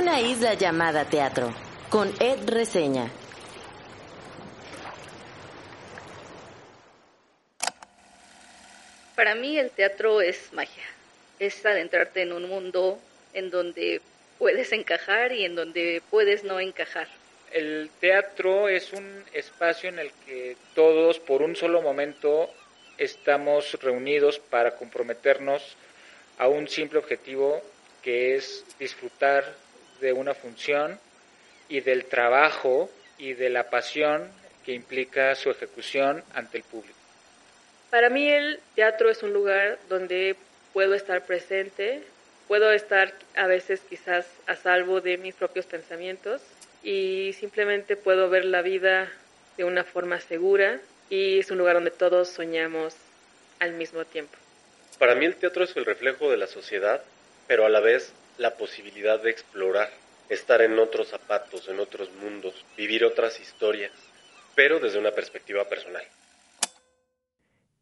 Una isla llamada teatro, con Ed Reseña. Para mí el teatro es magia. Es adentrarte en un mundo en donde puedes encajar y en donde puedes no encajar. El teatro es un espacio en el que todos por un solo momento estamos reunidos para comprometernos a un simple objetivo que es disfrutar de una función y del trabajo y de la pasión que implica su ejecución ante el público. Para mí el teatro es un lugar donde puedo estar presente, puedo estar a veces quizás a salvo de mis propios pensamientos y simplemente puedo ver la vida de una forma segura y es un lugar donde todos soñamos al mismo tiempo. Para mí el teatro es el reflejo de la sociedad, pero a la vez la posibilidad de explorar, estar en otros zapatos, en otros mundos, vivir otras historias, pero desde una perspectiva personal.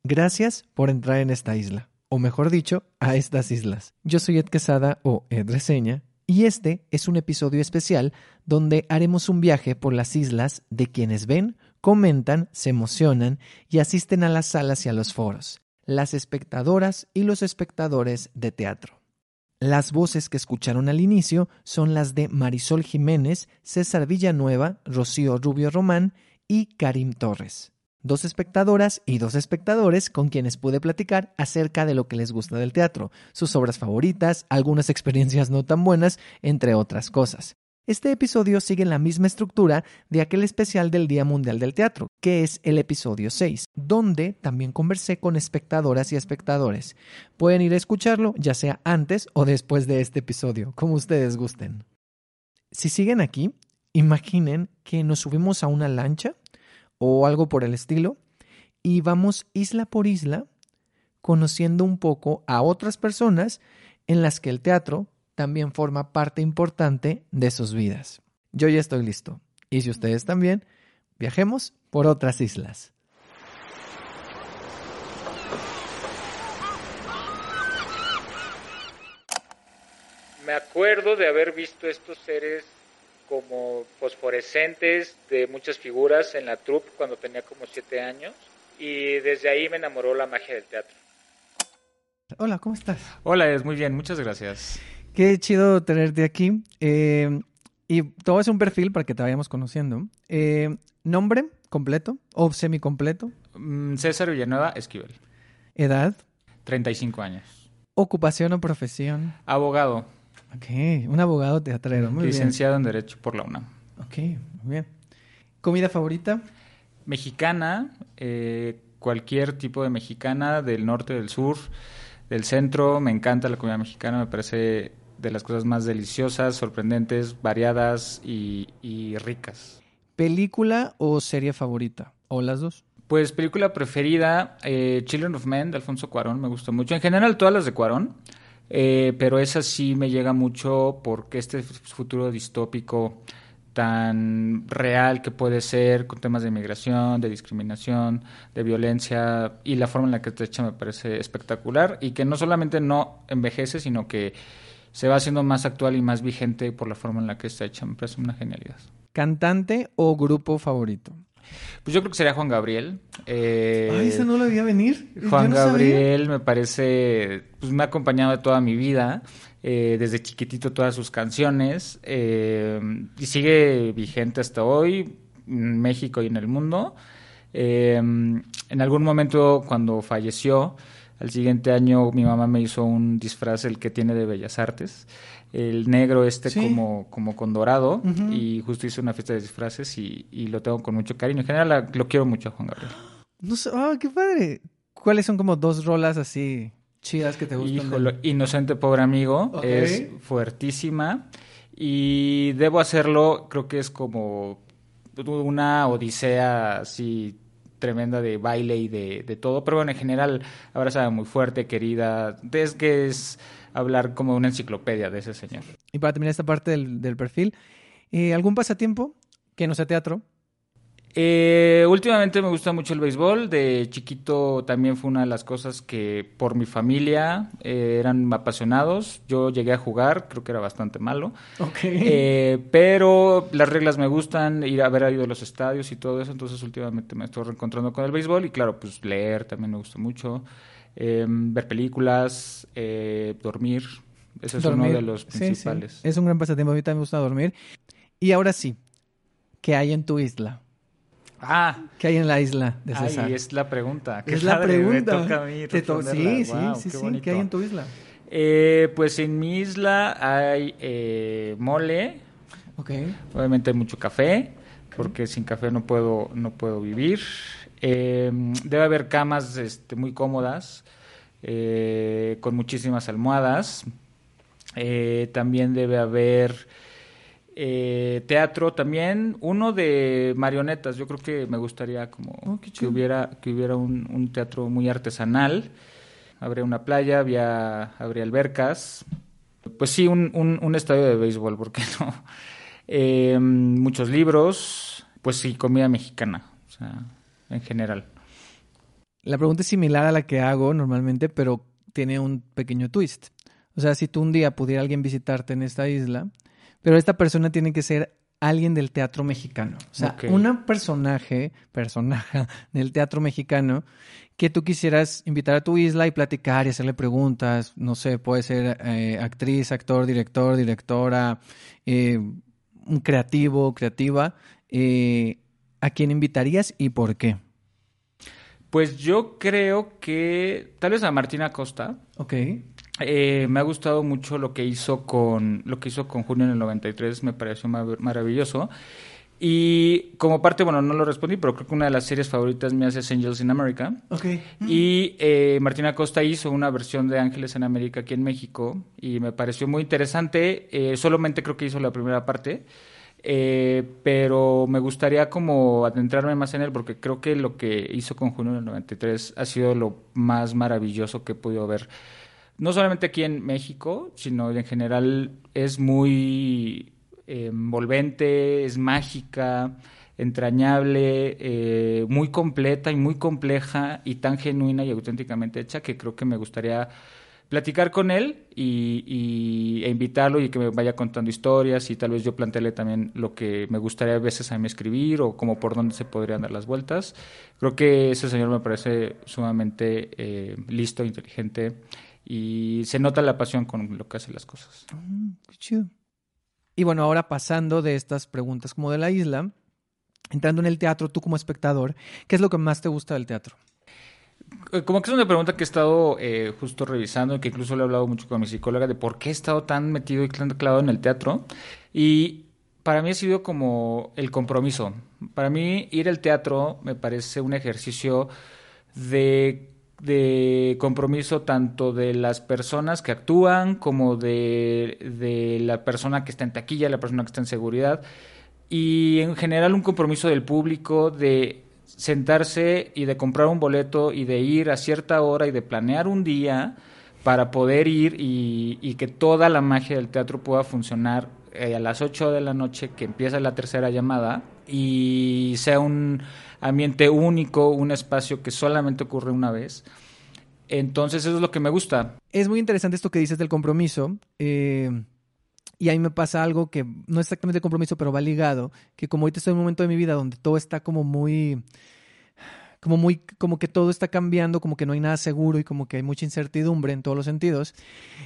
Gracias por entrar en esta isla, o mejor dicho, a estas islas. Yo soy Ed Quesada o Ed Reseña, y este es un episodio especial donde haremos un viaje por las islas de quienes ven, comentan, se emocionan y asisten a las salas y a los foros, las espectadoras y los espectadores de teatro. Las voces que escucharon al inicio son las de Marisol Jiménez, César Villanueva, Rocío Rubio Román y Karim Torres. Dos espectadoras y dos espectadores con quienes pude platicar acerca de lo que les gusta del teatro, sus obras favoritas, algunas experiencias no tan buenas, entre otras cosas. Este episodio sigue la misma estructura de aquel especial del Día Mundial del Teatro, que es el episodio 6, donde también conversé con espectadoras y espectadores. Pueden ir a escucharlo ya sea antes o después de este episodio, como ustedes gusten. Si siguen aquí, imaginen que nos subimos a una lancha o algo por el estilo, y vamos isla por isla conociendo un poco a otras personas en las que el teatro también forma parte importante de sus vidas. Yo ya estoy listo, y si ustedes también, viajemos por otras islas. Me acuerdo de haber visto estos seres como fosforescentes de muchas figuras en la troupe cuando tenía como 7 años y desde ahí me enamoró la magia del teatro. Hola, ¿cómo estás? Hola, es muy bien, muchas gracias. Qué chido tenerte aquí. Y te voy a hacer un perfil para que te vayamos conociendo. ¿Nombre completo o semicompleto? César Villanueva Esquivel. ¿Edad? 35 años. ¿Ocupación o profesión? Abogado. Ok, un abogado teatrero, muy licenciado bien. Licenciado en Derecho por la UNAM. Ok, muy bien. ¿Comida favorita? Mexicana, cualquier tipo de mexicana, del norte, del sur, del centro. Me encanta la comida mexicana, me parece de las cosas más deliciosas, sorprendentes, variadas y ricas. ¿Película o serie favorita? ¿O las dos? Pues película preferida, Children of Men, de Alfonso Cuarón, me gusta mucho. En general todas las de Cuarón. Pero esa sí me llega mucho porque este futuro distópico tan real que puede ser con temas de inmigración, de discriminación, de violencia y la forma en la que está hecha me parece espectacular y que no solamente no envejece sino que se va haciendo más actual y más vigente por la forma en la que está hecha, me parece una genialidad. ¿Cantante o grupo favorito? Pues yo creo que sería Juan Gabriel. Ay, ese no lo veía venir. Juan Gabriel me parece, pues me ha acompañado toda mi vida, desde chiquitito todas sus canciones, y sigue vigente hasta hoy, en México y en el mundo. En algún momento cuando falleció, al siguiente año mi mamá me hizo un disfraz, el que tiene de Bellas Artes, el negro ¿sí? como con dorado, uh-huh. Y justo hice una fiesta de disfraces y lo tengo con mucho cariño. En general lo quiero mucho a Juan Gabriel. No sé, qué padre. ¿Cuáles son como dos rolas así chidas que te gustan? Híjole, Inocente Pobre Amigo, okay. Es fuertísima y Debo Hacerlo, creo que es como una odisea así tremenda de baile y de todo, pero bueno, en general, abrazada muy fuerte, querida, es que es hablar como una enciclopedia de ese señor. Y para terminar esta parte del perfil, ¿algún pasatiempo que no sea teatro? Últimamente me gusta mucho el béisbol. De chiquito también fue una de las cosas que por mi familia eran apasionados. Yo llegué a jugar, creo que era bastante malo. Okay. Pero las reglas me gustan, ir a haber ido a los estadios y todo eso. Entonces últimamente me estoy reencontrando con el béisbol. Y claro, pues leer también me gusta mucho. Ver películas, dormir. Ese es uno de los principales. Sí, sí. Es un gran pasatiempo. A mí también me gusta dormir. Y ahora sí, ¿qué hay en tu isla? Ah, ¿qué hay en la isla de César? Ay, es la pregunta. Es la pregunta. Me toca a mí responderla. Sí, wow, sí, sí. ¿Qué hay en tu isla? Pues en mi isla hay mole. Okay. Obviamente hay mucho café, porque sin café no puedo vivir. Debe haber camas muy cómodas, con muchísimas almohadas. También debe haber teatro, también uno de marionetas. Yo creo que me gustaría como que hubiera un teatro muy artesanal. Habría una playa, habría albercas, pues sí, un estadio de béisbol, ¿por qué no? Muchos libros, pues sí, comida mexicana, o sea, en general. La pregunta es similar a la que hago normalmente, pero tiene un pequeño twist. O sea, si tú un día pudiera alguien visitarte en esta isla, pero esta persona tiene que ser alguien del teatro mexicano. O sea, una personaje del teatro mexicano que tú quisieras invitar a tu isla y platicar y hacerle preguntas. No sé, puede ser actriz, actor, director, directora, un creativo, creativa. ¿A quién invitarías y por qué? Pues yo creo que tal vez a Martín Acosta. Ok. Me ha gustado mucho lo que hizo con Junio en el 93, me pareció maravilloso. Y como parte, bueno, no lo respondí, pero creo que una de las series favoritas mías es Angels in America. Okay. Y Martín Acosta hizo una versión de Ángeles en América aquí en México y me pareció muy interesante. Solamente creo que hizo la primera parte, pero me gustaría como adentrarme más en él, porque creo que lo que hizo con Junio en el 93 ha sido lo más maravilloso que he podido ver. No solamente aquí en México, sino en general es muy envolvente, es mágica, entrañable, muy completa y muy compleja y tan genuina y auténticamente hecha que creo que me gustaría platicar con él e invitarlo y que me vaya contando historias y tal vez yo plantearle también lo que me gustaría a veces a mí escribir o como por dónde se podrían dar las vueltas. Creo que ese señor me parece sumamente listo, inteligente. Y se nota la pasión con lo que hace las cosas. Qué chido. Y bueno, ahora pasando de estas preguntas como de la isla, entrando en el teatro, tú como espectador, ¿qué es lo que más te gusta del teatro? Como que es una pregunta que he estado justo revisando, que incluso le he hablado mucho con mi psicóloga de por qué he estado tan metido y tan clavado en el teatro. Y para mí ha sido como el compromiso. Para mí ir al teatro me parece un ejercicio de compromiso tanto de las personas que actúan como de la persona que está en taquilla, la persona que está en seguridad y en general un compromiso del público de sentarse y de comprar un boleto y de ir a cierta hora y de planear un día para poder ir y que toda la magia del teatro pueda funcionar a las 8 de la noche que empieza la tercera llamada y sea un ambiente único, un espacio que solamente ocurre una vez. Entonces eso es lo que me gusta. Es muy interesante esto que dices del compromiso y a mí me pasa algo que no es exactamente el compromiso pero va ligado, que como ahorita estoy en un momento de mi vida donde todo está como muy como que todo está cambiando, como que no hay nada seguro y como que hay mucha incertidumbre en todos los sentidos,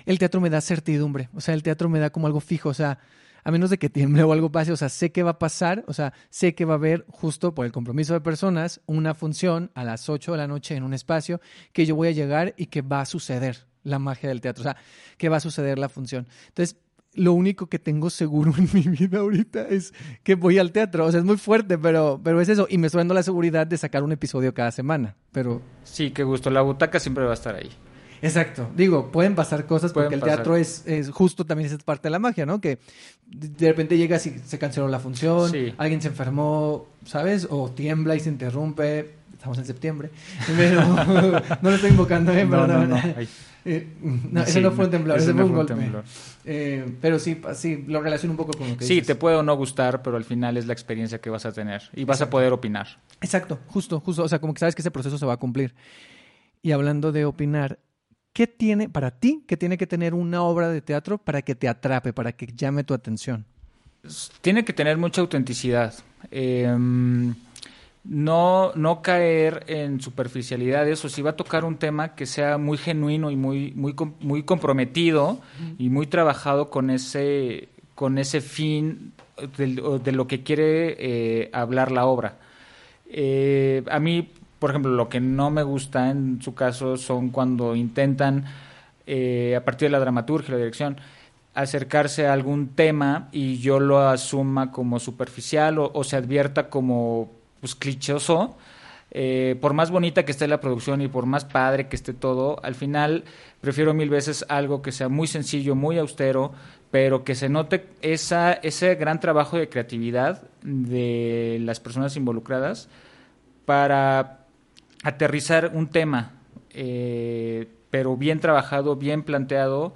el teatro me da certidumbre, o sea, el teatro me da como algo fijo, o sea, a menos de que tiemble o algo pase, o sea, sé que va a pasar, o sea, sé que va a haber, justo por el compromiso de personas, una función a las 8 de la noche en un espacio que yo voy a llegar y que va a suceder la magia del teatro, o sea, que va a suceder la función. Entonces, lo único que tengo seguro en mi vida ahorita es que voy al teatro. O sea, es muy fuerte, pero es eso. Y me estoy dando la seguridad de sacar un episodio cada semana. Pero sí, qué gusto. La butaca siempre va a estar ahí. Exacto. Digo, pueden pasar cosas porque el teatro es justo también es parte de la magia, ¿no? Que de repente llegas y se canceló la función, sí. Alguien se enfermó, ¿sabes? O tiembla y se interrumpe. estamos en septiembre, pero no lo estoy invocando, no, eso no fue un temblor, eso fue un golpe. Pero sí, lo relaciono un poco con lo que dices. Sí, te puede o no gustar, pero al final es la experiencia que vas a tener y vas a poder opinar. Exacto, justo, o sea, como que sabes que ese proceso se va a cumplir. Y hablando de opinar, ¿qué tiene para ti, qué tiene que tener una obra de teatro para que te atrape, para que llame tu atención? Tiene que tener mucha autenticidad. No caer en superficialidades, o si va a tocar un tema que sea muy genuino y muy comprometido y muy trabajado con ese fin de lo que quiere hablar la obra. A mí, por ejemplo, lo que no me gusta en su caso son cuando intentan, a partir de la dramaturgia, la dirección, acercarse a algún tema y yo lo asuma como superficial o se advierta como pues clichoso. Por más bonita que esté la producción y por más padre que esté todo, al final prefiero mil veces algo que sea muy sencillo, muy austero, pero que se note ese gran trabajo de creatividad de las personas involucradas para aterrizar un tema, pero bien trabajado, bien planteado,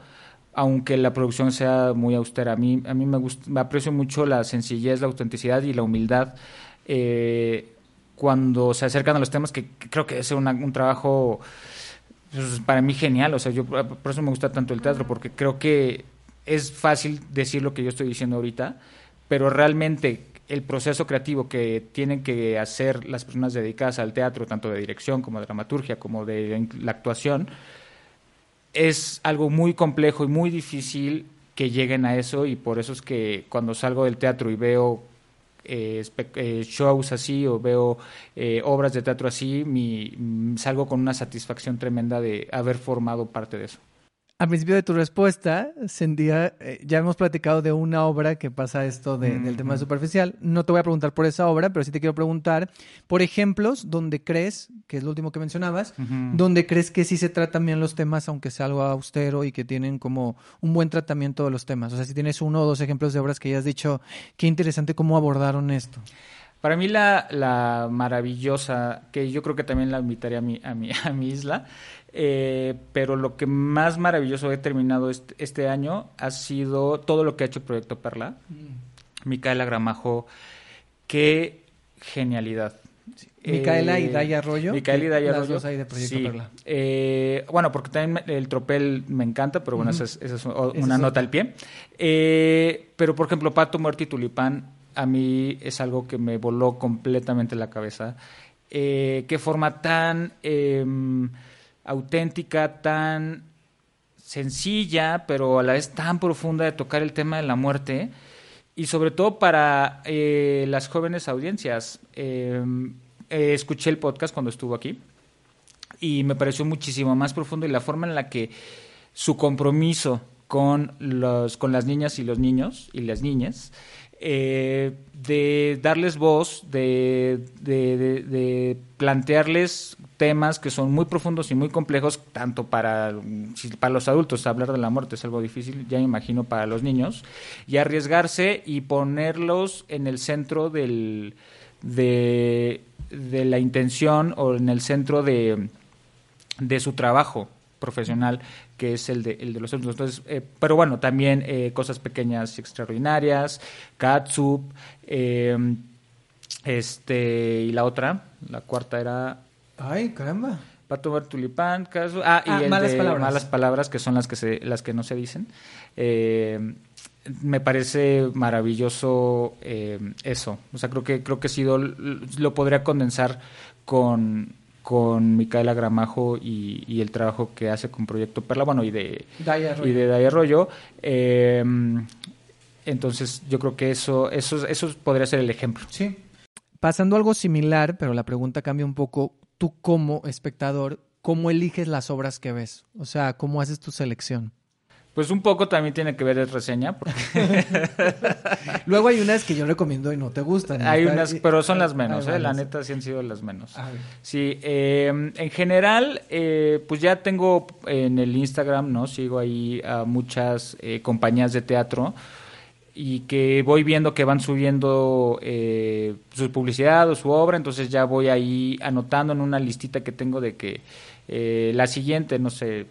aunque la producción sea muy austera. A mí me gusta, me aprecio mucho la sencillez, la autenticidad y la humildad cuando se acercan a los temas, que creo que es un trabajo, pues, para mí genial. O sea, yo por eso me gusta tanto el teatro, porque creo que es fácil decir lo que yo estoy diciendo ahorita, pero realmente el proceso creativo que tienen que hacer las personas dedicadas al teatro, tanto de dirección como de dramaturgia, como de la actuación, es algo muy complejo y muy difícil que lleguen a eso, y por eso es que cuando salgo del teatro y veo shows así o veo obras de teatro así, salgo con una satisfacción tremenda de haber formado parte de eso. Al principio de tu respuesta, Sendía, ya hemos platicado de una obra que pasa esto del tema superficial. No te voy a preguntar por esa obra, pero sí te quiero preguntar por ejemplos donde crees, que es lo último que mencionabas, donde crees que sí se tratan bien los temas, aunque sea algo austero, y que tienen como un buen tratamiento de los temas. O sea, si tienes uno o dos ejemplos de obras que ya has dicho, qué interesante cómo abordaron esto. Para mí la maravillosa, que yo creo que también la invitaría a mi isla, pero lo que más maravilloso he terminado este año ha sido todo lo que ha hecho Proyecto Perla. Micaela Gramajo, qué genialidad. Sí. Micaela y Daya Arroyo. Micaela y Daya Arroyo. Las dos hay de Proyecto Perla. Bueno, porque también el tropel me encanta, pero bueno, esa es una nota al pie. Pero, por ejemplo, Pato, Muerte y Tulipán, a mí es algo que me voló completamente la cabeza. Qué forma tan auténtica, tan sencilla, pero a la vez tan profunda de tocar el tema de la muerte. Y sobre todo para las jóvenes audiencias. Escuché el podcast cuando estuvo aquí y me pareció muchísimo más profundo, y la forma en la que su compromiso con las niñas y los niños y las niñas, de darles voz, de plantearles temas que son muy profundos y muy complejos, tanto para los adultos, hablar de la muerte es algo difícil, ya me imagino para los niños, y arriesgarse y ponerlos en el centro de la intención, o en el centro de su trabajo profesional, que es el de los otros. Entonces, pero bueno, también Cosas Pequeñas y Extraordinarias, Catsup, y la otra, la cuarta era... ¡Ay, caramba! Pato, Bar, Tulipán, Catsup... y el Malas Palabras. Malas Palabras, que son las que no se dicen. Me parece maravilloso eso. O sea, creo que lo podría condensar con Micaela Gramajo y el trabajo que hace con Proyecto Perla, bueno, y de Daya Arroyo. Entonces, yo creo que eso podría ser el ejemplo. Sí. Pasando a algo similar, pero la pregunta cambia un poco, tú como espectador, ¿cómo eliges las obras que ves? O sea, ¿cómo haces tu selección? Pues un poco también tiene que ver Ed Reseña. Porque... Luego hay unas que yo recomiendo y no te gustan. Hay unas, pero son las menos, la neta sí han sido las menos. Sí, en general, pues ya tengo en el Instagram, ¿no? Sigo ahí a muchas compañías de teatro y que voy viendo que van subiendo su publicidad o su obra, entonces ya voy ahí anotando en una listita que tengo de que la siguiente, no sé,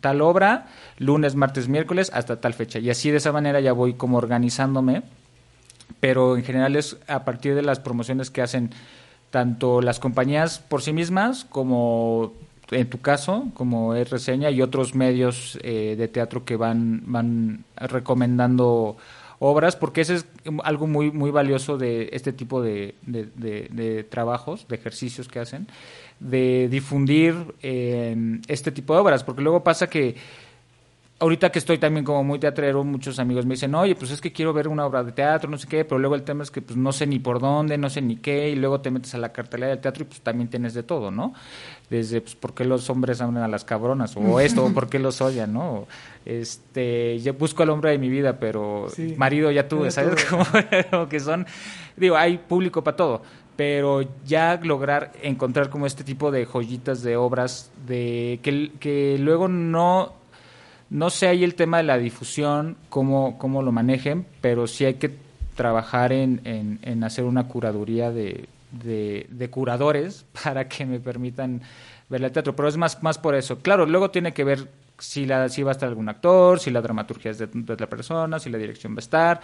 tal obra, lunes, martes, miércoles, hasta tal fecha. Y así de esa manera ya voy como organizándome, pero en general es a partir de las promociones que hacen tanto las compañías por sí mismas como... en tu caso, como Ed Reseña y otros medios de teatro que van recomendando obras, porque eso es algo muy muy valioso de este tipo de trabajos, de ejercicios que hacen, de difundir este tipo de obras, porque luego pasa que ahorita que estoy también como muy teatrero, muchos amigos me dicen, oye, pues es que quiero ver una obra de teatro, no sé qué, pero luego el tema es que pues no sé ni por dónde, no sé ni qué, y luego te metes a la cartelera del teatro y pues también tienes de todo, ¿no? Desde, pues, ¿por qué los hombres aman a las cabronas? O esto, ¿por qué los odian, no? Yo busco al hombre de mi vida, pero sí, marido ya tuve, ¿sabes? Como que son, digo, hay público para todo, pero ya lograr encontrar como este tipo de joyitas de obras de que luego no sé ahí el tema de la difusión, cómo lo manejen, pero sí hay que trabajar en hacer una curaduría de curadores para que me permitan ver el teatro. Pero es más por eso. Claro, luego tiene que ver si va a estar algún actor, si la dramaturgia es de otra persona, si la dirección va a estar,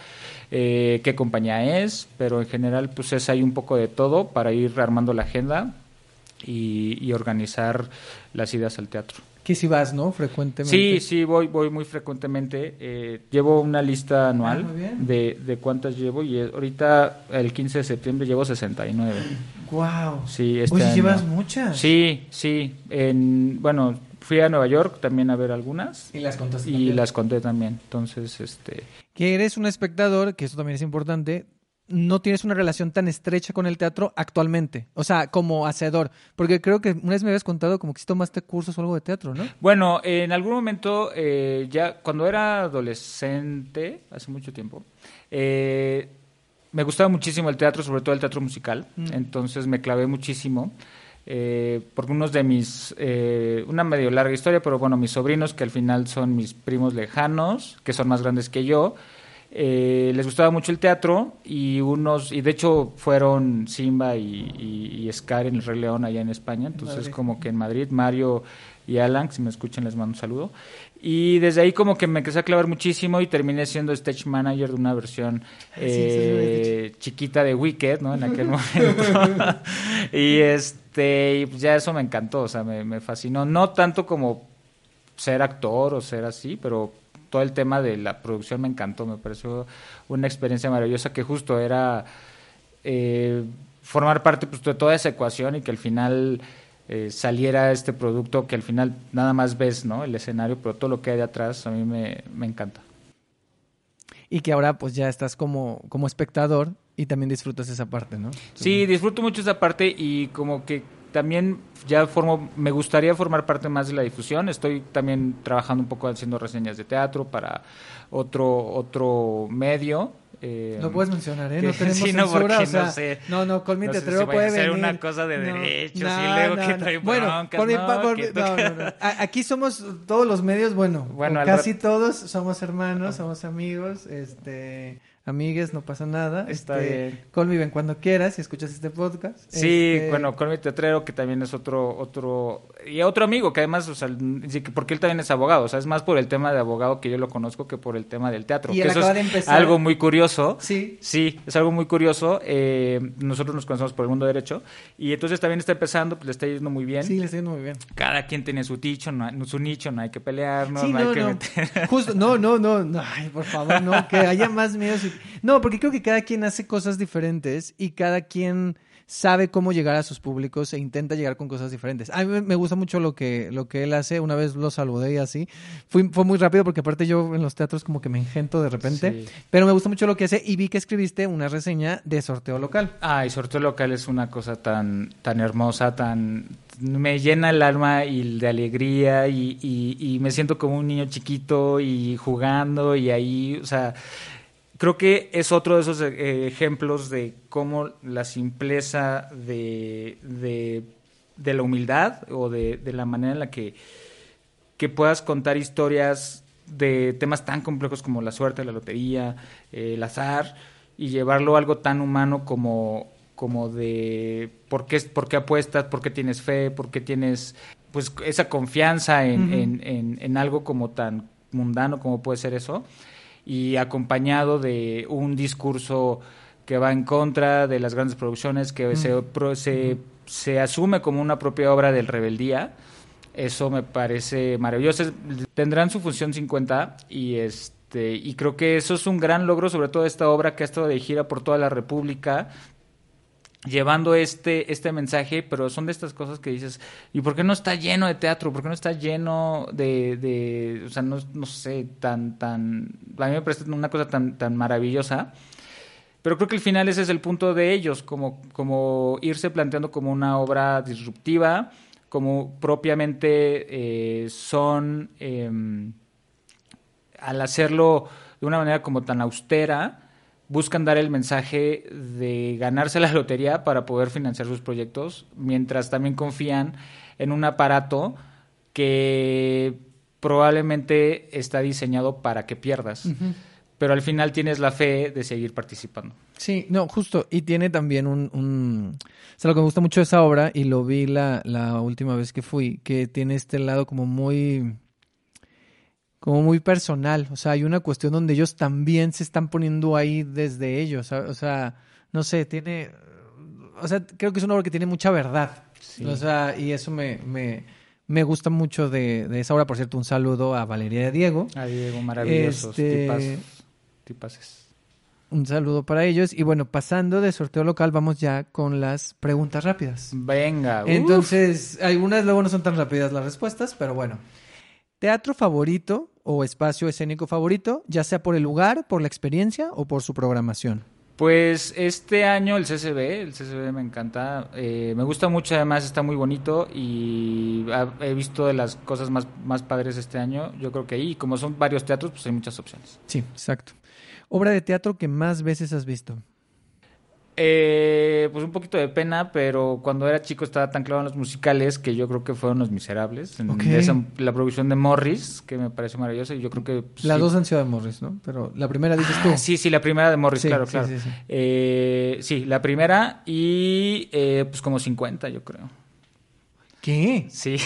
qué compañía es. Pero en general, pues es ahí un poco de todo para ir rearmando la agenda y organizar las ideas al teatro. Que si vas, ¿no? Frecuentemente. Sí, voy muy frecuentemente. Llevo una lista anual de cuántas llevo y ahorita el 15 de septiembre llevo 69. ¡Guau! Sí, este año. ¿Llevas muchas? Sí. Fui a Nueva York también a ver algunas. ¿Y las contaste también? Y las conté también. Entonces, que eres un espectador, que eso también es importante... no tienes una relación tan estrecha con el teatro actualmente, o sea, como hacedor, porque creo que una vez me habías contado como que si tomaste cursos o algo de teatro, ¿no? Bueno, en algún momento, ya cuando era adolescente, hace mucho tiempo, me gustaba muchísimo el teatro, sobre todo el teatro musical, entonces me clavé muchísimo, porque unos de mis, una medio larga historia, pero bueno, mis sobrinos, que al final son mis primos lejanos, que son más grandes que yo, les gustaba mucho el teatro y de hecho fueron Simba y Scar en El Rey León allá en España, entonces Madrid. Como que en Madrid, Mario y Alan, si me escuchan les mando un saludo, y desde ahí como que me empecé a clavar muchísimo y terminé siendo stage manager de una versión chiquita de Wicked, ¿no? En aquel momento y ya eso me encantó, o sea, me fascinó, no tanto como ser actor o ser así, pero todo el tema de la producción me encantó, me pareció una experiencia maravillosa que justo era formar parte pues, de toda esa ecuación y que al final saliera este producto que al final nada más ves, ¿no? El escenario, pero todo lo que hay de atrás a mí me encanta. Y que ahora pues ya estás como espectador y también disfrutas esa parte, ¿no? Sí, disfruto mucho esa parte y como que también me gustaría formar parte más de la difusión. Estoy también trabajando un poco haciendo reseñas de teatro para otro medio. No puedes mencionar, ¿eh? No tenemos censura, o sea, no sé. No, Colm no Teatrero si puede venir. Una cosa de derechos no, y luego no, que no. Trae broncas, bueno, no. Aquí somos todos los medios, bueno casi todos somos hermanos, somos amigos, amigues, no pasa nada. Está bien. Colm, ven cuando quieras si escuchas este podcast. Sí, bueno, Colm Teatrero, que también es otro amigo, que además, o sea, porque él también es abogado, o sea, es más por el tema de abogado que yo lo conozco que por el tema del teatro. Y él acaba de empezar. Algo muy curioso. Sí, es algo muy curioso. Nosotros nos conocemos por el mundo de derecho y entonces también está empezando, pues le está yendo muy bien. Sí, le está yendo muy bien. Cada quien tiene su nicho, no hay que pelear, meter. Justo, no, ay, por favor, no, que haya más miedos. No, porque creo que cada quien hace cosas diferentes y cada quien sabe cómo llegar a sus públicos e intenta llegar con cosas diferentes. A mí me gusta mucho lo que él hace. Una vez lo saludé y así. Fue muy rápido porque aparte yo en los teatros como que me engento de repente. Sí. Pero me gusta mucho lo que hace y vi que escribiste una reseña de Sorteo Local. Y Sorteo Local es una cosa tan, tan hermosa, me llena el alma y de alegría y me siento como un niño chiquito y jugando y ahí, o sea... Creo que es otro de esos ejemplos de cómo la simpleza de la humildad o de la manera en la que puedas contar historias de temas tan complejos como la suerte, la lotería, el azar, y llevarlo a algo tan humano como de por qué apuestas, por qué tienes fe, por qué tienes pues esa confianza en algo como tan mundano como puede ser eso, y acompañado de un discurso que va en contra de las grandes producciones, que se asume como una propia obra del rebeldía. Eso me parece maravilloso. Tendrán su función 50 y creo que eso es un gran logro, sobre todo esta obra que ha estado de gira por toda la República, llevando este mensaje, pero son de estas cosas que dices, ¿y por qué no está lleno de teatro? ¿Por qué no está lleno de o sea, no sé, a mí me parece una cosa tan maravillosa, pero creo que al final ese es el punto de ellos, como irse planteando como una obra disruptiva, como propiamente son, al hacerlo de una manera como tan austera, buscan dar el mensaje de ganarse la lotería para poder financiar sus proyectos, mientras también confían en un aparato que probablemente está diseñado para que pierdas, pero al final tienes la fe de seguir participando. Sí, no, justo, y tiene también o sea, lo que me gusta mucho de esa obra, y lo vi la última vez que fui, que tiene este lado como muy personal, o sea, hay una cuestión donde ellos también se están poniendo ahí desde ellos, o sea, no sé, creo que es una obra que tiene mucha verdad, sí. O sea, y eso me gusta mucho de esa obra. Por cierto, un saludo a Valeria y a Diego. A Diego, maravillosos, tipaces. Un saludo para ellos. Y bueno, pasando de sorteo local, vamos ya con las preguntas rápidas. Venga. Entonces, algunas luego no son tan rápidas las respuestas, pero bueno. ¿Teatro favorito o espacio escénico favorito, ya sea por el lugar, por la experiencia o por su programación? Pues este año el CCB me encanta, me gusta mucho, además está muy bonito y he visto de las cosas más padres este año. Yo creo que ahí, como son varios teatros, pues hay muchas opciones. Sí, exacto. ¿Obra de teatro que más veces has visto? Pues un poquito de pena, pero cuando era chico estaba tan clavado en los musicales que yo creo que fueron Los Miserables. Okay. La producción de Morris, que me pareció maravillosa, y yo creo que... Pues, las dos han sido de Morris, ¿no? Pero la primera dices tú. Sí, la primera de Morris, sí, claro. Sí. Sí, la primera y pues como 50, yo creo. ¿Qué? Sí.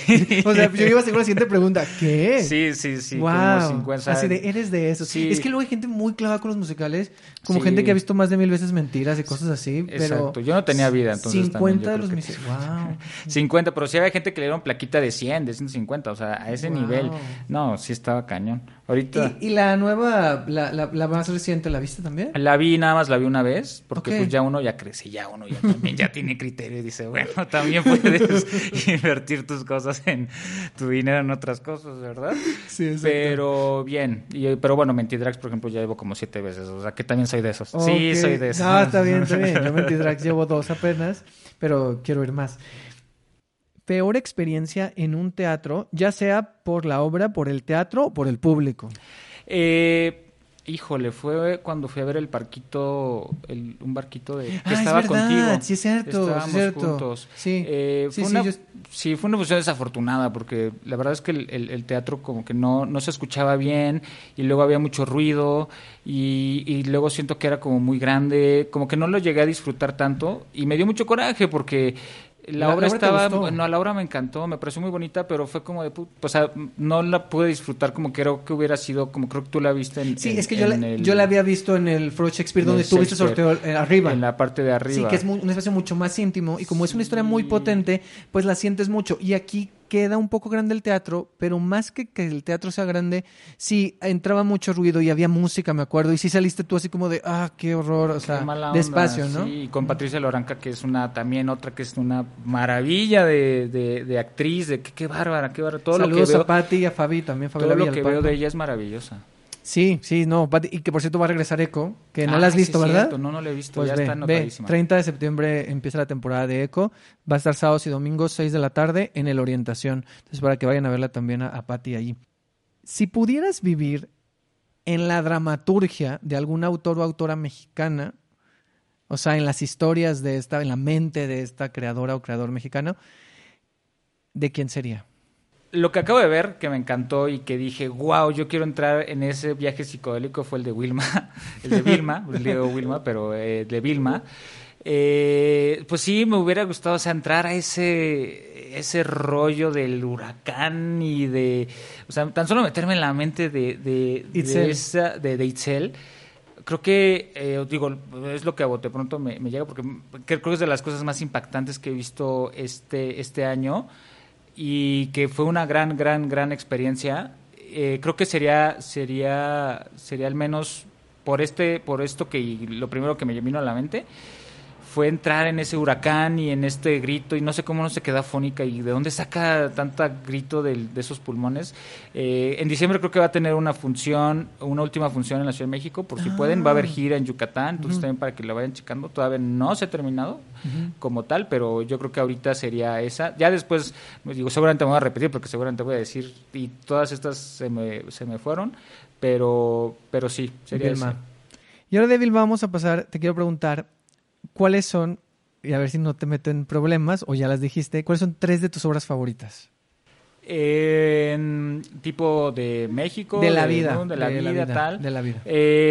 O sea, yo iba a hacer la siguiente pregunta. ¿Qué? Sí. Wow. Como 50. Así de, eres de eso. Sí. Es que luego hay gente muy clavada con los musicales, como gente que ha visto más de 1,000 veces Mentiras y cosas así. Pero exacto. Yo no tenía vida, entonces 50 de los miserables. Wow. 50, pero sí había gente que le dieron plaquita de 100, de 150, o sea, a ese nivel. No, sí estaba cañón. Ahorita... ¿Y la nueva, la más reciente, la viste también? Nada más la vi una vez, porque pues ya uno ya crece, ya también ya tiene criterio y dice, bueno, también puedes... invertir tus cosas en tu dinero en otras cosas, ¿verdad? Sí, exacto. Pero bien. Pero bueno, Mentidrax, por ejemplo, ya llevo como 7 veces. O sea, que también soy de esos. Okay. Sí, soy de esos. Ah, está bien. Yo Mentidrax llevo 2 apenas, pero quiero ir más. Peor experiencia en un teatro, ya sea por la obra, por el teatro o por el público. Híjole, fue cuando fui a ver el barquito, un barquito de que estaba es verdad, contigo. Sí, es cierto. Estábamos juntos. Sí, fue una fusión desafortunada, porque la verdad es que el teatro como que no se escuchaba bien, y luego había mucho ruido, y luego siento que era como muy grande, como que no lo llegué a disfrutar tanto, y me dio mucho coraje porque... La obra estaba... No, la obra me encantó, me pareció muy bonita, pero fue como de... O sea, no la pude disfrutar como creo que hubiera sido... Como creo que tú la viste en... Sí, es que yo la había visto en el Foro Shakespeare, donde tú viste sorteo arriba. En la parte de arriba. Sí, que es un espacio mucho más íntimo, y como es una historia muy potente, pues la sientes mucho. Y aquí queda un poco grande el teatro, pero más que el teatro sea grande, sí entraba mucho ruido y había música, me acuerdo. Y sí saliste tú así como de, qué horror, o sea, despacio, ¿no? Sí, y con Patricia Loranca, que es otra maravilla de actriz, de qué bárbara, qué bárbara. Todo Saludos lo que veo, a Pati y a Fabi también. Todo lo que veo de ella es maravillosa. Sí, no, Pati, y que por cierto va a regresar Eco, que no la has visto, ¿verdad? Cierto, no la he visto, pues ya está anotadísima. 30 de septiembre empieza la temporada de Eco, va a estar sábados y domingos 6 de la tarde en el Orientación, entonces para que vayan a verla también a Pati ahí. Si pudieras vivir en la dramaturgia de algún autor o autora mexicana, o sea, en las historias de esta, en la mente de esta creadora o creador mexicano, ¿de quién sería? Lo que acabo de ver, que me encantó y que dije, wow, yo quiero entrar en ese viaje psicodélico, fue el de Wilma. El de Vilma, el de Wilma, pero el de Vilma. Pues sí, me hubiera gustado, o sea, entrar a ese rollo del huracán y de... O sea, tan solo meterme en la mente de Itzel. Creo que, digo, es lo que a bote pronto me llega, porque creo que es de las cosas más impactantes que he visto este año y que fue una gran experiencia. Creo que sería al menos por esto que lo primero que me vino a la mente fue entrar en ese huracán y en este grito, y no sé cómo no se queda afónica y de dónde saca tanta grito de esos pulmones. En diciembre creo que va a tener una última función en la Ciudad de México, por si pueden. Va a haber gira en Yucatán, entonces también para que la vayan checando. Todavía no se ha terminado como tal, pero yo creo que ahorita sería esa. Ya después, digo, seguramente me voy a repetir porque seguramente voy a decir, y todas estas se me fueron, pero sí, sería Vilma. Y ahora de Vilma vamos a pasar, te quiero preguntar, ¿cuáles son, y a ver si no te meten problemas, o ya las dijiste, cuáles son 3 de tus obras favoritas? Tipo de México, de la vida.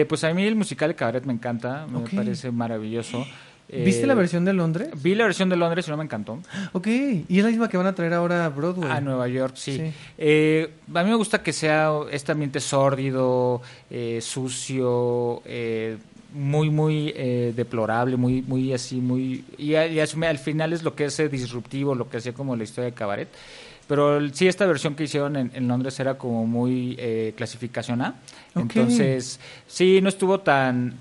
Pues a mí el musical de Cabaret me encanta, me parece maravilloso. ¿Viste la versión de Londres? Vi la versión de Londres y no me encantó. Ok, ¿y es la misma que van a traer ahora a Broadway? A Nueva York, sí. A mí me gusta que sea este ambiente sórdido, sucio, muy deplorable, muy así, muy, y al final es lo que hace disruptivo, lo que hacía como la historia de Cabaret. Pero sí, esta versión que hicieron en Londres era como muy clasificación A. Okay. Entonces, sí, no estuvo tan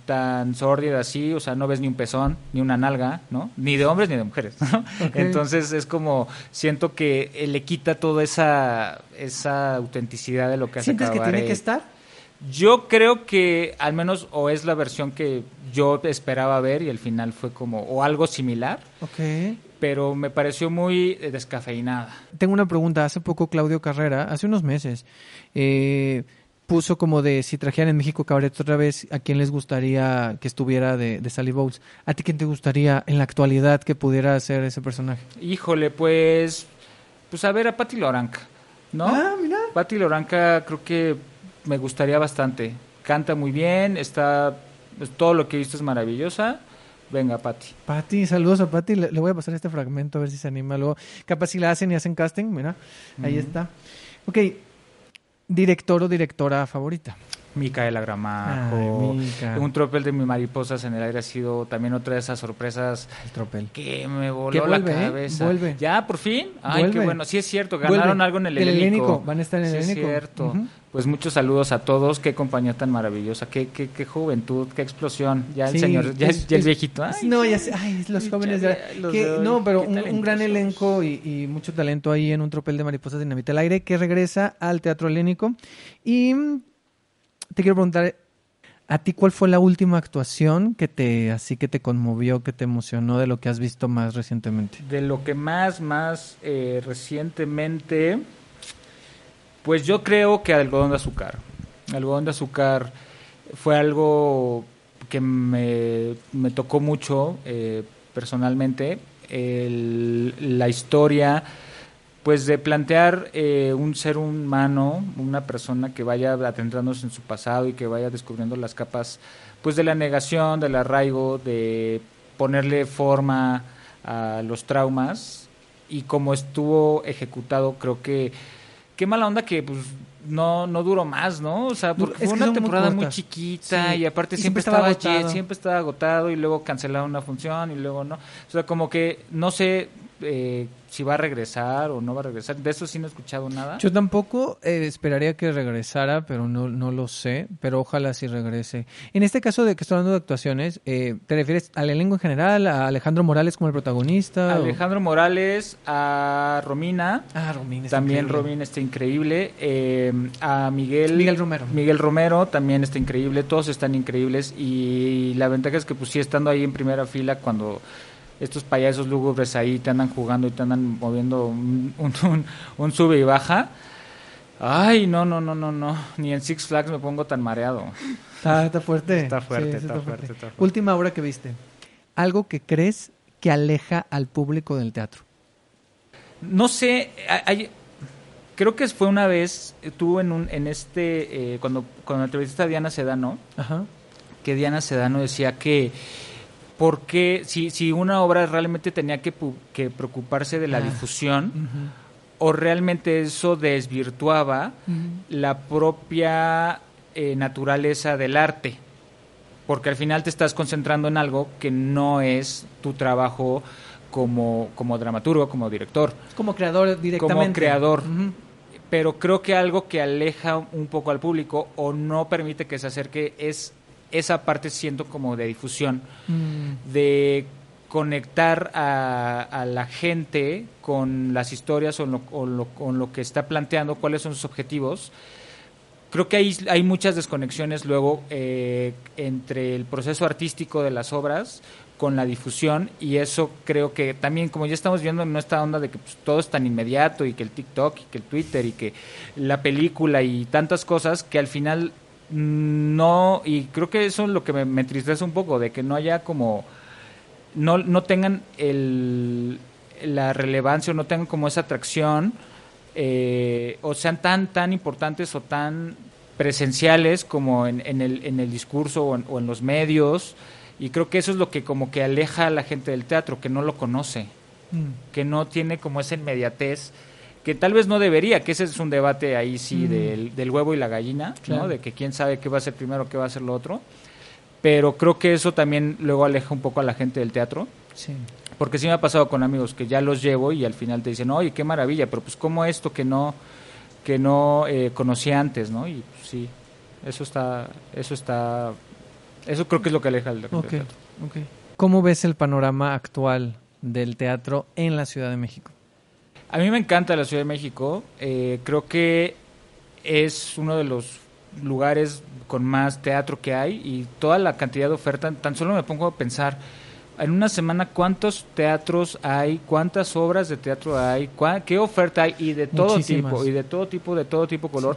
sórdida así, o sea, no ves ni un pezón, ni una nalga, ¿no? Ni de hombres ni de mujeres, ¿no? Okay. Entonces, es como, siento que le quita toda esa autenticidad de lo que hace Cabaret. ¿Sientes que tiene que estar? Yo creo que al menos o es la versión que yo esperaba ver y al final fue como o algo similar. Okay. Pero me pareció muy descafeinada. Tengo una pregunta. Hace poco Claudio Carrera, hace unos meses, puso como de si trajeran en México Cabaret otra vez, ¿a quién les gustaría que estuviera de Sally Bowles? ¿A ti quién te gustaría en la actualidad que pudiera hacer ese personaje? Híjole, pues a ver, a Patricia Loranca, ¿no? Ah, mira. Patricia Loranca creo que me gustaría bastante. Canta muy bien, todo lo que he visto es maravillosa. Venga, Pati, saludos a Pati. Le voy a pasar este fragmento a ver si se anima luego. Capaz si la hacen y hacen casting, mira, ahí está. Ok, director o directora favorita. Micaela Gramajo. Un tropel de mis mariposas en el aire ha sido también otra de esas sorpresas. El tropel. Que me voló la cabeza. Vuelve. Ya, por fin. Ay, vuelve. Qué bueno. Sí, es cierto. Ganaron algo en el Helénico. Van a estar en el Helénico. Sí, es cierto. Pues muchos saludos a todos. Qué compañía tan maravillosa. Qué juventud. Qué explosión. Ya el señor. Ya el viejito. Ay, no, ya sé. Ay, los jóvenes. No, pero un gran elenco y mucho talento ahí en un tropel de mariposas dinamita al aire que regresa al Teatro Helénico. Y te quiero preguntar, ¿a ti cuál fue la última actuación que te conmovió, que te emocionó de lo que has visto más recientemente? De lo que más recientemente, pues yo creo que Algodón de Azúcar. Algodón de Azúcar fue algo que me tocó mucho personalmente. La historia... Pues de plantear un ser humano, una persona que vaya adentrándose en su pasado y que vaya descubriendo las capas, pues de la negación, del arraigo, de ponerle forma a los traumas, y como estuvo ejecutado, creo que qué mala onda que pues no duró más, ¿no? O sea, porque fue una temporada muy chiquita, sí. Y aparte siempre estaba agotado y luego cancelaron una función y luego no. O sea, como que no sé si va a regresar o no va a regresar. De eso sí no he escuchado nada. Yo tampoco esperaría que regresara, pero no lo sé, pero ojalá sí regrese. En este caso de que estoy hablando de actuaciones, ¿te refieres al elenco en general, a Alejandro Morales como el protagonista? Morales, a Romina. Ah, Romina. También Romina está increíble. A Miguel Romero. Miguel Romero también está increíble. Todos están increíbles y la ventaja es que pues sí, estando ahí en primera fila cuando... estos payasos lúgubres ahí te andan jugando y te andan moviendo un sube y baja. Ay, no. Ni en Six Flags me pongo tan mareado. Está fuerte. Está fuerte. Última obra que viste. Algo que crees que aleja al público del teatro. No sé, creo que fue una vez, tú cuando entrevistaste a Diana Sedano, ajá, que Diana Sedano decía que porque si una obra realmente tenía que preocuparse de la difusión, uh-huh, o realmente eso desvirtuaba, uh-huh, la propia naturaleza del arte, porque al final te estás concentrando en algo que no es tu trabajo como dramaturgo, como director. Como creador directamente. Como creador. Uh-huh. Pero creo que algo que aleja un poco al público o no permite que se acerque es esa parte, siento, como de difusión, de conectar a la gente con las historias o lo que está planteando, cuáles son sus objetivos. Creo que hay muchas desconexiones luego entre el proceso artístico de las obras con la difusión, y eso creo que también, como ya estamos viendo en nuestra onda de que pues, todo es tan inmediato, y que el TikTok, y que el Twitter, y que la película, y tantas cosas que al final... No, y creo que eso es lo que me entristece un poco, de que no haya como, no tengan la relevancia, o no tengan como esa atracción, o sean tan importantes o tan presenciales como en el discurso o en los medios, y creo que eso es lo que como que aleja a la gente del teatro, que no lo conoce, que no tiene como esa inmediatez, que tal vez no debería, que ese es un debate ahí sí, del huevo y la gallina, claro, ¿no? De que quién sabe qué va a ser primero, qué va a ser lo otro, pero creo que eso también luego aleja un poco a la gente del teatro, sí, porque sí me ha pasado con amigos que ya los llevo y al final te dicen, oye, qué maravilla, pero pues como esto que no conocía antes, ¿no? Y pues, sí, eso creo que es lo que aleja la gente del teatro. Okay. ¿Cómo ves el panorama actual del teatro en la Ciudad de México? A mí me encanta la Ciudad de México, creo que es uno de los lugares con más teatro que hay, y toda la cantidad de oferta, tan solo me pongo a pensar, en una semana cuántos teatros hay, cuántas obras de teatro hay, qué oferta hay, y de todo muchísimas. Tipo, y de todo tipo color,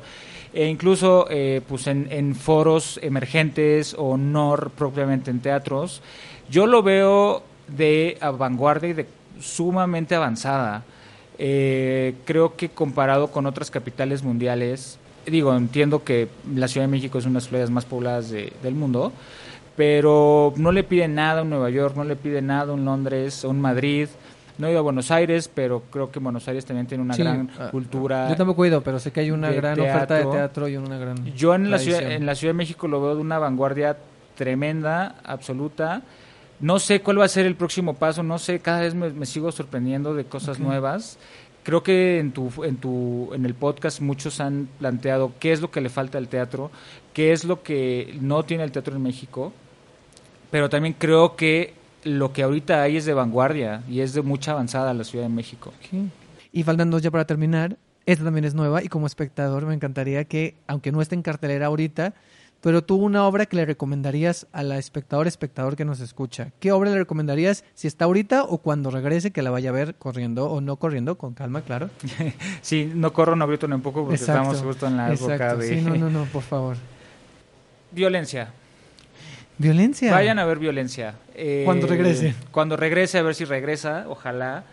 sí, e incluso pues en foros emergentes, o no propiamente en teatros, yo lo veo de vanguardia y de sumamente avanzada. Creo que comparado con otras capitales mundiales, digo, entiendo que la Ciudad de México es una de las ciudades más pobladas del mundo, pero no le piden nada a Nueva York, no le piden nada a Londres, a Madrid. No he ido a Buenos Aires, pero creo que Buenos Aires también tiene una gran cultura. Yo tampoco he ido, pero sé que hay una gran oferta de teatro y una gran tradición. Yo en la Ciudad de México lo veo de una vanguardia tremenda, absoluta. No sé cuál va a ser el próximo paso, no sé, cada vez me sigo sorprendiendo de cosas nuevas. Creo que en el podcast muchos han planteado qué es lo que le falta al teatro, qué es lo que no tiene el teatro en México, pero también creo que lo que ahorita hay es de vanguardia y es de mucha avanzada la Ciudad de México. Okay. Y faltan dos ya para terminar, esta también es nueva, y como espectador me encantaría que, aunque no esté en cartelera ahorita, pero tú una obra que le recomendarías a la espectador que nos escucha. ¿Qué obra le recomendarías si está ahorita o cuando regrese, que la vaya a ver corriendo o no corriendo, con calma, claro? Sí, no corro, no grito, no empujo, porque exacto, estamos justo en la época de... Sí, no, por favor. Violencia. ¿Violencia? Vayan a ver Violencia. Cuando regrese. Cuando regrese, a ver si regresa, ojalá.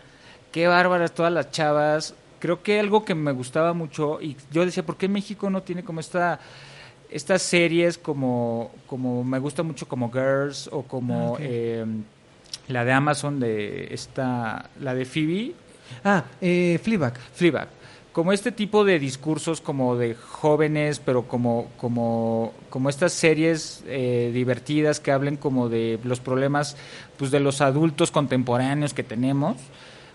Qué bárbaras todas las chavas. Creo que algo que me gustaba mucho, y yo decía, ¿por qué México no tiene como estas series como me gusta mucho, como Girls, o como la de Amazon, la de Phoebe, Fleabag, como este tipo de discursos como de jóvenes, pero como estas series divertidas que hablen como de los problemas pues de los adultos contemporáneos que tenemos?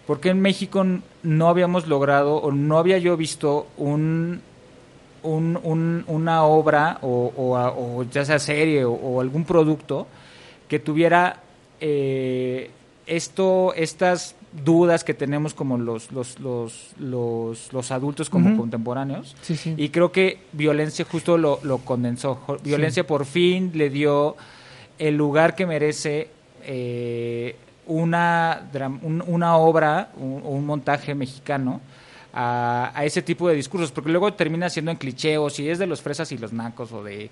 Porque en México no habíamos logrado, o no había yo visto una obra o ya sea serie o algún producto que tuviera estas dudas que tenemos como los adultos como contemporáneos, sí. Y creo que Violencia justo lo condensó. Violencia sí, por fin le dio el lugar que merece una obra o un montaje mexicano a ese tipo de discursos, porque luego termina siendo en clichés, si es de los fresas y los nacos o de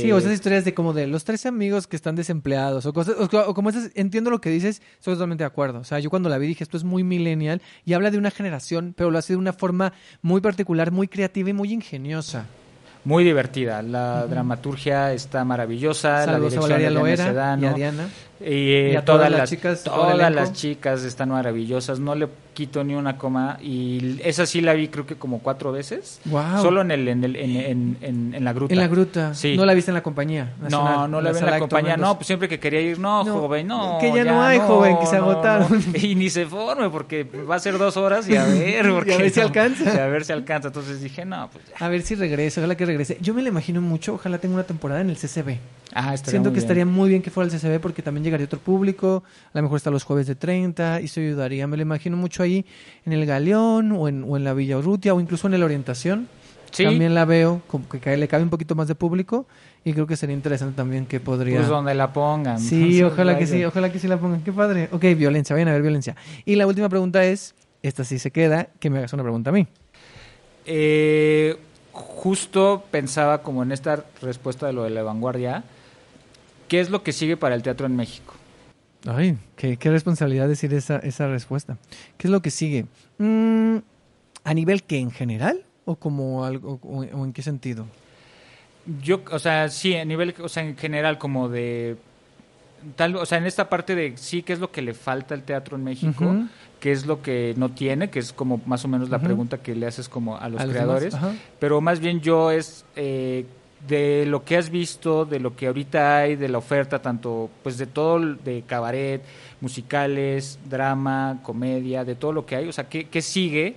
sí, o esas historias de como de los tres amigos que están desempleados o cosas o como esas. Entiendo lo que dices, estoy totalmente de acuerdo. O sea, yo cuando la vi dije, esto es muy millennial y habla de una generación, pero lo hace de una forma muy particular, muy creativa y muy ingeniosa. Muy divertida, la dramaturgia está maravillosa, saludos la dirección a Valeria Loera, de Diana Sedano, y a Diana y a todas las chicas están maravillosas, no le quito ni una coma, y esa sí la vi creo que como 4 veces. Wow. Solo en la gruta. En la gruta. Sí. No la viste en la compañía nacional. No la vi en la compañía, no, pues siempre que quería ir, que ya no hay, joven, que se agotaron. No. Y ni se forme, porque va a ser 2 horas y a ver. Porque y a ver si alcanza. Y a ver si alcanza, entonces dije, no, pues ya. A ver si regresa, ojalá que regrese. Yo me la imagino mucho, ojalá tenga una temporada en el CCB. Ah, siento que bien. Estaría muy bien que fuera el CCB porque también llegaría otro público, a lo mejor está los jueves de 30 y eso ayudaría, me lo imagino mucho ahí en el Galeón o en la Villa Urrutia o incluso en el Orientación. Sí. También la veo, como que le cabe un poquito más de público y creo que sería interesante también que podría... Pues donde la pongan. Sí, ojalá que sí la pongan, qué padre. Ok, Violencia, vayan a ver Violencia. Y la última pregunta es, esta sí se queda, que me hagas una pregunta a mí. Justo pensaba como en esta respuesta de lo de la vanguardia, ¿qué es lo que sigue para el teatro en México? Ay, qué responsabilidad decir esa respuesta. ¿Qué es lo que sigue? ¿A nivel qué? ¿En general? ¿O como algo, o en qué sentido? Yo, o sea, sí, a nivel, o sea, en general, como de tal, o sea, en esta parte de sí, ¿qué es lo que le falta al teatro en México? Uh-huh. ¿Qué es lo que no tiene? Que es como más o menos la pregunta que le haces como a los creadores. Pero más bien yo es... de lo que has visto, de lo que ahorita hay, de la oferta, tanto pues de todo, de cabaret, musicales, drama, comedia, de todo lo que hay, o sea, ¿qué sigue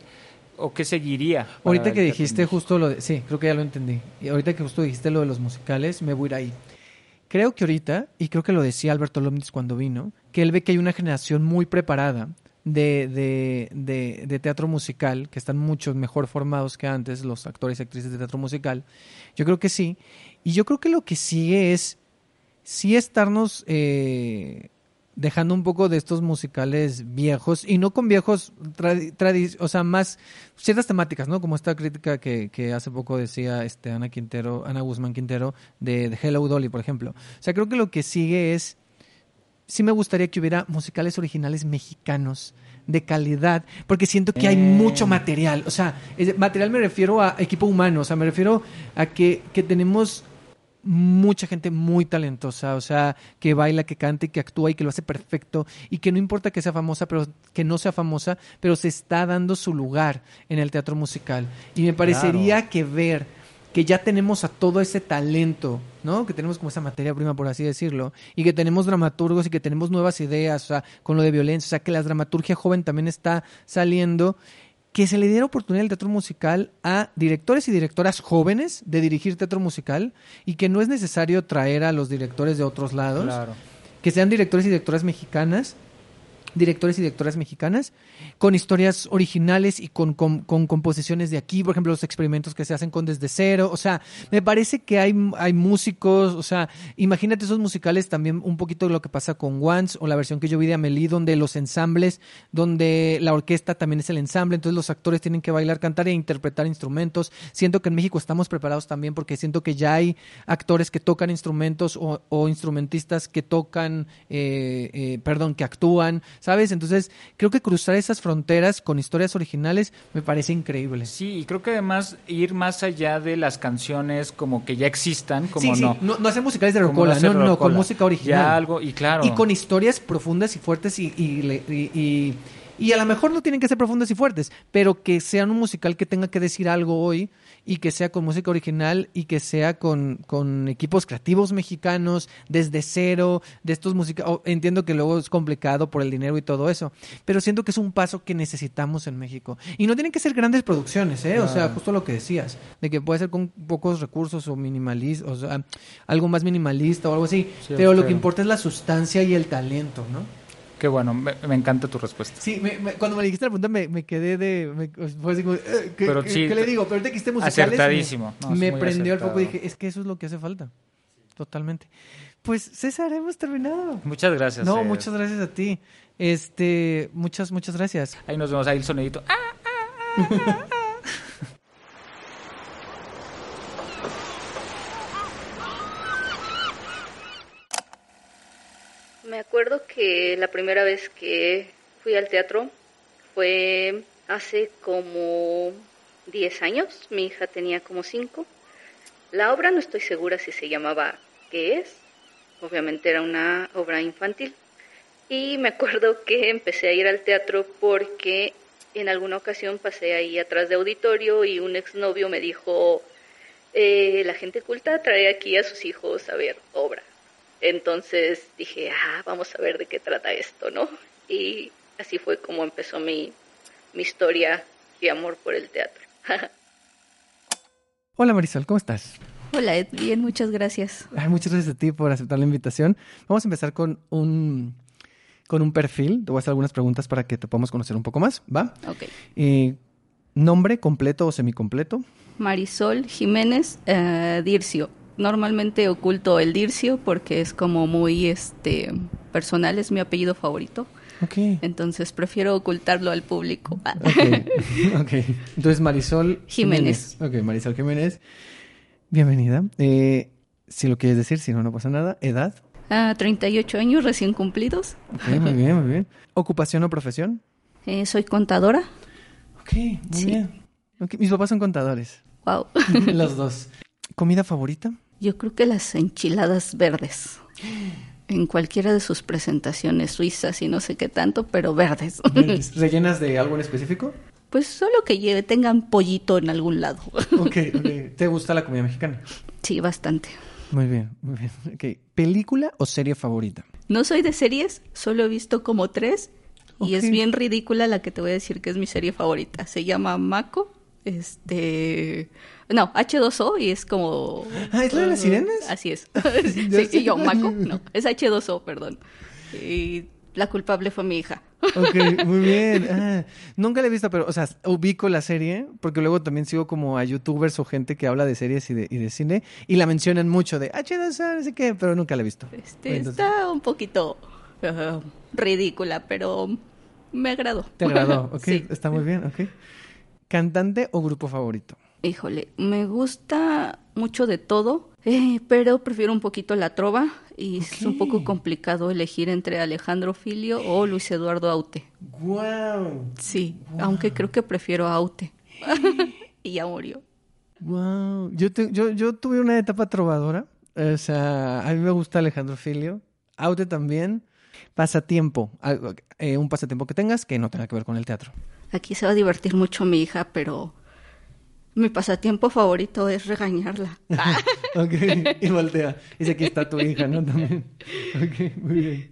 o qué seguiría? Ahorita que dijiste justo lo de, sí, creo que ya lo entendí, y ahorita que justo dijiste lo de los musicales, me voy a ir ahí. Creo que ahorita, y creo que lo decía Alberto Lomnitz cuando vino, que él ve que hay una generación muy preparada de teatro musical, que están mucho mejor formados que antes los actores y actrices de teatro musical. Yo creo que sí, y yo creo que lo que sigue es sí estarnos dejando un poco de estos musicales viejos, y no con viejos o sea, más ciertas temáticas, ¿no? Como esta crítica que hace poco decía Ana Guzmán Quintero de Hello Dolly, por ejemplo. O sea, creo que lo que sigue es, sí me gustaría que hubiera musicales originales mexicanos de calidad, porque siento que hay mucho material. O sea, material me refiero a equipo humano, o sea, me refiero a que tenemos mucha gente muy talentosa, o sea, que baila, que canta y que actúa y que lo hace perfecto, y que no importa que sea famosa, pero que no sea famosa, pero se está dando su lugar en el teatro musical. Y me parecería que ver que ya tenemos a todo ese talento, ¿no? Que tenemos como esa materia prima, por así decirlo, y que tenemos dramaturgos y que tenemos nuevas ideas, o sea, con lo de Violencia, o sea, que la dramaturgia joven también está saliendo, que se le diera oportunidad al teatro musical a directores y directoras jóvenes de dirigir teatro musical, y que no es necesario traer a los directores de otros lados, que sean directores y directoras mexicanas, con historias originales y con composiciones de aquí, por ejemplo, los experimentos que se hacen con Desde Cero. O sea, me parece que hay músicos, o sea, imagínate esos musicales también, un poquito de lo que pasa con Once, o la versión que yo vi de Amélie, donde los ensambles, donde la orquesta también es el ensamble, entonces los actores tienen que bailar, cantar e interpretar instrumentos. Siento que en México estamos preparados también, porque siento que ya hay actores que tocan instrumentos o instrumentistas que tocan, que actúan, ¿sabes? Entonces, creo que cruzar esas fronteras con historias originales me parece increíble. Sí, y creo que además ir más allá de las canciones como que ya existan, como sí, no hacer musicales de rocola, no, con música original. Ya algo, y claro. Y con historias profundas y fuertes y a lo mejor no tienen que ser profundas y fuertes, pero que sean un musical que tenga que decir algo hoy, y que sea con música original, y que sea con equipos creativos mexicanos, desde cero, de estos musicales. Entiendo que luego es complicado por el dinero y todo eso, pero siento que es un paso que necesitamos en México. Y no tienen que ser grandes producciones, O sea, justo lo que decías, de que puede ser con pocos recursos o minimalista, o sea, algo más minimalista o algo así, sí, pero lo que importa es la sustancia y el talento, ¿no? Qué bueno, me encanta tu respuesta. Sí, cuando me dijiste la pregunta me quedé de... fue así como, ¿qué le digo? Pero ahorita que esté musicales... Acertadísimo. Me prendió el foco y dije, es que eso es lo que hace falta. Totalmente. Pues, César, hemos terminado. Muchas gracias. No, muchas gracias a ti. Muchas gracias. Ahí nos vemos, ahí el sonidito. Me acuerdo que la primera vez que fui al teatro fue hace como 10 años. Mi hija tenía como 5. La obra no estoy segura si se llamaba ¿Qué es? Obviamente era una obra infantil. Y me acuerdo que empecé a ir al teatro porque en alguna ocasión pasé ahí atrás de auditorio y un exnovio me dijo, la gente culta trae aquí a sus hijos a ver obra. Entonces dije, vamos a ver de qué trata esto, ¿no? Y así fue como empezó mi historia y amor por el teatro. Hola Marisol, ¿cómo estás? Hola Ed, bien, muchas gracias. Ay, muchas gracias a ti por aceptar la invitación. Vamos a empezar con un perfil. Te voy a hacer algunas preguntas para que te podamos conocer un poco más, ¿va? Ok. ¿Nombre completo o semicompleto? Marisol Jiménez Dircio. Normalmente oculto el Dircio porque es como muy personal, es mi apellido favorito. Okay. Entonces prefiero ocultarlo al público. Okay. Entonces Marisol Jiménez. Ok, Marisol Jiménez. Bienvenida. Si lo quieres decir, si no, no pasa nada. ¿Edad? 38 años recién cumplidos. Okay, muy bien, muy bien. ¿Ocupación o profesión? Soy contadora. Ok, muy bien. Okay. Mis papás son contadores. Wow. Los dos. ¿Comida favorita? Yo creo que las enchiladas verdes. En cualquiera de sus presentaciones suizas y no sé qué tanto, pero verdes. ¿Rellenas de algo en específico? Pues solo que tengan pollito en algún lado. Ok. ¿Te gusta la comida mexicana? Sí, bastante. Muy bien, muy bien. Okay. ¿Película o serie favorita? No soy de series, solo he visto como 3. Okay. Y es bien ridícula la que te voy a decir que es mi serie favorita. Se llama Mako. No, H2O y es como... Ah, ¿es la de las sirenas? Así es. Sí, yo, Mako, no, es H2O, perdón. Y la culpable fue mi hija. Ok, muy bien. Nunca la he visto, pero, o sea, ubico la serie, porque luego también sigo como a youtubers o gente que habla de series y de cine, y la mencionan mucho de H2O, no sé qué, pero nunca la he visto. Entonces... Está un poquito ridícula, pero me agradó. Te agradó, ok, sí. Está muy bien, ok. ¿Cantante o grupo favorito? Híjole, me gusta mucho de todo, pero prefiero un poquito la trova y es un poco complicado elegir entre Alejandro Filio o Luis Eduardo Aute. ¡Wow! Sí, wow. Aunque creo que prefiero a Aute. Y ya murió. ¡Wow! Yo tuve una etapa trovadora, o sea, a mí me gusta Alejandro Filio, Aute también. Pasatiempo, un pasatiempo que tengas que no tenga que ver con el teatro. Aquí se va a divertir mucho mi hija, pero mi pasatiempo favorito es regañarla. Ok, y voltea. Dice, aquí está tu hija, ¿no? También. Ok, muy bien.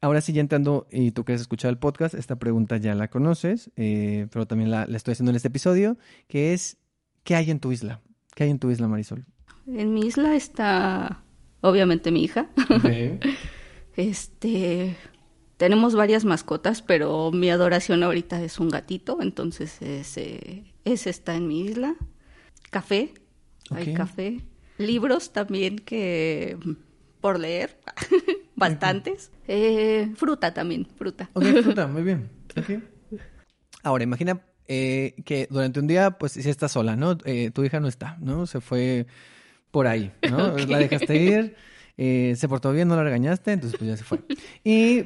Ahora sí, ya entrando, y tú que has escuchado el podcast, esta pregunta ya la conoces, pero también la estoy haciendo en este episodio, que es, ¿qué hay en tu isla? ¿Qué hay en tu isla, Marisol? En mi isla está, obviamente, mi hija. Okay. Tenemos varias mascotas, pero mi adoración ahorita es un gatito, entonces ese está en mi isla. Café, okay. Hay café. Libros también que por leer, bastantes. Okay. Fruta también, fruta. Ok, fruta, muy bien. Okay. Ahora, imagina que durante un día, pues, si estás sola, ¿no? Tu hija no está, ¿no? Se fue por ahí, ¿no? Okay. La dejaste ir. Se portó bien, no la regañaste, entonces pues ya se fue.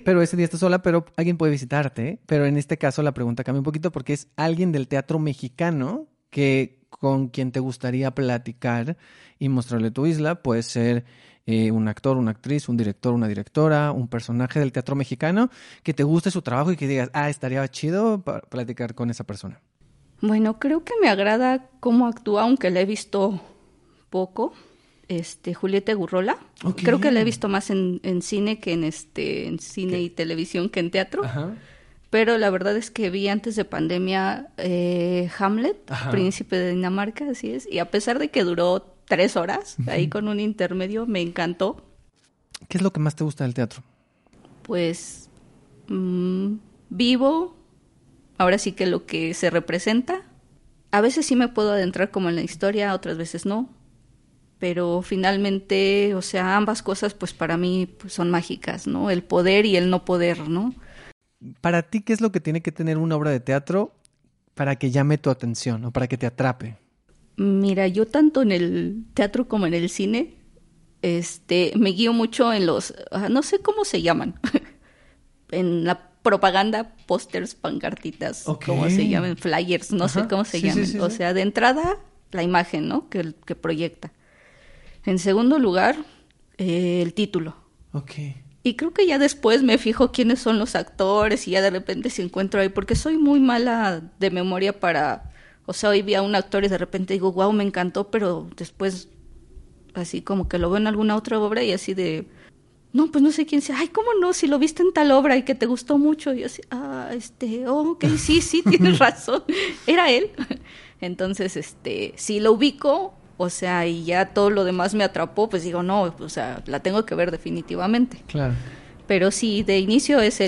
Pero ese día estás sola, pero alguien puede visitarte, ¿eh? Pero en este caso la pregunta cambia un poquito porque es alguien del teatro mexicano con quien te gustaría platicar y mostrarle tu isla. Puede ser un actor, una actriz, un director, una directora, un personaje del teatro mexicano que te guste su trabajo y que digas, estaría chido para platicar con esa persona. Bueno, creo que me agrada cómo actúa, aunque la he visto poco. Julieta Gurrola. Okay. Creo que la he visto más en cine que en cine y televisión que en teatro. Ajá. Pero la verdad es que vi antes de pandemia Hamlet, ajá, Príncipe de Dinamarca, así es. Y a pesar de que duró 3 horas, ahí con un intermedio, me encantó. ¿Qué es lo que más te gusta del teatro? Pues vivo, ahora sí que lo que se representa. A veces sí me puedo adentrar como en la historia, otras veces no. Pero finalmente, o sea, ambas cosas, pues para mí pues, son mágicas, ¿no? El poder y el no poder, ¿no? Para ti, ¿qué es lo que tiene que tener una obra de teatro para que llame tu atención o para que te atrape? Mira, yo tanto en el teatro como en el cine, me guío mucho en los, no sé cómo se llaman, en la propaganda, pósters, pancartitas, okay, cómo se llaman, flyers, no sé cómo se llaman. Sí, sí, sí. O sea, de entrada, la imagen, ¿no? Que proyecta. En segundo lugar, el título. Okay. Y creo que ya después me fijo quiénes son los actores y ya de repente se encuentro ahí, porque soy muy mala de memoria para... O sea, hoy vi a un actor y de repente digo, wow, me encantó, pero después así como que lo veo en alguna otra obra y así de... No, pues no sé quién sea. Ay, ¿cómo no? Si lo viste en tal obra y que te gustó mucho. Y así, ok, sí, tienes razón. Era él. Entonces, si lo ubico... O sea, y ya todo lo demás me atrapó, pues digo, no, o sea, la tengo que ver definitivamente. Claro. Pero sí, de inicio es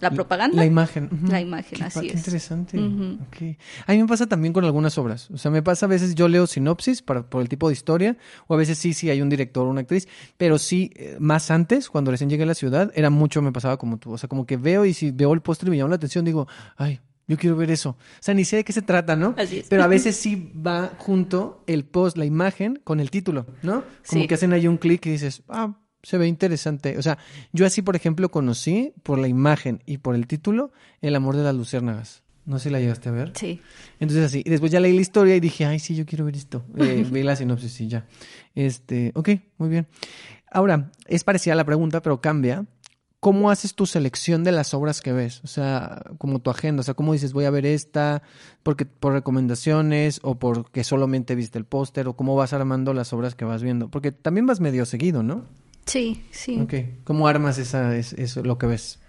la propaganda. La imagen. Uh-huh. La imagen, así es. Qué interesante. Uh-huh. Okay. A mí me pasa también con algunas obras. O sea, me pasa a veces, yo leo sinopsis por el tipo de historia, o a veces sí hay un director o una actriz, pero sí, más antes, cuando recién llegué a la ciudad, era mucho, me pasaba como tú. O sea, como que veo y si veo el póster y me llama la atención, digo, ay... Yo quiero ver eso. O sea, ni sé de qué se trata, ¿no? Así es. Pero a veces sí va junto el post, la imagen, con el título, ¿no? Como sí, que hacen ahí un clic y dices, se ve interesante. O sea, yo así, por ejemplo, conocí por la imagen y por el título El amor de las luciérnagas. No sé si la llegaste a ver. Sí. Entonces así. Y después ya leí la historia y dije, ay, sí, yo quiero ver esto. Vi la sinopsis y ya. Ok, muy bien. Ahora, es parecida a la pregunta, pero cambia. ¿Cómo haces tu selección de las obras que ves? O sea, como tu agenda. O sea, ¿cómo dices, voy a ver esta porque por recomendaciones o porque solamente viste el póster? ¿O cómo vas armando las obras que vas viendo? Porque también vas medio seguido, ¿no? Sí. Okay. ¿Cómo armas eso, lo que ves?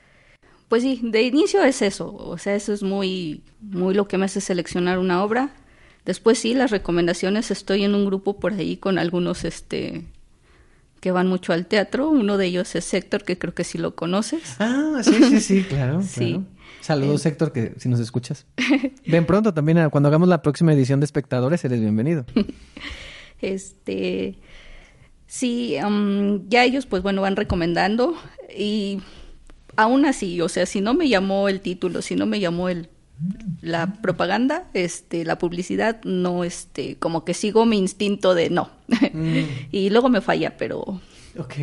Pues sí, de inicio es eso. O sea, eso es muy, muy lo que me hace seleccionar una obra. Después sí, las recomendaciones. Estoy en un grupo por ahí con algunos, que van mucho al teatro. Uno de ellos es Héctor, que creo que sí lo conoces. Sí, claro. Sí. Claro. Saludos, Héctor, que si nos escuchas. Ven pronto también, cuando hagamos la próxima edición de Espectadores, eres bienvenido. Sí, ya ellos, pues bueno, van recomendando. Y aún así, o sea, si no me llamó el título, si no me llamó la propaganda, la publicidad, no, como que sigo mi instinto de no. Y luego me falla, pero... Ok.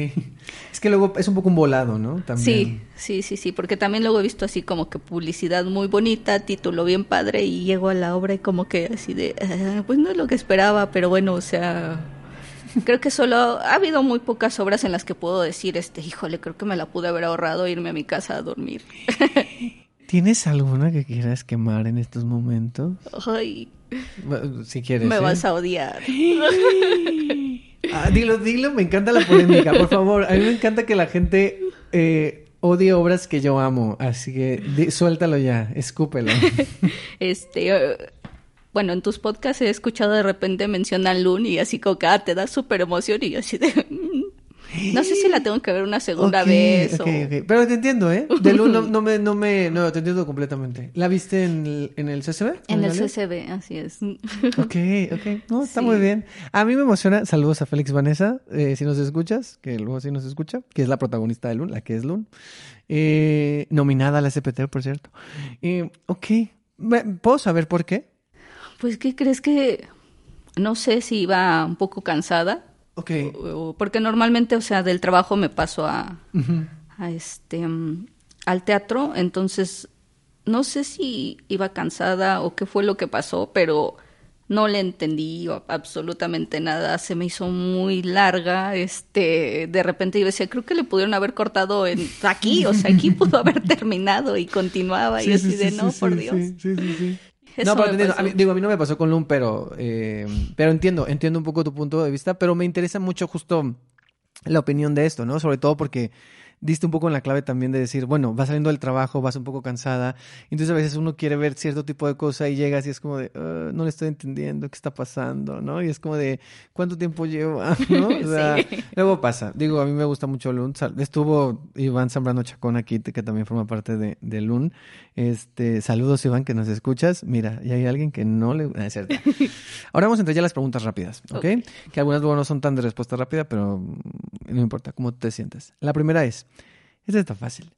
Es que luego es un poco un volado, ¿no? También. Sí, porque también luego he visto así como que publicidad muy bonita, título bien padre, y llego a la obra y como que así de... pues no es lo que esperaba, pero bueno, o sea... Creo que solo ha habido muy pocas obras en las que puedo decir, híjole, creo que me la pude haber ahorrado irme a mi casa a dormir. ¿Tienes alguna que quieras quemar en estos momentos? Ay. Bueno, si quieres. Me vas a odiar. Dilo, me encanta la polémica, por favor. A mí me encanta que la gente odie obras que yo amo, así que suéltalo ya, escúpelo. Bueno, en tus podcasts he escuchado de repente mencionan Lum y así como que te da súper emoción y yo así de... No sé si la tengo que ver una segunda vez. Okay. Pero te entiendo, ¿eh? De Lum no, te entiendo completamente. ¿La viste en el CCB? En el CCB, así es. Ok. No, está muy bien. A mí me emociona. Saludos a Félix Vanessa, si nos escuchas, que luego sí nos escucha, que es la protagonista de Lum, la que es Lum. Nominada a la CPT, por cierto. Ok. ¿Puedo saber por qué? Pues, ¿qué crees que...? No sé si iba un poco cansada. Okay. Porque normalmente, o sea, del trabajo me paso al teatro, entonces no sé si iba cansada o qué fue lo que pasó, pero no le entendí absolutamente nada, se me hizo muy larga, de repente yo decía, creo que le pudieron haber cortado aquí pudo haber terminado y continuaba y así de no, por Dios. Sí. Eso no, pero entiendo. A mí no me pasó con Lum, pero entiendo un poco tu punto de vista, pero me interesa mucho justo la opinión de esto, ¿no? Sobre todo porque diste un poco en la clave también de decir, bueno, vas saliendo del trabajo, vas un poco cansada, entonces a veces uno quiere ver cierto tipo de cosa y llegas y es como de, no le estoy entendiendo, ¿qué está pasando?, ¿no? Y es como de, ¿cuánto tiempo lleva?, ¿no? O sea, luego pasa. Digo, a mí me gusta mucho Lum. Estuvo Iván Zambrano Chacón aquí, que también forma parte de Lum. Saludos, Iván, que nos escuchas. Mira, y hay alguien que no le... es cierto. Ahora vamos a entrar ya a las preguntas rápidas, ¿okay? Que algunas luego no son tan de respuesta rápida, pero no importa, ¿cómo te sientes? La primera es... Esta está fácil.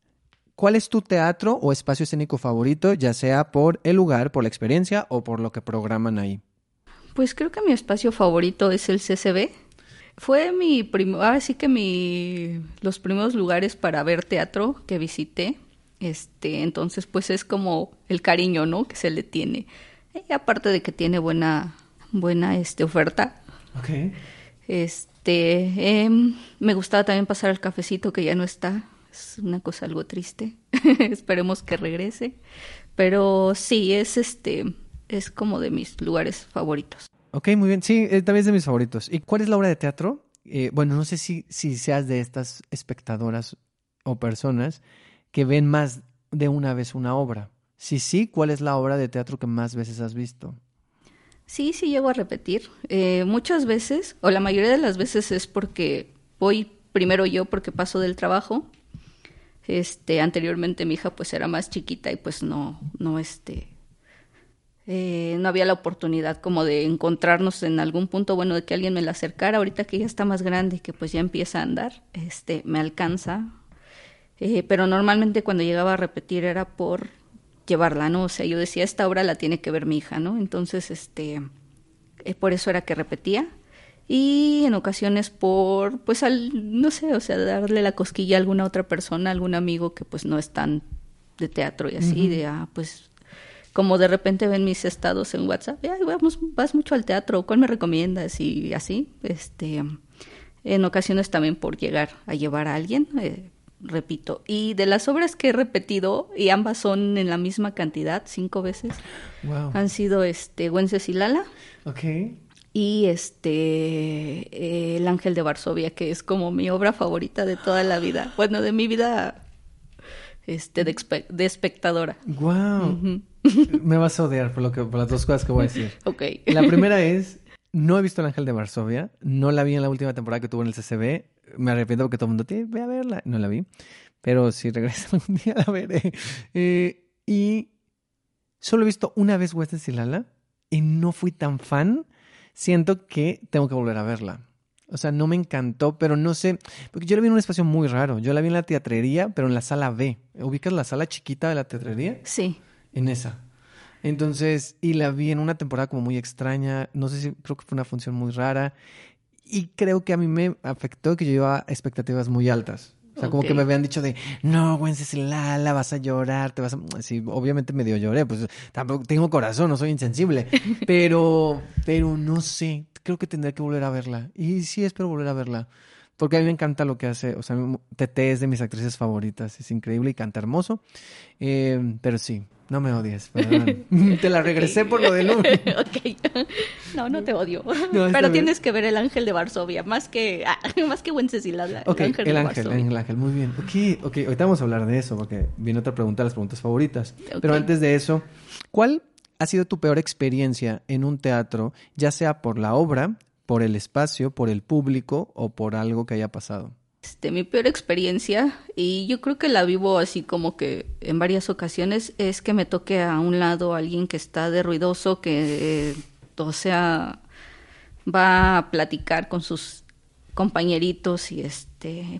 ¿Cuál es tu teatro o espacio escénico favorito, ya sea por el lugar, por la experiencia o por lo que programan ahí? Pues creo que mi espacio favorito es el CCB. Fue mi los primeros lugares para ver teatro que visité. Entonces pues es como el cariño, ¿no?, que se le tiene. Y aparte de que tiene buena oferta. Okay. Me gustaba también pasar al Cafecito, que ya no está. Es una cosa algo triste. Esperemos que regrese. Pero sí, es como de mis lugares favoritos. Ok, muy bien. Sí, también es de mis favoritos. ¿Y cuál es la obra de teatro? No sé si seas de estas espectadoras o personas que ven más de una vez una obra. Si sí, ¿cuál es la obra de teatro que más veces has visto? Sí, llego a repetir. Muchas veces, o la mayoría de las veces, es porque voy primero yo porque paso del trabajo. Anteriormente mi hija pues era más chiquita y pues no había la oportunidad como de encontrarnos en algún punto, de que alguien me la acercara. Ahorita que ella está más grande y que pues ya empieza a andar, me alcanza. Pero normalmente cuando llegaba a repetir era por llevarla, ¿no? O sea, yo decía, esta obra la tiene que ver mi hija, ¿no? Entonces, por eso era que repetía. Y en ocasiones por, pues, darle la cosquilla a alguna otra persona, algún amigo que, pues, no es tan de teatro y así, uh-huh. Como de repente ven mis estados en WhatsApp, ay, vas mucho al teatro, ¿cuál me recomiendas? Y así, en ocasiones también por llegar a llevar a alguien, repito. Y de las obras que he repetido, y ambas son en la misma cantidad, 5 veces, wow. Han sido, Wences y Lala. Okay. Y El Ángel de Varsovia, que es como mi obra favorita de toda la vida. De mi vida de espectadora. ¡Guau! Wow. Uh-huh. Me vas a odiar por las 2 cosas que voy a decir. Ok. La primera es, no he visto El Ángel de Varsovia. No la vi en la última temporada que tuvo en el CCB. Me arrepiento porque todo el mundo, ve a verla. No la vi. Pero si regresa algún día la veré. Y solo he visto una vez Wences y Lala. Y no fui tan fan. Siento que tengo que volver a verla. O sea, no me encantó, pero no sé. Porque yo la vi en un espacio muy raro. Yo la vi en la teatrería, pero en la sala B. ¿Ubicas la sala chiquita de la teatrería? Sí. En esa. Entonces, y la vi en una temporada como muy extraña. No sé si, creo que fue una función muy rara. Y creo que a mí me afectó que yo llevaba expectativas muy altas. O sea, okay. Como que me habían dicho no, Wences y Lala, vas a llorar, te vas a... Sí, obviamente medio lloré, pues tampoco tengo corazón, no soy insensible. Pero no sé, creo que tendré que volver a verla. Y sí, espero volver a verla. Porque a mí me encanta lo que hace, o sea, Tete es de mis actrices favoritas, es increíble y canta hermoso. Pero sí, no me odies, perdón. Te la regresé por lo de Lum. Ok, no te odio. No, pero tienes que ver El Ángel de Varsovia, más que Wences y Lala. Ok, El Ángel, muy bien. Ok, ahorita vamos a hablar de eso, porque viene otra pregunta, las preguntas favoritas. Okay. Pero antes de eso, ¿cuál ha sido tu peor experiencia en un teatro, ya sea por la obra, por el espacio, por el público o por algo que haya pasado? Mi peor experiencia, y yo creo que la vivo así como que en varias ocasiones, es que me toque a un lado alguien que está de ruidoso, que va a platicar con sus compañeritos y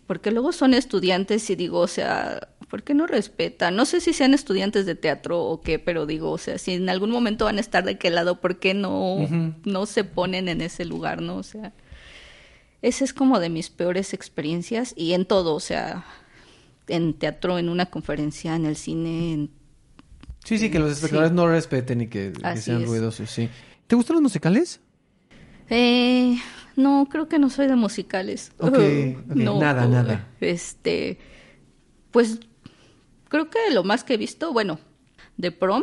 porque luego son estudiantes y digo, ¿por qué no respetan? No sé si sean estudiantes de teatro o qué, pero digo, si en algún momento van a estar de qué lado, ¿por qué no, uh-huh. no se ponen en ese lugar, no? Esa es como de mis peores experiencias y en todo, en teatro, en una conferencia, en el cine. Sí, que los espectadores sí. No respeten y que sean ruidosos, sí. ¿Te gustan los musicales? No, creo que no soy de musicales. Okay. No, nada. Pues creo que lo más que he visto, de Prom,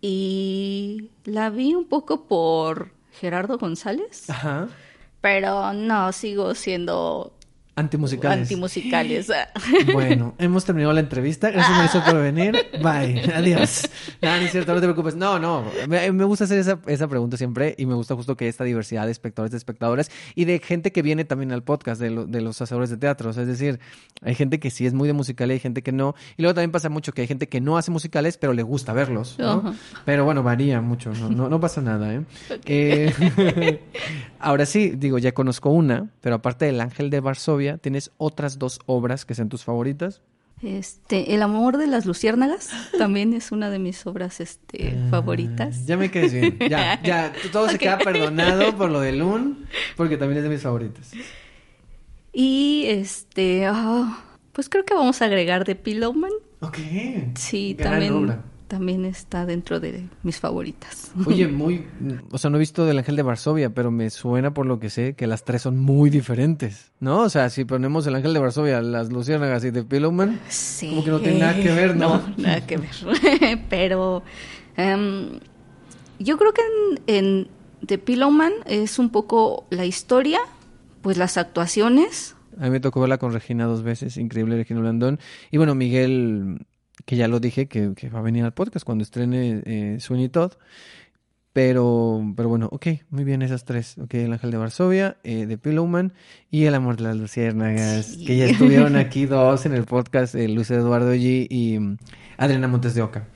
y la vi un poco por Gerardo González. Ajá. Pero no, sigo siendo... Antimusicales. Bueno, hemos terminado la entrevista. Gracias, Marisol, por venir. Bye. Adiós. No, no es cierto, no te preocupes. No. Me gusta hacer esa pregunta siempre y me gusta justo que esta diversidad de espectadores, y de gente que viene también al podcast de los hacedores de teatro. O sea, es decir, hay gente que sí es muy de musicales, hay gente que no. Y luego también pasa mucho que hay gente que no hace musicales, pero le gusta verlos, ¿no? Uh-huh. Pero varía mucho. No pasa nada, ¿eh? Okay. Ahora sí, ya conozco una, pero aparte del Ángel de Varsovia, ¿tienes otras 2 obras que sean tus favoritas? El amor de las luciérnagas también es una de mis obras favoritas. Ya me caes bien. Ya. Todo okay. Se queda perdonado por lo de Lum, porque también es de mis favoritas. Y pues creo que vamos a agregar de Pillowman. Ok. Sí, gran también está dentro de mis favoritas. Oye, no he visto El Ángel de Varsovia, pero me suena por lo que sé que las tres son muy diferentes, ¿no? O sea, si ponemos El Ángel de Varsovia, las luciérnagas y de Pillowman, sí, como que no tiene nada que ver, ¿no? No, nada que ver. Pero yo creo que en The Pillowman es un poco la historia, pues las actuaciones. A mí me tocó verla con Regina 2 veces, increíble Regina Blandón. Y bueno, Miguel, que ya lo dije, que va a venir al podcast cuando estrene Sweeney Todd. Pero bueno, ok, muy bien esas tres. Ok, El Ángel de Varsovia, The Pillowman y El Amor de las Luciérnagas, sí. Que ya estuvieron aquí 2 en el podcast, Luis Eduardo G y Adriana Montes de Oca.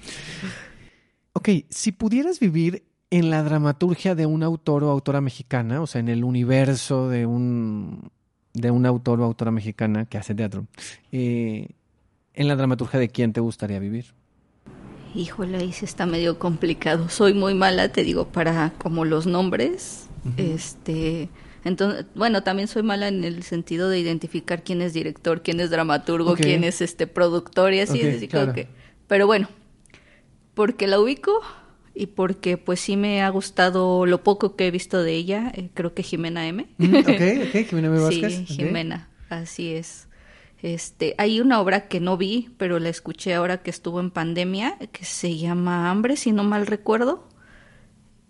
Ok, si pudieras vivir en la dramaturgia de un autor o autora mexicana, o sea, en el universo de un autor o autora mexicana que hace teatro, ¿en la dramaturgia de quién te gustaría vivir? Híjole, ahí sí está medio complicado. Soy muy mala, te digo, para como los nombres. Uh-huh. Entonces, bueno, también soy mala en el sentido de identificar quién es director, quién es dramaturgo, okay. Quién es productor y así. Okay, es decir, claro. Okay. Pero bueno, porque la ubico y porque pues sí me ha gustado lo poco que he visto de ella. Creo que Jimena M. Ok, Jimena M. Vázquez. Sí, Jimena, okay. Así es. Hay una obra que no vi, pero la escuché ahora que estuvo en pandemia, que se llama Hambre, si no mal recuerdo.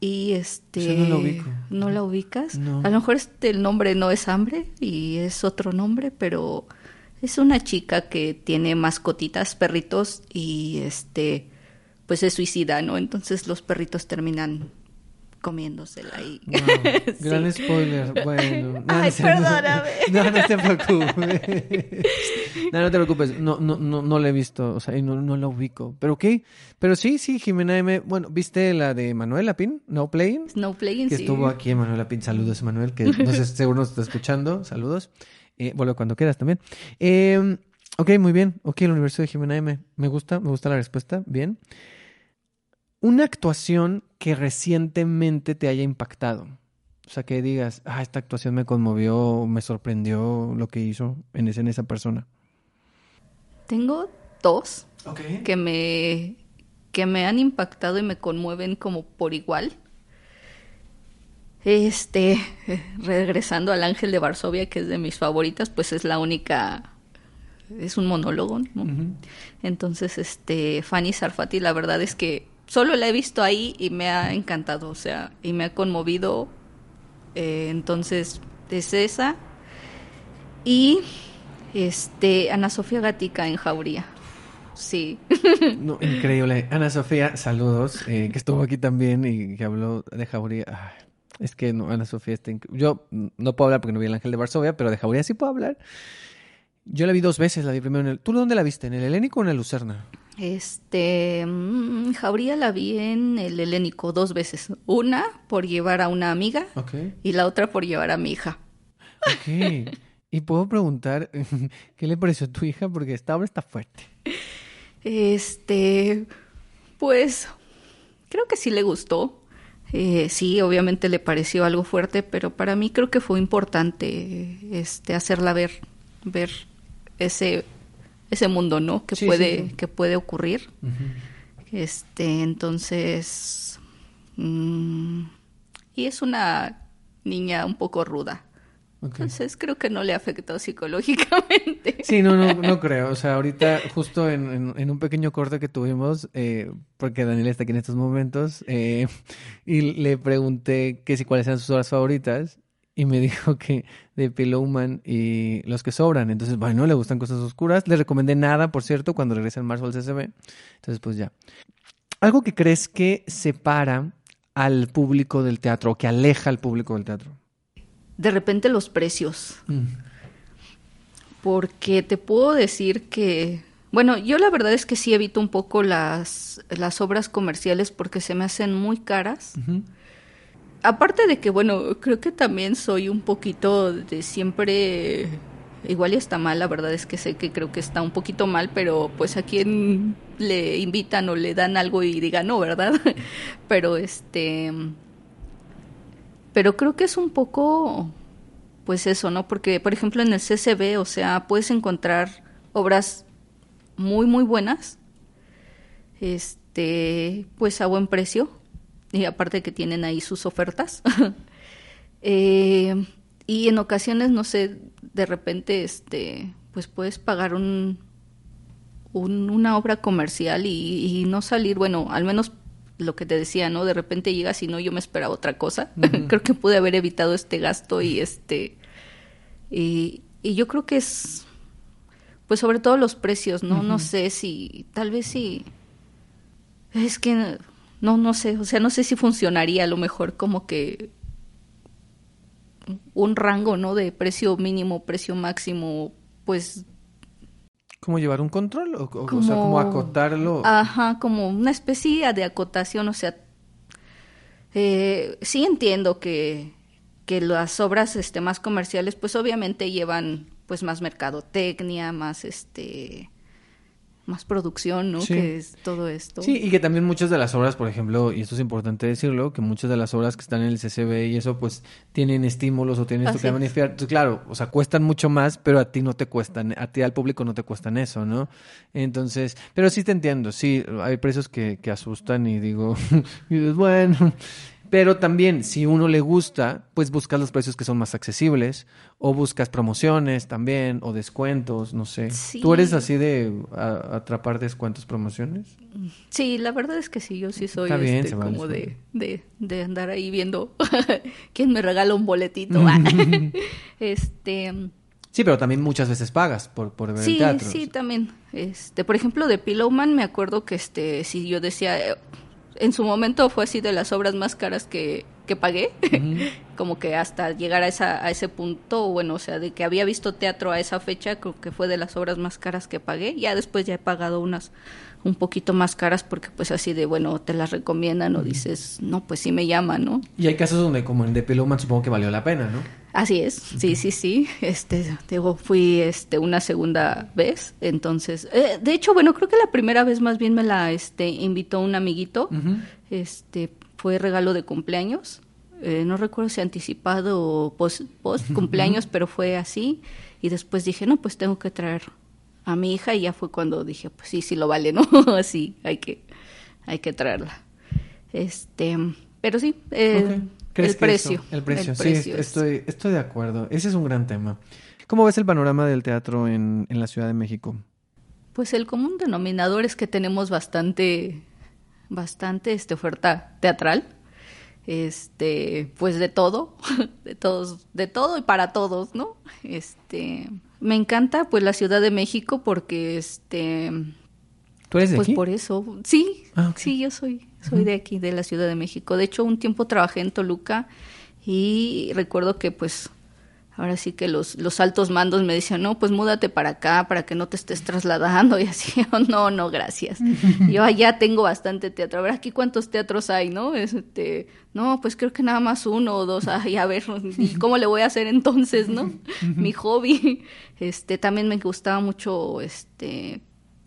Y Yo no la ubico. ¿No la ubicas? No. A lo mejor el nombre no es Hambre y es otro nombre, pero es una chica que tiene mascotitas, perritos, y pues se suicida, ¿no? Entonces los perritos terminan comiéndosela y... Wow, gran sí. Spoiler, bueno... Ay, perdóname. No te preocupes. No te preocupes, no la he visto, o sea, no la ubico. Pero ok, pero sí, Jimena M. Bueno, ¿viste la de Manuel Lapín? No Playing, que sí. Estuvo aquí Manuel Lapín, saludos Manuel, que no sé, seguro nos está escuchando, saludos. Vuelve cuando quieras también. Ok, muy bien, ok, el universo de Jimena M. Me gusta la respuesta, bien. Una actuación que recientemente te haya impactado. O sea, que digas, esta actuación me conmovió, me sorprendió lo que hizo en esa persona. Tengo 2 okay. que me han impactado y me conmueven como por igual. Regresando al Ángel de Varsovia, que es de mis favoritas, pues es la única... Es un monólogo, ¿no? Uh-huh. Entonces, Fanny Sarfati, la verdad es que solo la he visto ahí y me ha encantado, o sea, y me ha conmovido. Entonces, es esa. Y Ana Sofía Gatica en Jauría. Sí. No, increíble. Ana Sofía, saludos, que estuvo aquí también y que habló de Jauría. Ay, es que no, Ana Sofía está increíble. Yo no puedo hablar porque no vi El Ángel de Varsovia, pero de Jauría sí puedo hablar. Yo la vi 2 veces, la vi primero en el... ¿Tú dónde la viste? ¿En el Helénico o en el Lucerna? Jauría la vi en el Helénico 2 veces. Una por llevar a una amiga, okay. Y la otra por llevar a mi hija. Ok. Y puedo preguntar, ¿qué le pareció a tu hija? Porque esta obra está fuerte. Pues, creo que sí le gustó. Sí, obviamente le pareció algo fuerte, pero para mí creo que fue importante hacerla ver ese mundo, ¿no? Que sí, puede sí. Que puede ocurrir. Uh-huh. Entonces y es una niña un poco ruda. Okay. Entonces creo que no le afectó psicológicamente. Sí, no creo. O sea, ahorita justo en un pequeño corte que tuvimos, porque Daniel está aquí en estos momentos, y le pregunté que si cuáles eran sus obras favoritas. Y me dijo que de Pillowman y Los que sobran. Entonces, bueno, le gustan cosas oscuras. Le recomendé Nada, por cierto, cuando regrese en marzo al CCB. Entonces, pues ya. ¿Algo que crees que separa al público del teatro o que aleja al público del teatro? De repente los precios. Mm. Porque te puedo decir que... Bueno, yo la verdad es que sí evito un poco las obras comerciales porque se me hacen muy caras. Uh-huh. Aparte de que, bueno, creo que también soy un poquito de siempre igual está mal, la verdad es que sé que creo que está un poquito mal, pero pues a quién le invitan o le dan algo y digan no, ¿verdad? Pero pero creo que es un poco pues eso, ¿no? Porque por ejemplo en el CCB, o sea, puedes encontrar obras muy muy buenas, pues a buen precio, y aparte que tienen ahí sus ofertas. Y en ocasiones, no sé, de repente pues puedes pagar una obra comercial y no salir, bueno, al menos lo que te decía, ¿no? De repente llegas y no, yo me esperaba otra cosa. Uh-huh. Creo que pude haber evitado este gasto y y yo creo que es pues sobre todo los precios, ¿no? Uh-huh. No sé si tal vez si es que no sé, o sea, no sé si funcionaría a lo mejor como que un rango, ¿no? De precio mínimo, precio máximo, pues... ¿Como llevar un control? O sea, ¿como acotarlo? Ajá, como una especie de acotación, o sea... sí entiendo que las obras más comerciales, pues obviamente llevan pues más mercadotecnia, más más producción, ¿no? Sí. Que es todo esto. Sí, y que también muchas de las obras, por ejemplo, y esto es importante decirlo, que muchas de las obras que están en el CCB y eso, pues, tienen estímulos o tienen esto que manifestar. Entonces, claro, o sea, cuestan mucho más, pero a ti no te cuestan, a ti al público no te cuestan eso, ¿no? Entonces, pero sí te entiendo, sí, hay precios que asustan y digo, y dices, bueno... Pero también, si uno le gusta, pues buscas los precios que son más accesibles o buscas promociones también o descuentos, no sé. Sí. ¿Tú eres así de atrapar descuentos, promociones? Sí, la verdad es que sí, yo sí soy bien, como de andar ahí viendo quién me regala un boletito. Sí, pero también muchas veces pagas por ver el teatro. Sí, también. Por ejemplo, de Pillowman me acuerdo que si yo decía... en su momento fue así de las obras más caras que pagué, como que hasta llegar a ese punto, bueno, o sea, de que había visto teatro a esa fecha, creo que fue de las obras más caras que pagué. Ya después ya he pagado unas un poquito más caras porque pues así de, bueno, te las recomiendan o dices, no, pues sí me llama, ¿no? Y hay casos donde como en The Pillowman supongo que valió la pena, ¿no? Así es, sí. Digo, fui una segunda vez, entonces... de hecho, bueno, creo que la primera vez más bien me la invitó un amiguito. Uh-huh. Fue regalo de cumpleaños. No recuerdo si anticipado o post cumpleaños, uh-huh. Pero fue así. Y después dije, no, pues tengo que traer a mi hija. Y ya fue cuando dije, pues sí lo vale, ¿no? Así, hay que traerla. Pero sí... okay. El precio, sí, estoy de acuerdo. Ese es un gran tema. ¿Cómo ves el panorama del teatro en la Ciudad de México? Pues el común denominador es que tenemos bastante oferta teatral. Pues de todo y para todos, ¿no? Me encanta pues la Ciudad de México porque ¿Tú eres de aquí? Pues por eso, sí, sí, yo soy de aquí, de la Ciudad de México. De hecho, un tiempo trabajé en Toluca y recuerdo que pues ahora sí que los altos mandos me decían, no, pues múdate para acá para que no te estés trasladando y así, no, gracias. Yo allá tengo bastante teatro, a ver aquí cuántos teatros hay, ¿no? No, pues creo que nada más uno o dos, ay, a ver, ¿y cómo le voy a hacer entonces, no? Mi hobby, también me gustaba mucho,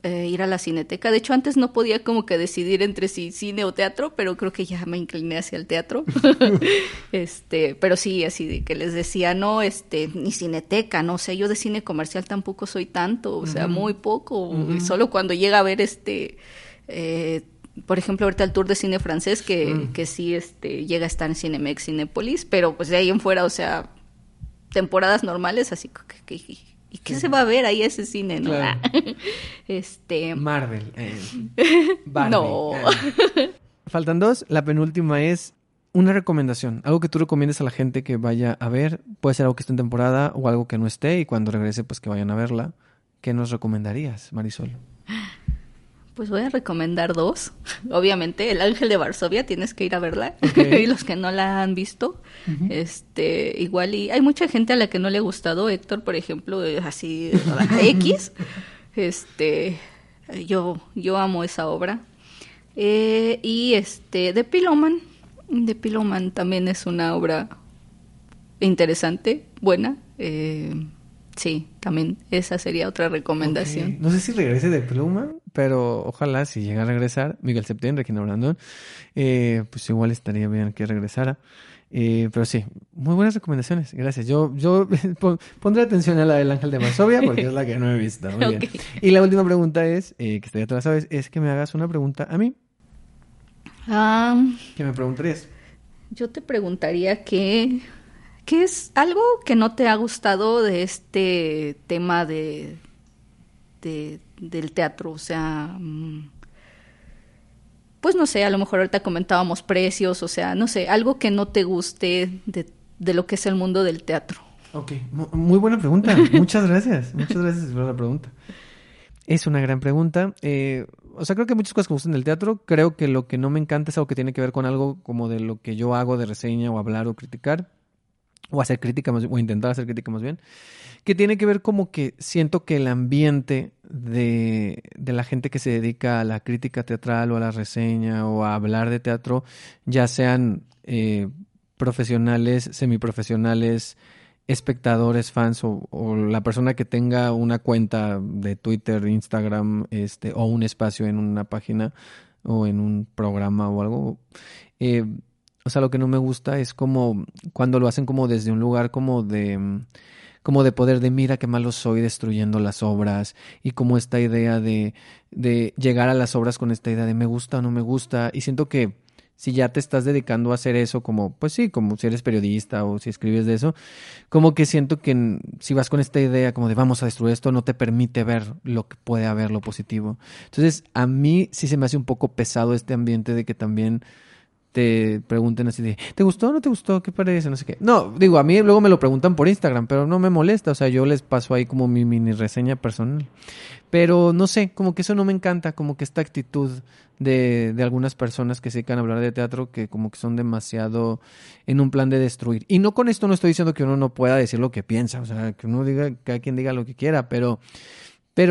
ir a la Cineteca. De hecho, antes no podía como que decidir entre si cine o teatro, pero creo que ya me incliné hacia el teatro. Pero sí, así de que les decía, no, ni Cineteca, no sé, yo de cine comercial tampoco soy tanto, o sea, uh-huh. Muy poco, uh-huh. Solo cuando llega a ver por ejemplo, ahorita el tour de cine francés que sí llega a estar en Cinemex, Cinépolis, pero pues de ahí en fuera, o sea, temporadas normales, así que ¿y qué se va a ver ahí ese cine? ¿No? Claro. Marvel. Barbie, no. Faltan dos. La penúltima es una recomendación. Algo que tú recomiendes a la gente que vaya a ver. Puede ser algo que esté en temporada o algo que no esté. Y cuando regrese, pues que vayan a verla. ¿Qué nos recomendarías, Marisol? Pues voy a recomendar dos. Obviamente, El Ángel de Varsovia, tienes que ir a verla. Okay. Y los que no la han visto, uh-huh. Igual y hay mucha gente a la que no le ha gustado. Héctor, por ejemplo, así, X. Yo amo esa obra. Y The Pillowman también es una obra interesante, buena. Sí, también esa sería otra recomendación. Okay. No sé si regrese de Pluma, pero ojalá si llega a regresar Miguel Septién, Regina Brandón, pues igual estaría bien que regresara. Pero sí, muy buenas recomendaciones, gracias. Yo pondré atención a la del Ángel de Varsovia porque es la que no he visto. Muy bien. Okay. Y la última pregunta es, que esta ya te la sabes, es que me hagas una pregunta a mí. ¿Qué me preguntarías? Yo te preguntaría que... ¿qué es algo que no te ha gustado de este tema del teatro? O sea, pues no sé, a lo mejor ahorita comentábamos precios, o sea, no sé, algo que no te guste de lo que es el mundo del teatro. Ok, muy buena pregunta, muchas gracias por la pregunta. Es una gran pregunta. O sea, creo que hay muchas cosas que me gustan del teatro. Creo que lo que no me encanta es algo que tiene que ver con algo como de lo que yo hago de reseña o hablar o criticar. O hacer crítica más bien, o intentar hacer crítica más bien, que tiene que ver como que siento que el ambiente de la gente que se dedica a la crítica teatral o a la reseña o a hablar de teatro, ya sean profesionales, semiprofesionales, espectadores, fans o la persona que tenga una cuenta de Twitter, Instagram, o un espacio en una página o en un programa o algo... o sea, lo que no me gusta es como cuando lo hacen como desde un lugar como de poder de mira qué malo soy destruyendo las obras y como esta idea de llegar a las obras con esta idea de me gusta o no me gusta. Y siento que si ya te estás dedicando a hacer eso como, pues sí, como si eres periodista o si escribes de eso, como que siento que si vas con esta idea como de vamos a destruir esto, no te permite ver lo que puede haber, lo positivo. Entonces a mí sí se me hace un poco pesado este ambiente de que también... te pregunten así de, ¿te gustó o no te gustó? ¿Qué parece? No sé qué. No, digo, a mí luego me lo preguntan por Instagram, pero no me molesta. O sea, yo les paso ahí como mi mini reseña personal. Pero no sé, como que eso no me encanta, como que esta actitud de algunas personas que se dedican a hablar de teatro que como que son demasiado en un plan de destruir. Y no con esto no estoy diciendo que uno no pueda decir lo que piensa, o sea, que uno diga, cada quien diga lo que quiera, pero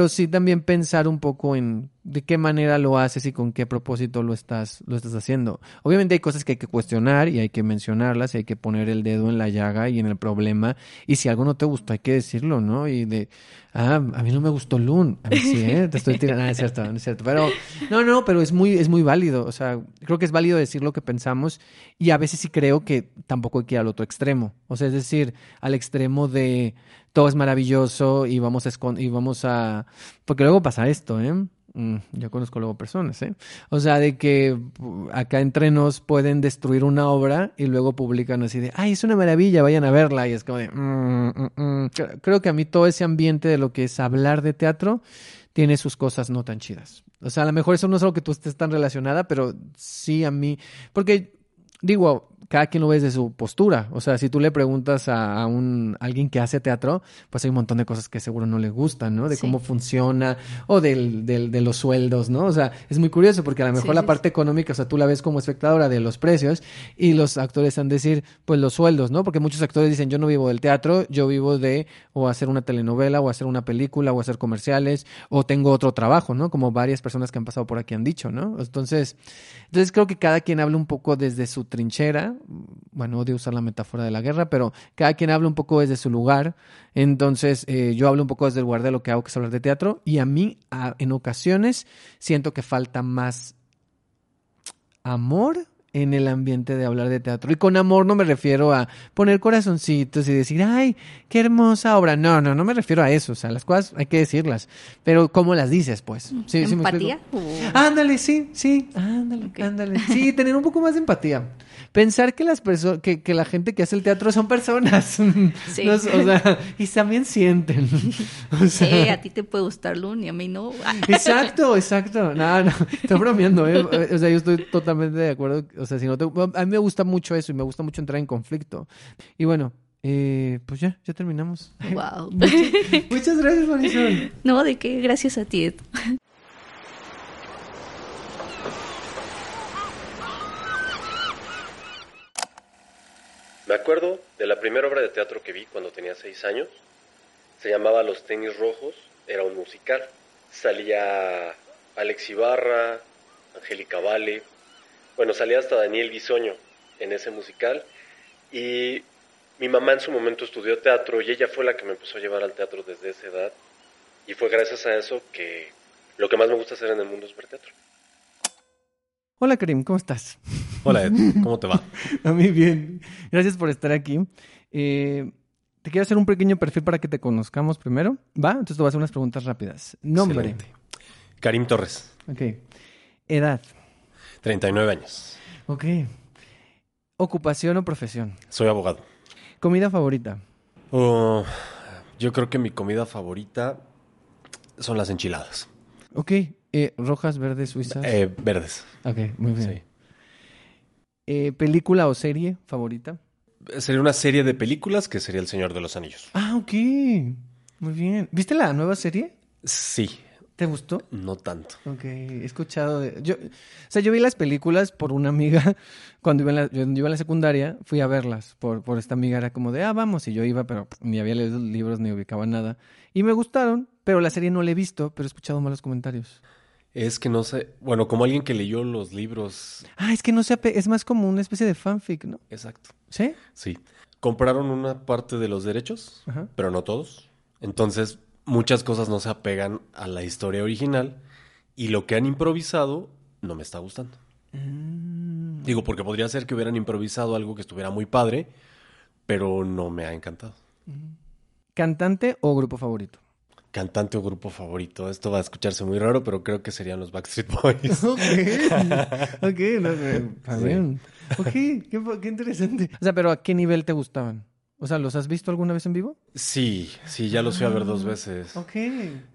sí también pensar un poco en de qué manera lo haces y con qué propósito lo estás haciendo. Obviamente hay cosas que hay que cuestionar y hay que mencionarlas, y hay que poner el dedo en la llaga y en el problema. Y si algo no te gustó, hay que decirlo, ¿no? Y de, a mí no me gustó Lum. A mí sí, te estoy tirando. Ah, no es cierto. Pero, no, pero es muy válido. O sea, creo que es válido decir lo que pensamos y a veces sí creo que tampoco hay que ir al otro extremo. O sea, es decir, al extremo de... todo es maravilloso y vamos a... Porque luego pasa esto, yo conozco luego personas, O sea, de que acá entre nos pueden destruir una obra y luego publican así de, ¡ay, es una maravilla! Vayan a verla. Y es como de... Creo que a mí todo ese ambiente de lo que es hablar de teatro tiene sus cosas no tan chidas. O sea, a lo mejor eso no es algo que tú estés tan relacionada, pero sí a mí... Porque, digo... cada quien lo ve desde su postura. O sea, si tú le preguntas a alguien que hace teatro, pues hay un montón de cosas que seguro no le gustan, ¿no? De cómo funciona o de los sueldos, ¿no? O sea, es muy curioso porque a lo mejor la parte económica, o sea, tú la ves como espectadora de los precios y los actores han de decir, pues los sueldos, ¿no? Porque muchos actores dicen, yo no vivo del teatro, yo vivo de o hacer una telenovela o hacer una película o hacer comerciales o tengo otro trabajo, ¿no? Como varias personas que han pasado por aquí han dicho, ¿no? Entonces creo que cada quien habla un poco desde su trinchera. Bueno, odio usar la metáfora de la guerra, pero cada quien habla un poco desde su lugar. Entonces, yo hablo un poco desde el lugar de lo que hago, que es hablar de teatro. Y a mí, en ocasiones, siento que falta más amor en el ambiente de hablar de teatro. Y con amor no me refiero a poner corazoncitos y decir, ¡ay, qué hermosa obra! No me refiero a eso. O sea, las cosas hay que decirlas. Pero ¿cómo las dices, pues? ¿Sí, ¿empatía? ¿Sí me ándale, sí. Ándale, okay. Ándale. Sí, tener un poco más de empatía. Pensar que que la gente que hace el teatro son personas. Sí. No, o sea, y también sienten. O sea, sí, a ti te puede gustar Lum y a mí no. Exacto. No, estoy bromeando. O sea, yo estoy totalmente de acuerdo. O sea, a mí me gusta mucho eso y me gusta mucho entrar en conflicto. Y bueno, pues ya terminamos. Wow. Muchas gracias, Marisol. No, de qué, gracias a ti. Me acuerdo de la primera obra de teatro que vi cuando tenía 6 años. Se llamaba Los tenis rojos, era un musical. Salía Alex Ibarra, Angélica Vale... Bueno, salía hasta Daniel Bisoño en ese musical y Mi mamá en su momento estudió teatro y ella fue la que me empezó a llevar al teatro desde esa edad. Y fue gracias a eso que lo que más me gusta hacer en el mundo es ver teatro. Hola Karim, ¿cómo estás? Hola Ed, ¿cómo te va? A mí bien, gracias por estar aquí. Te quiero hacer un pequeño perfil para que te conozcamos primero, ¿va? Entonces te voy a hacer unas preguntas rápidas. Nombre. Excelente. Karim Torres. Ok. Edad. 39 años. Ok. Ocupación o profesión. Soy abogado. Comida favorita. Yo creo que mi comida favorita son las enchiladas. Ok. ¿Rojas, verdes, suizas? Verdes. Ok, muy bien. Sí. ¿Película o serie favorita? Sería una serie de películas que sería El Señor de los Anillos. Ah, ok. Muy bien. ¿Viste la nueva serie? Sí. ¿Te gustó? No tanto. Ok. He escuchado de... Yo vi las películas por una amiga. Cuando yo iba a la secundaria, fui a verlas por esta amiga. Era como de, vamos. Y yo iba, pero ni había leído libros, ni ubicaba nada. Y me gustaron, pero la serie no la he visto, pero he escuchado malos comentarios. Es que no sé... Bueno, como alguien que leyó los libros... es que no sé... Es más como una especie de fanfic, ¿no? Exacto. ¿Sí? Sí. Compraron una parte de los derechos, ajá, pero no todos. Entonces, muchas cosas no se apegan a la historia original. Y lo que han improvisado no me está gustando. Digo, porque podría ser que hubieran improvisado algo que estuviera muy padre, pero no me ha encantado. ¿Cantante o grupo favorito? Cantante o grupo favorito. Esto va a escucharse muy raro, pero creo que serían los Backstreet Boys. Ok. Ok, no sé. Sí. Ok, qué interesante. O sea, pero ¿a qué nivel te gustaban? O sea, ¿los has visto alguna vez en vivo? Sí, ya los fui a ver 2 veces. Ok.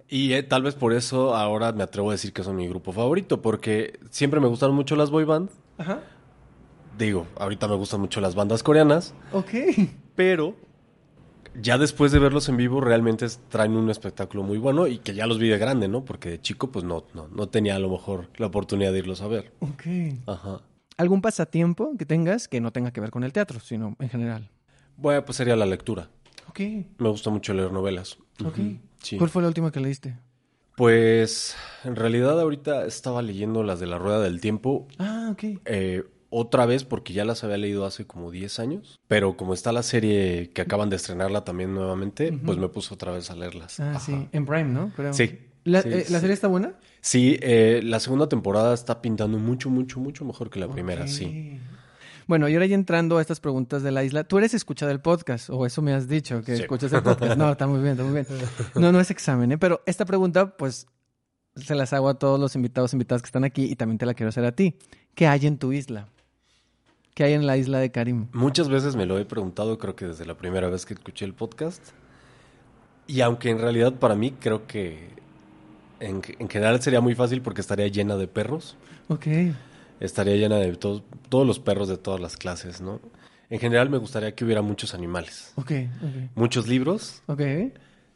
Y tal vez por eso ahora me atrevo a decir que son mi grupo favorito, porque siempre me gustaron mucho las boy bands. Ajá. Digo, ahorita me gustan mucho las bandas coreanas. Ok. Pero... ya después de verlos en vivo realmente traen un espectáculo muy bueno y que ya los vi de grande, ¿no? Porque de chico pues no tenía a lo mejor la oportunidad de irlos a ver. Ok. Ajá. ¿Algún pasatiempo que tengas que no tenga que ver con el teatro, sino en general? Bueno, pues sería la lectura. Ok. Me gusta mucho leer novelas. Ok. Uh-huh. Sí. ¿Cuál fue la última que leíste? Pues en realidad ahorita estaba leyendo las de La Rueda del Tiempo. Ah, ok. Otra vez, porque ya las había leído hace como 10 años. Pero como está la serie que acaban de estrenarla también nuevamente, uh-huh, pues me puse otra vez a leerlas. Ah, ajá, sí. En Prime, ¿no? Creo. Sí. ¿La serie está buena? Sí. La segunda temporada está pintando mucho mejor que la primera, sí. Bueno, y ahora ya entrando a estas preguntas de la isla. ¿Tú eres escucha del podcast? O eso me has dicho, que sí escuchas el podcast. No, está muy bien. No es examen, ¿eh? Pero esta pregunta, pues, se las hago a todos los invitados e invitadas que están aquí. Y también te la quiero hacer a ti. ¿Qué hay en tu isla? ¿Qué hay en la isla de Karim? Muchas veces me lo he preguntado, creo que desde la primera vez que escuché el podcast. Y aunque en realidad para mí creo que en general sería muy fácil porque estaría llena de perros. Ok. Estaría llena de todos los perros de todas las clases, ¿no? En general me gustaría que hubiera muchos animales. Ok. Muchos libros. Ok.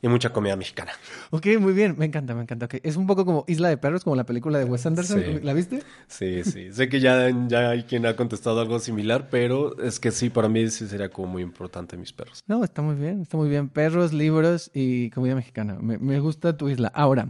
Y mucha comida mexicana. Ok, muy bien. Me encanta. Okay. Es un poco como Isla de Perros, como la película de Wes Anderson. Sí. ¿La viste? Sí. Sé que ya hay quien ha contestado algo similar, pero es que sí, para mí sí sería como muy importante mis perros. No, está muy bien. Perros, libros y comida mexicana. Me gusta tu isla. Ahora,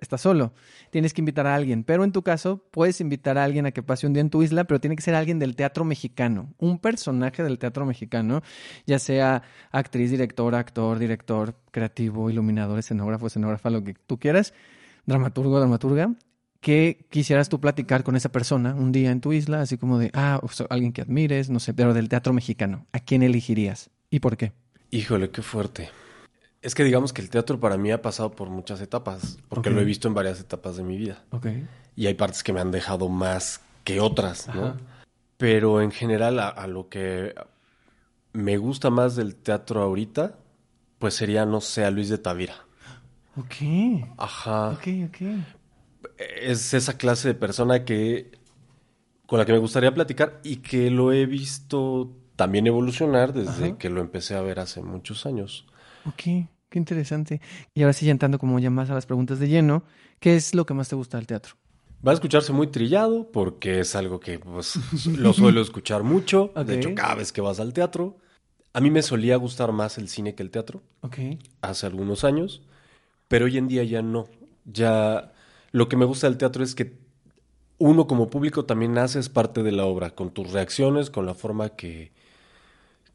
estás solo. Tienes que invitar a alguien. Pero en tu caso, puedes invitar a alguien a que pase un día en tu isla, pero tiene que ser alguien del teatro mexicano. Un personaje del teatro mexicano, ya sea actriz, directora, actor, director, creativo, iluminador, escenógrafo, escenógrafa, lo que tú quieras, dramaturgo, dramaturga, que quisieras tú platicar con esa persona un día en tu isla, así como de, o sea, alguien que admires, no sé, pero del teatro mexicano. ¿A quién elegirías? ¿Y por qué? Híjole, qué fuerte. Es que digamos que el teatro para mí ha pasado por muchas etapas, porque lo he visto en varias etapas de mi vida. Okay. Y hay partes que me han dejado más que otras, ¿no? Ajá. Pero en general a lo que me gusta más del teatro ahorita, pues sería, no sé, a Luis de Tavira. Ok. Ajá. Ok. Es esa clase de persona con la que me gustaría platicar y que lo he visto también evolucionar desde que lo empecé a ver hace muchos años. Ok, qué interesante. Y ahora sí, entrando como ya más a las preguntas de lleno, ¿qué es lo que más te gusta del teatro? Va a escucharse muy trillado porque es algo que pues, lo suelo escuchar mucho. Okay. De hecho, cada vez que vas al teatro. A mí me solía gustar más el cine que el teatro. Ok. Hace algunos años. Pero hoy en día ya no. Ya lo que me gusta del teatro es que uno como público también haces parte de la obra. Con tus reacciones, con la forma que...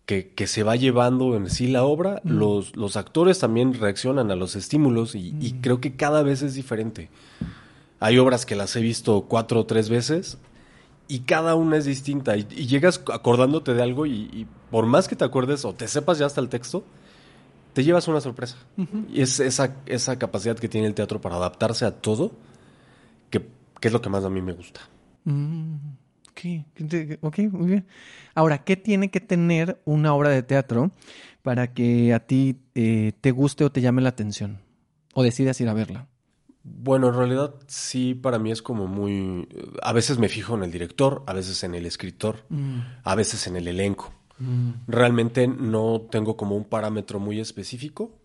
que se va llevando en sí la obra, los actores también reaccionan a los estímulos y creo que cada vez es diferente. Hay obras que las he visto 4 o 3 veces y cada una es distinta y llegas acordándote de algo y por más que te acuerdes o te sepas ya hasta el texto, te llevas una sorpresa. Uh-huh. Y es esa capacidad que tiene el teatro para adaptarse a todo, que es lo que más a mí me gusta. Ok, muy bien. Ahora, ¿qué tiene que tener una obra de teatro para que a ti te guste o te llame la atención? ¿O decidas ir a verla? Bueno, en realidad sí, para mí es como muy... A veces me fijo en el director, a veces en el escritor, a veces en el elenco. Realmente no tengo como un parámetro muy específico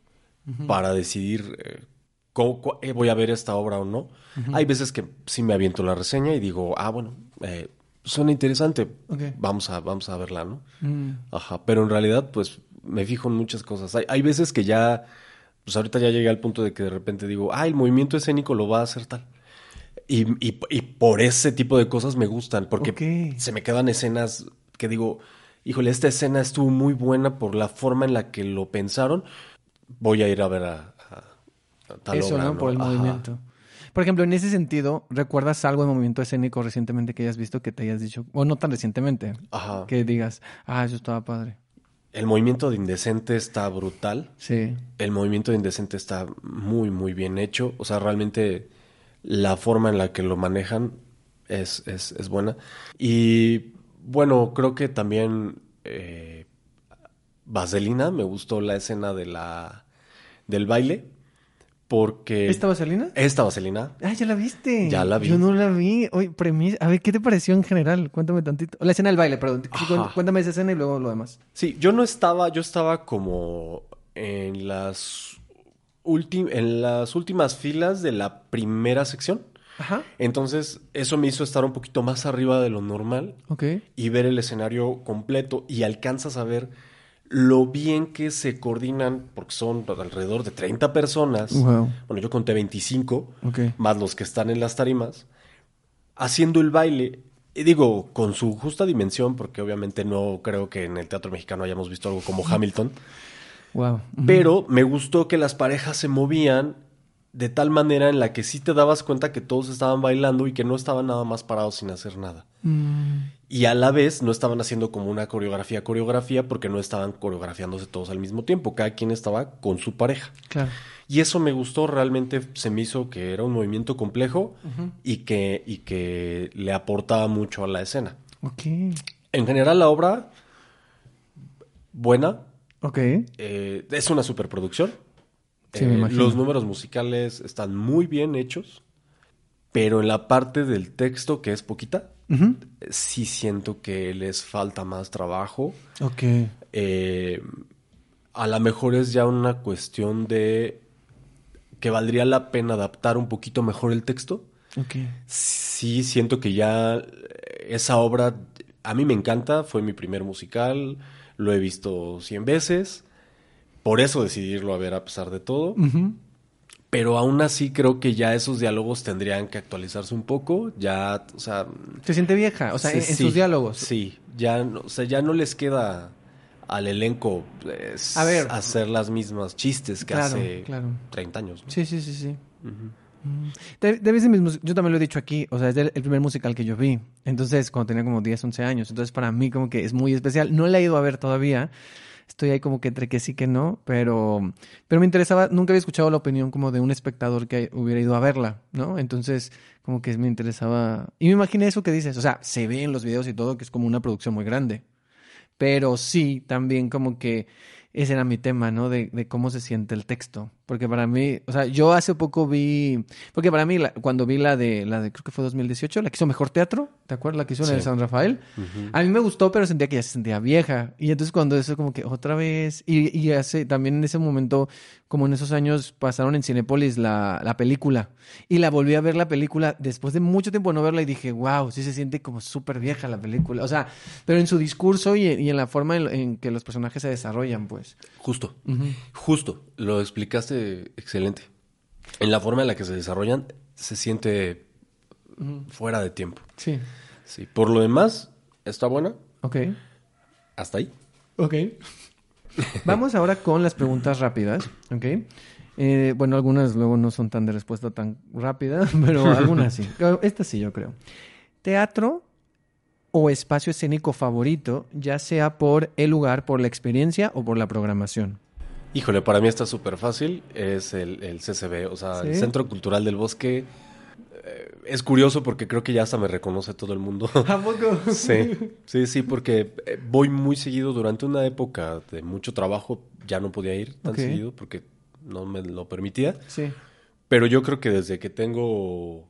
para decidir cómo voy a ver esta obra o no. Hay veces que sí me aviento la reseña y digo, suena interesante, okay, vamos a verla, ¿no? Ajá, pero en realidad, pues, me fijo en muchas cosas. Hay veces que ya, pues ahorita ya llegué al punto de que de repente digo, el movimiento escénico lo va a hacer tal. Y por ese tipo de cosas me gustan, porque se me quedan escenas que digo, híjole, esta escena estuvo muy buena por la forma en la que lo pensaron, voy a ir a ver a tal obra, ¿no? Por el movimiento. Por ejemplo, en ese sentido, ¿recuerdas algo de movimiento escénico recientemente que hayas visto que te hayas dicho? O no tan recientemente, que digas, eso estaba padre. El movimiento de Indecente está brutal. Sí. El movimiento de Indecente está muy, muy bien hecho. O sea, realmente la forma en la que lo manejan es buena. Y bueno, creo que también Vaselina, me gustó la escena del baile. Porque... ¿Esta Vaselina? Esta Vaselina. ¿Ya la viste? Ya la vi. Yo no la vi. Oye, premisa. A ver, ¿qué te pareció en general? Cuéntame tantito. La escena del baile, perdón. Cuéntame esa escena y luego lo demás. Sí, yo estaba como en las últimas filas de la primera sección. Ajá. Entonces, eso me hizo estar un poquito más arriba de lo normal. Ok. Y ver el escenario completo y alcanzas a ver lo bien que se coordinan, porque son alrededor de 30 personas. Wow. Bueno, yo conté 25, más los que están en las tarimas, haciendo el baile, y digo, con su justa dimensión, porque obviamente no creo que en el teatro mexicano hayamos visto algo como Hamilton. Wow. Mm-hmm. Pero me gustó que las parejas se movían de tal manera en la que sí te dabas cuenta que todos estaban bailando y que no estaban nada más parados sin hacer nada. Y a la vez no estaban haciendo como una coreografía, porque no estaban coreografiándose todos al mismo tiempo. Cada quien estaba con su pareja. Claro. Y eso me gustó, realmente se me hizo que era un movimiento complejo y que le aportaba mucho a la escena. Okay. En general la obra, buena. Okay. Es una superproducción. Sí, los números musicales están muy bien hechos, pero en la parte del texto, que es poquita, sí siento que les falta más trabajo. Okay. A lo mejor es ya una cuestión de que valdría la pena adaptar un poquito mejor el texto. Okay. Sí siento que ya esa obra, a mí me encanta, fue mi primer musical, lo he visto 100 veces, por eso decidirlo a ver a pesar de todo. Pero aún así creo que ya esos diálogos tendrían que actualizarse un poco. Ya, o sea... ¿Se siente vieja? O sea, sí, en sus diálogos. Sí, ya no les queda al elenco hacer las mismas chistes que hace 30 años, ¿no? Sí. Yo también lo he dicho aquí, o sea, es el primer musical que yo vi. Entonces, cuando tenía como 10, 11 años. Entonces, para mí como que es muy especial. No la he ido a ver todavía. Estoy ahí como que entre que sí que no, pero me interesaba, nunca había escuchado la opinión como de un espectador que hubiera ido a verla, ¿no? Entonces, como que me interesaba. Y me imaginé eso que dices, o sea, se ve en los videos y todo que es como una producción muy grande. Pero sí, también como que ese era mi tema, ¿no? De cómo se siente el texto. Porque para mí, o sea, yo hace poco vi, porque para mí cuando vi la de creo que fue 2018, la que hizo Mejor Teatro, ¿te acuerdas? La que hizo en el San Rafael. A mí me gustó, pero sentía que ya se sentía vieja. Y entonces cuando eso como que otra vez, y hace también en ese momento, como en esos años pasaron en Cinépolis la película. Y la volví a ver la película después de mucho tiempo de no verla y dije, wow, sí se siente como súper vieja la película. O sea, pero en su discurso y en la forma en que los personajes se desarrollan, pues. Justo, justo. Lo explicaste excelente. En la forma en la que se desarrollan, se siente fuera de tiempo. Sí. Por lo demás, está buena. Ok. Hasta ahí. Ok. Vamos ahora con las preguntas rápidas, ¿ok? Bueno, algunas luego no son tan de respuesta tan rápida, pero algunas sí. Esta sí, yo creo. ¿Teatro o espacio escénico favorito, ya sea por el lugar, por la experiencia o por la programación? Híjole, para mí está súper fácil. Es el CCB, o sea, ¿sí? El Centro Cultural del Bosque. Es curioso porque creo que ya hasta me reconoce todo el mundo. ¿A poco? Sí, sí, sí, porque voy muy seguido. Durante una época de mucho trabajo ya no podía ir tan seguido porque no me lo permitía. Sí. Pero yo creo que desde que tengo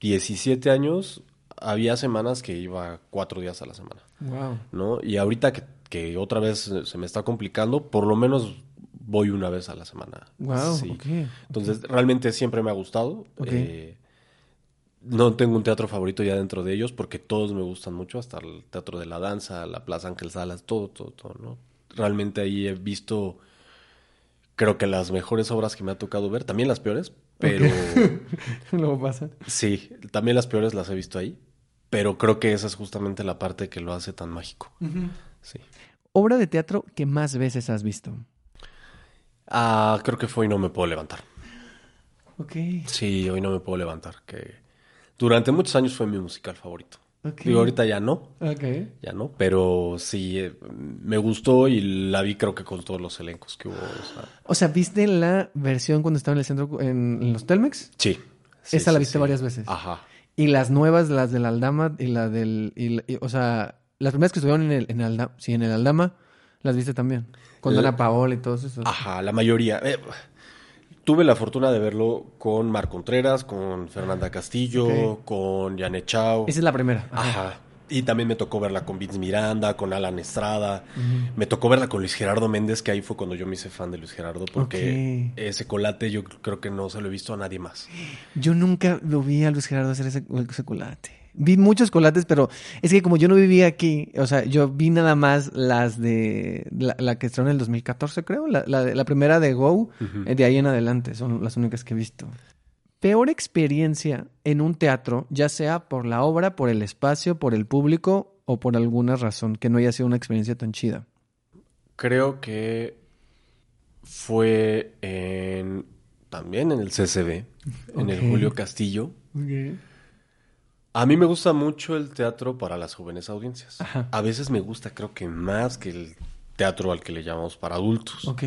17 años, había semanas que iba 4 días a la semana. Wow. ¿No? Y ahorita que otra vez se me está complicando, por lo menos voy una vez a la semana. Wow, sí. Okay. Entonces, realmente siempre me ha gustado. Okay. No tengo un teatro favorito ya dentro de ellos porque todos me gustan mucho, hasta el Teatro de la Danza, la Plaza Ángel Salas, todo, ¿no? Realmente ahí he visto, creo que las mejores obras que me ha tocado ver, también las peores, pero... Okay. Luego pasa. Sí, también las peores las he visto ahí, pero creo que esa es justamente la parte que lo hace tan mágico. Uh-huh. Sí. ¿Obra de teatro que más veces has visto? Ah, creo que fue Hoy no me puedo levantar. Ok. Sí, Hoy no me puedo levantar, que... Durante muchos años fue mi musical favorito. Okay. Digo, ahorita ya no. Okay. Ya no, pero sí, me gustó y la vi creo que con todos los elencos que hubo. O sea, ¿viste la versión cuando estaba en el centro, en los Telmex? Sí. Sí. Esa sí, la viste varias veces. Ajá. Y las nuevas, las del Aldama y la del... o sea, las primeras que estuvieron en el Aldama, las viste también. Con Dana Paola y todos esos. Ajá, la mayoría... Tuve la fortuna de verlo con Mar Contreras, con Fernanda Castillo, con Janet Chao. Esa es la primera. Ajá. Y también me tocó verla con Vince Miranda, con Alan Estrada. Uh-huh. Me tocó verla con Luis Gerardo Méndez, que ahí fue cuando yo me hice fan de Luis Gerardo, porque ese colate yo creo que no se lo he visto a nadie más. Yo nunca lo vi a Luis Gerardo hacer ese colate. Vi muchos colates, pero es que como yo no vivía aquí, o sea, yo vi nada más las de... La que estrenó en el 2014, creo. La primera de Go, de ahí en adelante. Son las únicas que he visto. Peor experiencia en un teatro, ya sea por la obra, por el espacio, por el público o por alguna razón que no haya sido una experiencia tan chida. Creo que fue también en el CCB, en el Julio Castillo. Okay. A mí me gusta mucho el teatro para las jóvenes audiencias. Ajá. A veces me gusta, creo que más que el teatro al que le llamamos para adultos. Ok.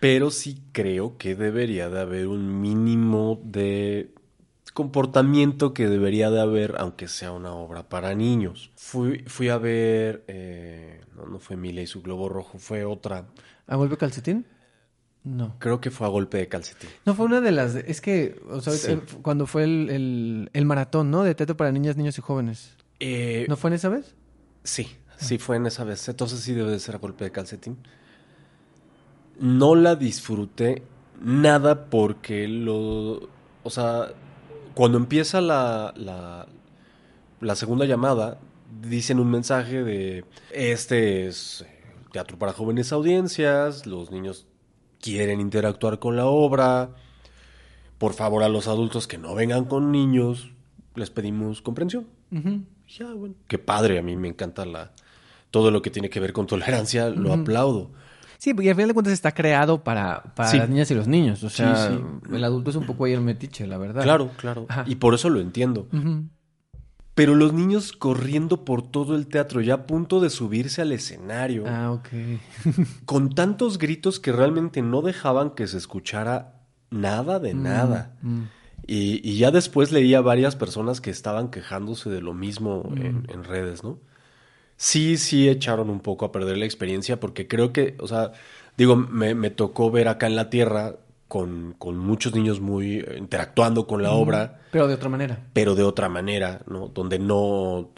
Pero sí creo que debería de haber un mínimo de comportamiento que debería de haber, aunque sea una obra para niños. Fui a ver... no fue Mila y su Globo Rojo, fue otra. ¿A golpe de calcetín? No. Creo que fue A golpe de calcetín. No, fue una de las... Es que, o sea, sí. Cuando fue el maratón, ¿no? De teatro para niñas, niños y jóvenes. ¿No fue en esa vez? Sí, sí fue en esa vez. Entonces sí debe de ser A golpe de calcetín. No la disfruté nada porque O sea, cuando empieza la segunda llamada, dicen un mensaje de... Este es teatro para jóvenes audiencias, los niños... quieren interactuar con la obra. Por favor, a los adultos que no vengan con niños, les pedimos comprensión. Uh-huh. Ya, bueno. Qué padre, a mí me encanta todo lo que tiene que ver con tolerancia, lo aplaudo. Sí, porque al final de cuentas está creado para las niñas y los niños. O sea, el adulto es un poco ahí el metiche, la verdad. Claro. Ajá. Y por eso lo entiendo. Uh-huh. Pero los niños corriendo por todo el teatro, ya a punto de subirse al escenario. Ah, ok. Con tantos gritos que realmente no dejaban que se escuchara nada de nada. Mm. Y ya después leía varias personas que estaban quejándose de lo mismo en redes, ¿no? Sí echaron un poco a perder la experiencia porque creo que, o sea, digo, me tocó ver acá en la tierra... Con muchos niños muy interactuando con la obra. Pero de otra manera. ¿No? Donde no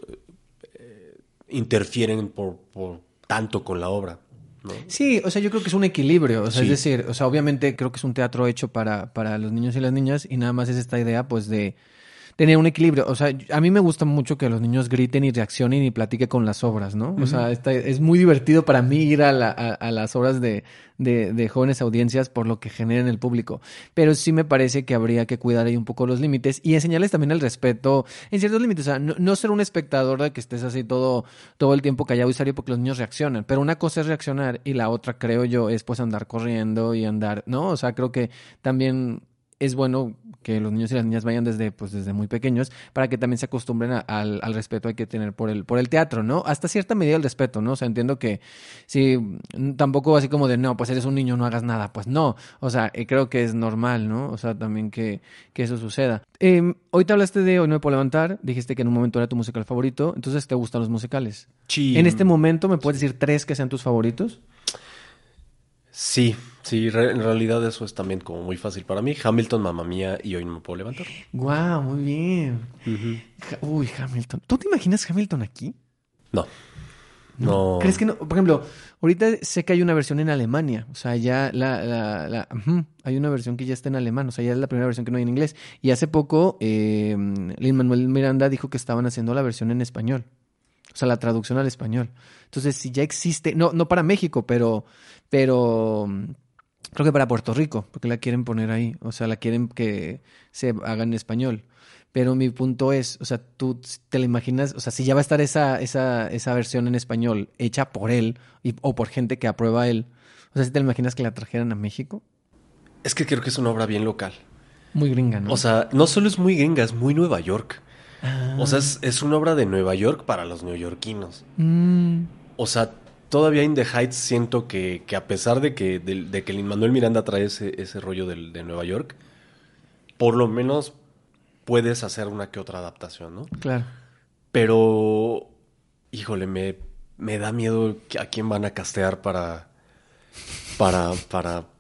interfieren por tanto con la obra, ¿no? Sí, o sea, yo creo que es un equilibrio. O sea, es decir, o sea, obviamente creo que es un teatro hecho para los niños y las niñas y nada más es esta idea, pues, de tener un equilibrio. O sea, a mí me gusta mucho que los niños griten y reaccionen y platiquen con las obras, ¿no? Uh-huh. O sea, es muy divertido para mí ir a las obras de jóvenes audiencias por lo que genera en el público. Pero sí me parece que habría que cuidar ahí un poco los límites y enseñarles también el respeto en ciertos límites. O sea, no ser un espectador de que estés así todo el tiempo callado y serio porque los niños reaccionan. Pero una cosa es reaccionar y la otra, creo yo, es pues andar corriendo y andar, ¿no? O sea, creo que también es bueno que los niños y las niñas vayan desde muy pequeños para que también se acostumbren al respeto hay que tener por el teatro, ¿no? Hasta cierta medida el respeto, ¿no? O sea, entiendo que sí, tampoco así como de no, pues eres un niño, no hagas nada, pues no. O sea, creo que es normal, ¿no? O sea, también que eso suceda. Hoy te hablaste de Hoy no me puedo levantar, dijiste que en un momento era tu musical favorito, entonces ¿te gustan los musicales? Sí. ¿En este momento me puedes decir 3 que sean tus favoritos? Sí, en realidad eso es también como muy fácil para mí. Hamilton, Mamma Mía y Hoy no me puedo levantar. ¡Guau! Wow, muy bien. Uh-huh. Uy, Hamilton. ¿Tú te imaginas Hamilton aquí? No. ¿Crees que no? Por ejemplo, ahorita sé que hay una versión en Alemania. O sea, ya hay una versión que ya está en alemán. O sea, ya es la primera versión que no hay en inglés. Y hace poco Lin-Manuel Miranda dijo que estaban haciendo la versión en español. O sea, la traducción al español. Entonces, si ya existe... No para México, pero creo que para Puerto Rico, porque la quieren poner ahí. O sea, la quieren que se haga en español. Pero mi punto es, o sea, tú te la imaginas... O sea, si ya va a estar esa versión en español hecha por él o por gente que aprueba él. O sea, ¿sí te la imaginas que la trajeran a México? Es que creo que es una obra bien local. Muy gringa, ¿no? O sea, no solo es muy gringa, es muy Nueva York. Ah. O sea, es una obra de Nueva York para los neoyorquinos. Mm. O sea, todavía In the Heights siento que a pesar de que Lin-Manuel Miranda trae ese rollo de Nueva York, por lo menos puedes hacer una que otra adaptación, ¿no? Claro. Pero, híjole, me da miedo a quién van a castear para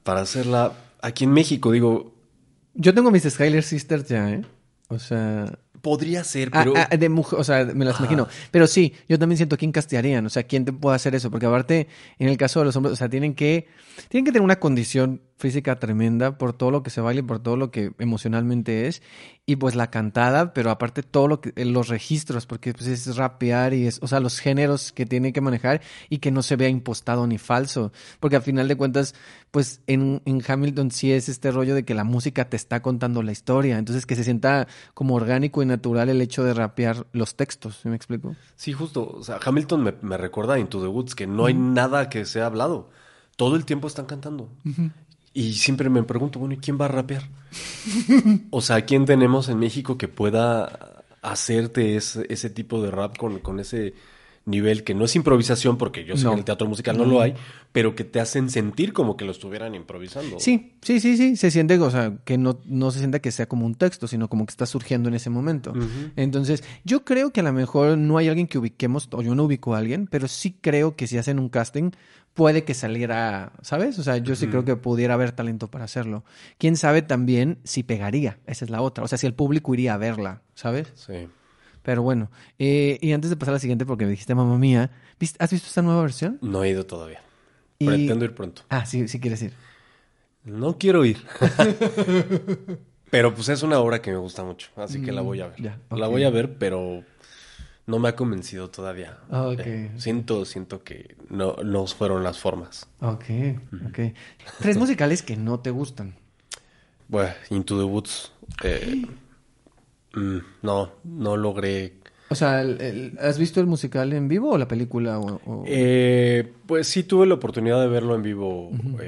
hacerla aquí en México, digo. Yo tengo mis Skyler Sisters ya, ¿eh? O sea... Podría ser, pero... de mujer, o sea, me las imagino. Pero sí, yo también siento quién castearían. O sea, quién te puede hacer eso. Porque aparte, en el caso de los hombres, o sea, tienen que tener una condición física tremenda por todo lo que se baila y por todo lo que emocionalmente es. Y pues la cantada, pero aparte todo lo que... Los registros, porque pues es rapear y es... O sea, los géneros que tienen que manejar y que no se vea impostado ni falso. Porque al final de cuentas, pues en Hamilton sí es este rollo de que la música te está contando la historia. Entonces que se sienta como orgánico y natural el hecho de rapear los textos, ¿sí me explico? Sí, justo. O sea, Hamilton me recuerda a Into the Woods, que no hay nada que sea hablado. Todo el tiempo están cantando. Uh-huh. Y siempre me pregunto, bueno, ¿y quién va a rapear? O sea, ¿quién tenemos en México que pueda hacerte ese tipo de rap con ese nivel que no es improvisación, porque yo sé que en el teatro musical no lo hay, pero que te hacen sentir como que lo estuvieran improvisando? Sí. Se siente, o sea, que no se sienta que sea como un texto, sino como que está surgiendo en ese momento. Uh-huh. Entonces, yo creo que a lo mejor no hay alguien que ubiquemos, o yo no ubico a alguien, pero sí creo que si hacen un casting, puede que saliera, ¿sabes? O sea, yo sí creo que pudiera haber talento para hacerlo. Quién sabe también si pegaría, esa es la otra. O sea, si el público iría a verla, ¿sabes? Sí. Pero bueno, y antes de pasar a la siguiente, porque me dijiste, Mamma Mía, ¿has visto esta nueva versión? No he ido todavía. Pretendo ir pronto. Ah, sí quieres ir. No quiero ir. Pero pues es una obra que me gusta mucho, así que la voy a ver. Ya, okay. La voy a ver, pero no me ha convencido todavía. Okay. Siento que no fueron las formas. Ok. 3 musicales que no te gustan. Bueno, Into the Woods. No logré. O sea, ¿has visto el musical en vivo o la película? Pues sí tuve la oportunidad de verlo en vivo. Uh-huh.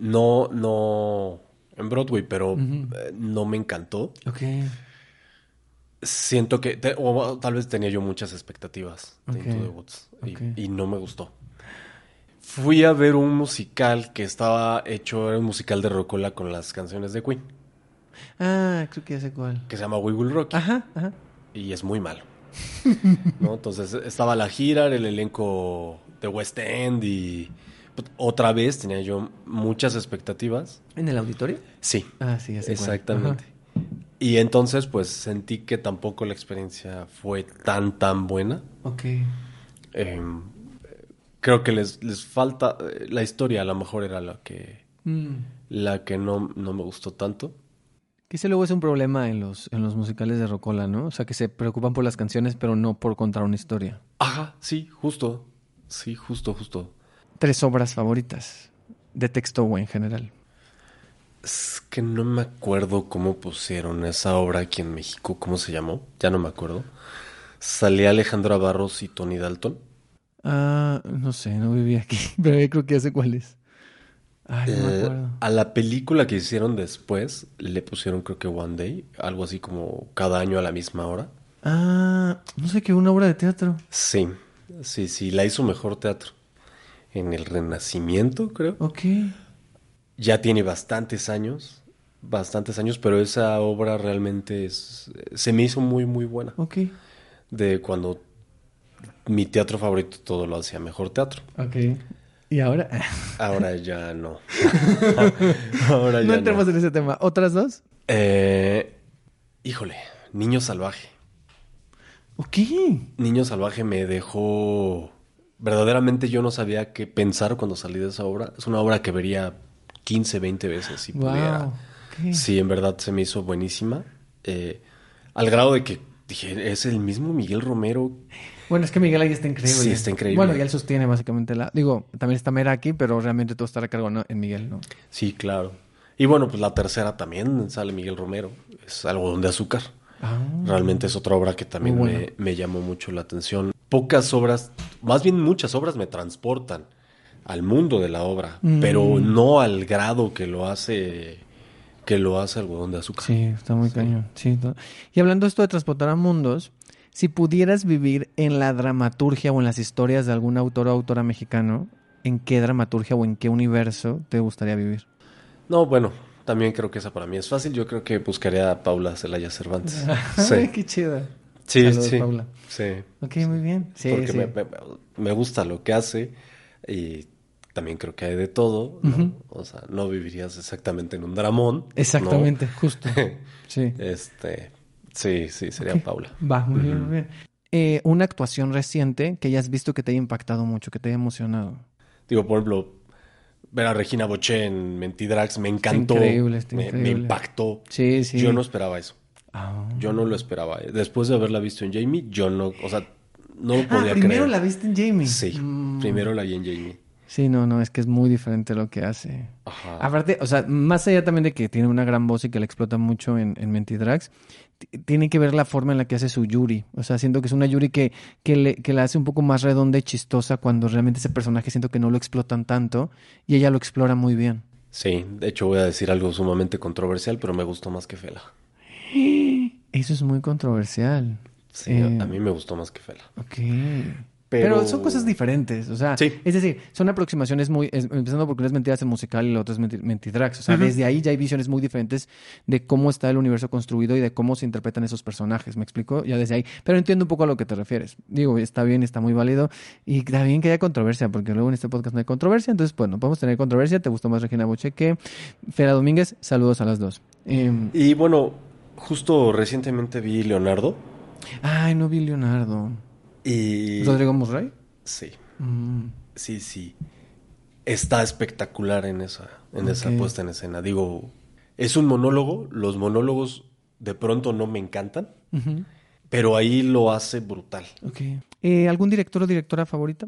No en Broadway, pero no me encantó. Okay. Siento que... tal vez tenía yo muchas expectativas de Into the Woods y no me gustó. Fui a ver un musical que estaba hecho... Era un musical de rocola con las canciones de Queen. Ah, creo que ya sé cuál. Que se llama We Will Rock. Ajá. Y es muy malo. ¿No? Entonces estaba la gira, el elenco de West End y... Otra vez tenía yo muchas expectativas. ¿En el auditorio? Sí. Ah, sí, ya sé cuál. Exactamente. Ajá. Y entonces pues sentí que tampoco la experiencia fue tan buena. Ok. Creo que les falta... La historia a lo mejor era la que no me gustó tanto. Quizá luego es un problema en los musicales de rocola, ¿no? O sea, que se preocupan por las canciones, pero no por contar una historia. Ajá, sí, justo. Sí, justo. 3 obras favoritas de texto o en general. Es que no me acuerdo cómo pusieron esa obra aquí en México. ¿Cómo se llamó? Ya no me acuerdo. ¿Salía Alejandra Barros y Tony Dalton? Ah, no sé, no vivía aquí, pero yo creo que ya sé cuál es. Ay, no me acuerdo. A la película que hicieron después le pusieron, creo que One Day, algo así como cada año a la misma hora. Ah, no sé qué, una obra de teatro. Sí, la hizo Mejor Teatro. En el Renacimiento, creo. Ok. Ya tiene bastantes años, pero esa obra realmente se me hizo muy, muy buena. Ok. De cuando mi teatro favorito todo lo hacía Mejor Teatro. Ok. ¿Y ahora? Ahora ya no. Ahora ya no. No entremos en ese tema. ¿Otras dos? Híjole, Niño Salvaje. Ok. Niño Salvaje me dejó... Verdaderamente yo no sabía qué pensar cuando salí de esa obra. Es una obra que vería 15, 20 veces si pudiera. Okay. Sí, en verdad se me hizo buenísima. Al grado de que dije, es el mismo Miguel Romero... Bueno, es que Miguel ahí está increíble. Sí, está increíble. Bueno, y él sostiene básicamente la... Digo, también está Mera aquí, pero realmente todo estará a cargo, ¿no?, en Miguel, ¿no? Sí, claro. Y bueno, pues la tercera también sale Miguel Romero. Es Algodón de Azúcar. Ah. Realmente es otra obra que también me llamó mucho la atención. Pocas obras, más bien muchas obras me transportan al mundo de la obra, pero no al grado que lo hace... Algodón de Azúcar. Sí, está muy cañón. Sí, y hablando esto de transportar a mundos... Si pudieras vivir en la dramaturgia o en las historias de algún autor o autora mexicano, ¿en qué dramaturgia o en qué universo te gustaría vivir? No, bueno, también creo que esa para mí es fácil. Yo creo que buscaría a Paula Celaya Cervantes. Sí. ¡Qué chida! Sí, saludos, sí. Paula. Sí. Ok, muy bien. Sí, porque sí. Me gusta lo que hace y también creo que hay de todo, ¿no? Uh-huh. O sea, no vivirías exactamente en un dramón. Exactamente, ¿no? Justo. Sí. Sí, sería okay. Paula. Va, muy bien, muy bien. Una actuación reciente que hayas visto que te haya impactado mucho, que te haya emocionado. Digo, por ejemplo, ver a Regina Boché en Mentidrax me encantó. Está increíble. Me impactó. Sí. Yo no esperaba eso. Oh. Yo no lo esperaba. Después de haberla visto en Jamie, yo no, o sea, no lo podía creer. ¿Primero la viste en Jamie? Sí, primero la vi en Jamie. Sí, no, es que es muy diferente lo que hace. Ajá. Aparte, o sea, más allá también de que tiene una gran voz y que la explota mucho en Mentidrax, tiene que ver la forma en la que hace su Yuri. O sea, siento que es una Yuri que la hace un poco más redonda y chistosa cuando realmente ese personaje siento que no lo explotan tanto y ella lo explora muy bien. Sí, de hecho voy a decir algo sumamente controversial, pero me gustó más que Fela. Eso es muy controversial. Sí, a mí me gustó más que Fela. Ok. Pero son cosas diferentes, o sea, sí. Es decir, son aproximaciones muy... empezando porque una es Mentidrax en musical y la otra es Mentidrax. O sea, desde ahí ya hay visiones muy diferentes de cómo está el universo construido y de cómo se interpretan esos personajes, ¿me explico? Ya desde ahí. Pero entiendo un poco a lo que te refieres. Digo, está bien, está muy válido y está bien que haya controversia, porque luego en este podcast no hay controversia, entonces, pues, no podemos tener controversia. Te gustó más Regina Boché que Fela Domínguez. Saludos a las dos. Y bueno, justo recientemente vi Leonardo. Ay, no vi Leonardo. ¿Rodrigo Murray? Sí. Sí. Está espectacular en esa puesta en escena. Digo, es un monólogo. Los monólogos de pronto no me encantan, pero ahí lo hace brutal. Okay. ¿Algún director o directora favorita?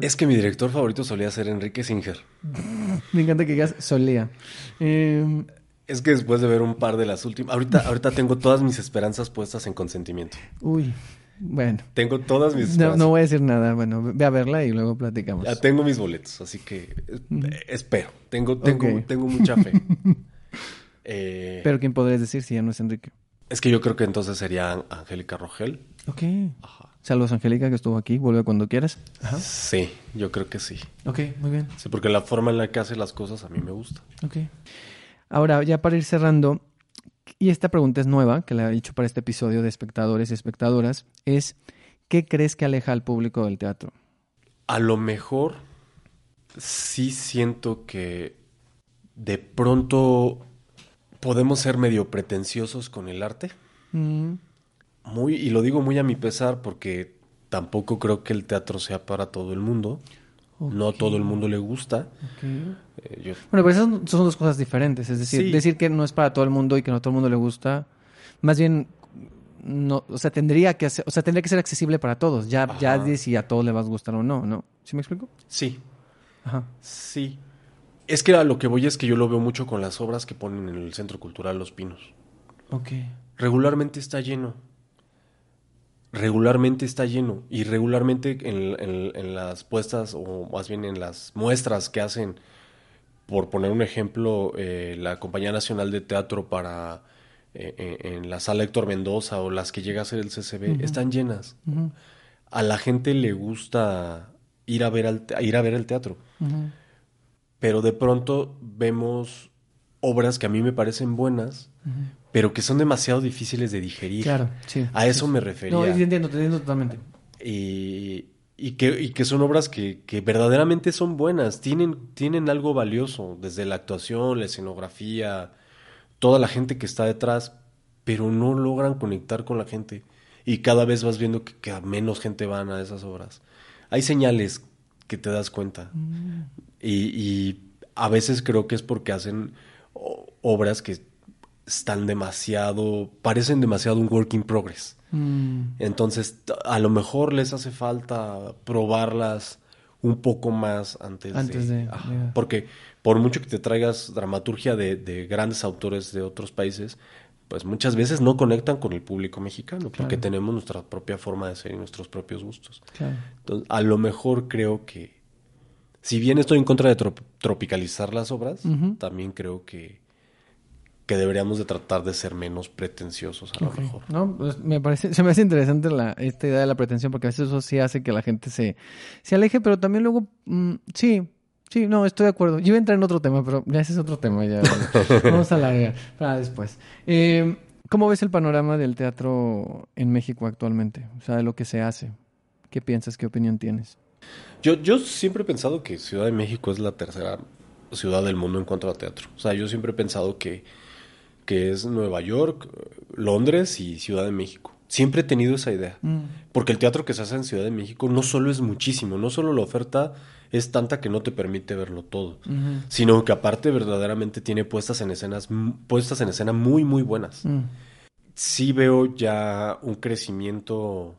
Es que mi director favorito solía ser Enrique Singer. Me encanta que digas solía. Es que después de ver un par de las últimas... Ahorita tengo todas mis esperanzas puestas en Consentimiento. Uy, bueno. Tengo todas mis esperanzas. No voy a decir nada. Bueno, ve a verla y luego platicamos. Ya tengo mis boletos, así que espero. Tengo mucha fe. Pero ¿quién podrías decir si ya no es Enrique? Es que yo creo que entonces sería Angélica Rogel. Ok. Ajá. Saludos, Angélica, que estuvo aquí. Vuelve cuando quieras. Ajá. Sí, yo creo que sí. Ok, muy bien. Sí, porque la forma en la que hace las cosas a mí me gusta. Ok. Ahora, ya para ir cerrando, y esta pregunta es nueva, que la he hecho para este episodio de espectadores y espectadoras, es ¿qué crees que aleja al público del teatro? A lo mejor sí siento que de pronto podemos ser medio pretenciosos con el arte. Y lo digo muy a mi pesar porque tampoco creo que el teatro sea para todo el mundo. Okay. No a todo el mundo le gusta. Okay. Bueno, pues esas son dos cosas diferentes. Es decir, sí, decir que no es para todo el mundo y que no a todo el mundo le gusta, más bien, no, o sea, tendría que ser accesible para todos. Ya de si a todos les va a gustar o no, ¿no? ¿Sí me explico? Sí. Ajá. Sí. Es que a lo que voy es que yo lo veo mucho con las obras que ponen en el Centro Cultural Los Pinos. Ok. Regularmente está lleno. Y regularmente en las puestas, o más bien en las muestras que hacen, por poner un ejemplo, la Compañía Nacional de Teatro para en la Sala Héctor Mendoza, o las que llega a ser el CCB, uh-huh, están llenas. Uh-huh. A la gente le gusta ir a ver el teatro. Uh-huh. Pero de pronto vemos obras que a mí me parecen buenas, uh-huh, pero que son demasiado difíciles de digerir. Claro, sí. A eso sí me refería. No, te entiendo totalmente. Y que son obras que verdaderamente son buenas, tienen algo valioso, desde la actuación, la escenografía, toda la gente que está detrás, pero no logran conectar con la gente. Y cada vez vas viendo que a menos gente van a esas obras. Hay señales que te das cuenta. Mm. Y a veces creo que es porque hacen obras que están demasiado, parecen demasiado un work in progress. Mm. Entonces, a lo mejor les hace falta probarlas un poco más antes de yeah. Porque por mucho que te traigas dramaturgia de grandes autores de otros países, pues muchas veces no conectan con el público mexicano, claro, porque tenemos nuestra propia forma de ser y nuestros propios gustos. Claro. Entonces, a lo mejor creo que, si bien estoy en contra de tropicalizar las obras, uh-huh, también creo que deberíamos de tratar de ser menos pretenciosos a lo okay mejor. No, pues se me hace interesante esta idea de la pretensión, porque a veces eso sí hace que la gente se aleje, pero también luego sí, no, estoy de acuerdo. Yo iba a entrar en otro tema, pero ya ese es otro tema, ya vamos a alargar para después. ¿Cómo ves el panorama del teatro en México actualmente? O sea, de lo que se hace. ¿Qué piensas? ¿Qué opinión tienes? Yo siempre he pensado que Ciudad de México es la tercera ciudad del mundo en cuanto a teatro. O sea, yo siempre he pensado que es Nueva York, Londres y Ciudad de México. Siempre he tenido esa idea. Mm. Porque el teatro que se hace en Ciudad de México no solo es muchísimo, no solo la oferta es tanta que no te permite verlo todo, mm-hmm, sino que aparte verdaderamente tiene puestas en escena muy, muy buenas. Mm. Sí veo ya un crecimiento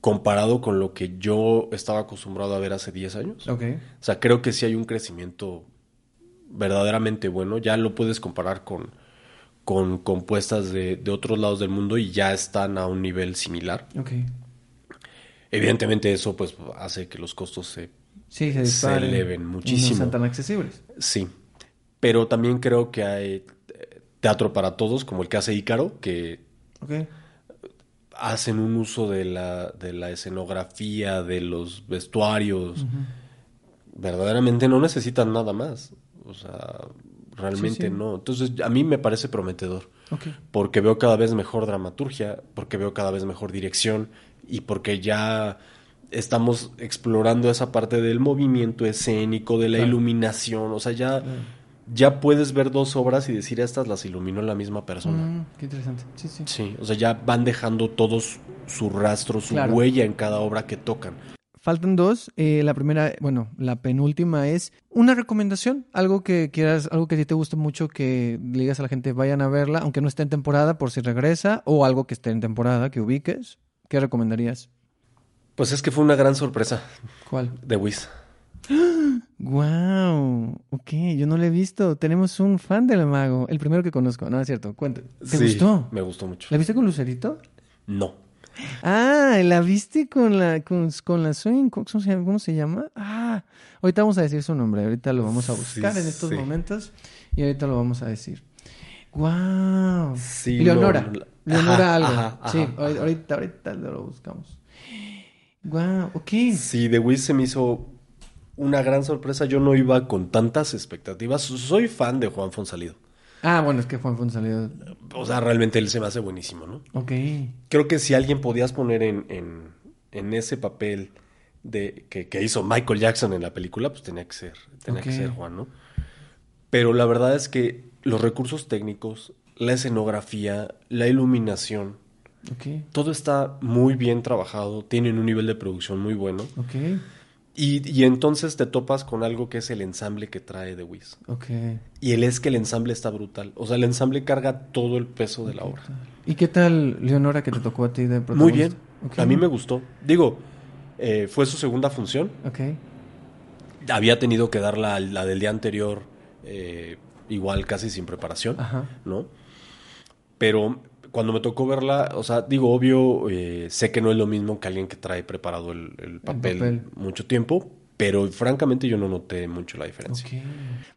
comparado con lo que yo estaba acostumbrado a ver hace 10 años. Okay. O sea, creo que sí hay un crecimiento verdaderamente bueno, ya lo puedes comparar con puestas de otros lados del mundo y ya están a un nivel similar. Okay. Evidentemente eso pues hace que los costos se eleven muchísimo. Y no están tan accesibles. Sí, pero también creo que hay teatro para todos, como el que hace Ícaro, que okay hacen un uso de la escenografía, de los vestuarios. Uh-huh. Verdaderamente no necesitan nada más. O sea, realmente sí. No. Entonces, a mí me parece prometedor. Okay. Porque veo cada vez mejor dramaturgia, porque veo cada vez mejor dirección y porque ya estamos explorando esa parte del movimiento escénico, de la claro iluminación. O sea, ya, claro, ya puedes ver dos obras y decir, estas las iluminó la misma persona. Qué interesante. Sí, sí. Sí, o sea, ya van dejando todos su rastro, su claro huella en cada obra que tocan. Faltan dos. La primera, bueno, la penúltima es una recomendación. Algo que quieras, algo que a ti te guste mucho, que le digas a la gente, vayan a verla, aunque no esté en temporada, por si regresa, o algo que esté en temporada, que ubiques. ¿Qué recomendarías? Pues es que fue una gran sorpresa. ¿Cuál? The Wiz. ¡Wow! Ok, yo no lo he visto. Tenemos un fan del mago. El primero que conozco. No, es cierto. Cuéntame. ¿Te gustó? Me gustó mucho. ¿La viste con Lucerito? No. Ah, la viste con la swing, ¿cómo se llama? Ah, ahorita vamos a decir su nombre, ahorita lo vamos a buscar en estos momentos y ahorita lo vamos a decir. ¡Guau! Wow. Sí, Leonora ajá, algo. Ajá, sí, ajá. Ahorita lo buscamos. ¡Guau! Wow, ok. Sí, The Wiz se me hizo una gran sorpresa, yo no iba con tantas expectativas. Soy fan de Juan Fonsalido. Ah, bueno, es que Juan Fonsalido, o sea, realmente él se me hace buenísimo, ¿no? Ok. Creo que si alguien podías poner en ese papel que hizo Michael Jackson en la película, pues tenía que ser Juan, ¿no? Pero la verdad es que los recursos técnicos, la escenografía, la iluminación, okay, todo está muy bien trabajado, tienen un nivel de producción muy bueno. Ok. Y entonces te topas con algo que es el ensamble que trae The Wiz. Okay. Y el ensamble está brutal. O sea, el ensamble carga todo el peso de la obra. ¿Y qué tal, Leonora, que te tocó a ti de protagonista? Muy bien. Okay. A mí me gustó. Digo, fue su segunda función. Okay. Había tenido que dar la del día anterior, igual casi sin preparación, ajá, ¿no? Pero cuando me tocó verla, o sea, digo, obvio, sé que no es lo mismo que alguien que trae preparado el papel mucho tiempo, pero francamente yo no noté mucho la diferencia. Okay.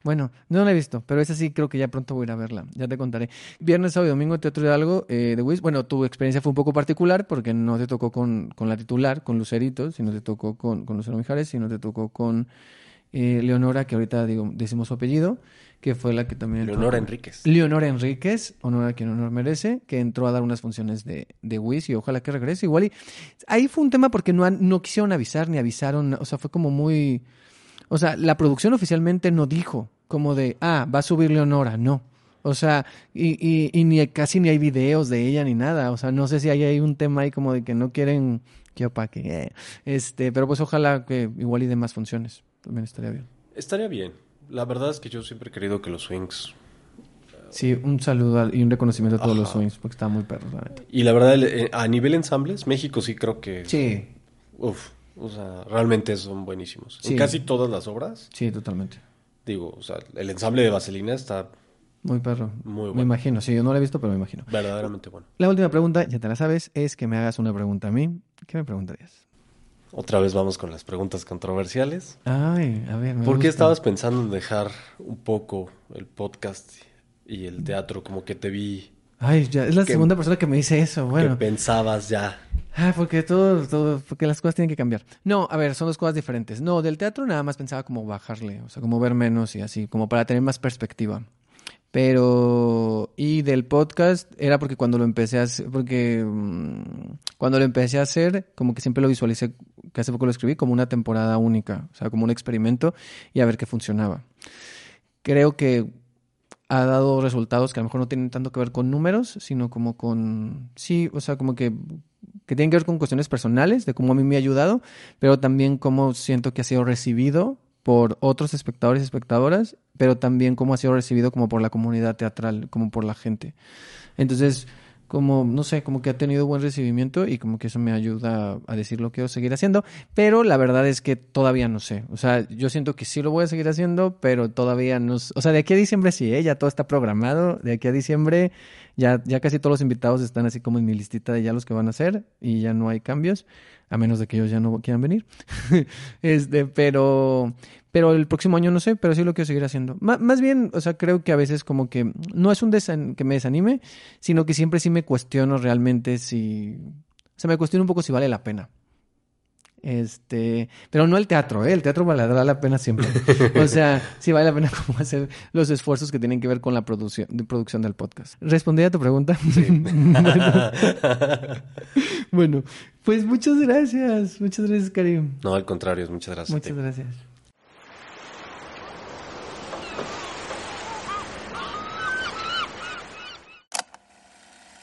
Bueno, no la he visto, pero esa sí creo que ya pronto voy a ir a verla, ya te contaré. Viernes, sábado y domingo, Teatro Hidalgo, The Wiz. Bueno, tu experiencia fue un poco particular porque no te tocó con la titular, con Lucerito, sino te tocó con Lucero Mijares, sino te tocó con Leonora, que ahorita digo, decimos su apellido, que fue la que también entró. Leonora Enríquez, honor a quien honor merece, que entró a dar unas funciones de Wiz, y ojalá que regrese. Igual y ahí fue un tema porque no quisieron avisar, ni avisaron, o sea, fue como muy... O sea, la producción oficialmente no dijo como de, va a subir Leonora, no. O sea, y ni casi ni hay videos de ella ni nada, o sea, no sé si hay un tema ahí como de que no quieren que opaque. Pero pues ojalá que igual y de más funciones, también estaría bien. Estaría bien. La verdad es que yo siempre he querido que los swings... Sí, un saludo y un reconocimiento a todos, ajá, los swings, porque estaba muy perro, la neta. Y la verdad, a nivel ensambles, México sí creo que... Sí. Uf, o sea, realmente son buenísimos. Sí. En casi todas las obras. Sí, totalmente. Digo, o sea, el ensamble de Vaselina está... Muy perro. Muy bueno. Me imagino, sí, yo no lo he visto, pero me imagino. Verdaderamente bueno. La última pregunta, ya te la sabes, es que me hagas una pregunta a mí. ¿Qué me preguntarías? Otra vez vamos con las preguntas controversiales. Ay, a ver, me ¿Por gusta. Qué estabas pensando en dejar un poco el podcast y el teatro? Como que te vi... Ay, ya, es la segunda persona que me dice eso, bueno. Que pensabas ya. Ah, porque porque las cosas tienen que cambiar. No, a ver, son dos cosas diferentes. No, del teatro nada más pensaba como bajarle, o sea, como ver menos y así, como para tener más perspectiva. Pero, y del podcast, era porque cuando lo empecé a hacer, como que siempre lo visualicé, que hace poco lo escribí, como una temporada única, o sea, como un experimento y a ver qué funcionaba. Creo que ha dado resultados que a lo mejor no tienen tanto que ver con números, sino como con, sí, o sea, como que tienen que ver con cuestiones personales, de cómo a mí me ha ayudado, pero también cómo siento que ha sido recibido por otros espectadores y espectadoras, pero también cómo ha sido recibido como por la comunidad teatral, como por la gente. Entonces, como, no sé, como que ha tenido buen recibimiento y como que eso me ayuda a decir lo que quiero seguir haciendo, pero la verdad es que todavía no sé. O sea, yo siento que sí lo voy a seguir haciendo, pero todavía no... O sea, de aquí a diciembre sí, ya todo está programado. De aquí a diciembre ya casi todos los invitados están así como en mi listita de ya los que van a hacer y ya no hay cambios, a menos de que ellos ya no quieran venir. Pero el próximo año no sé, pero sí lo quiero seguir haciendo. Más bien, o sea, creo que a veces como que no es un que me desanime, sino que siempre sí me cuestiono realmente si... O sea, me cuestiono un poco si vale la pena. Pero no el teatro, ¿eh? El teatro valdrá la pena siempre. O sea, sí vale la pena como hacer los esfuerzos que tienen que ver con la producción del podcast. ¿Respondí a tu pregunta? Sí. Bueno, pues muchas gracias. Muchas gracias, Karim. No, al contrario, muchas gracias. Muchas gracias.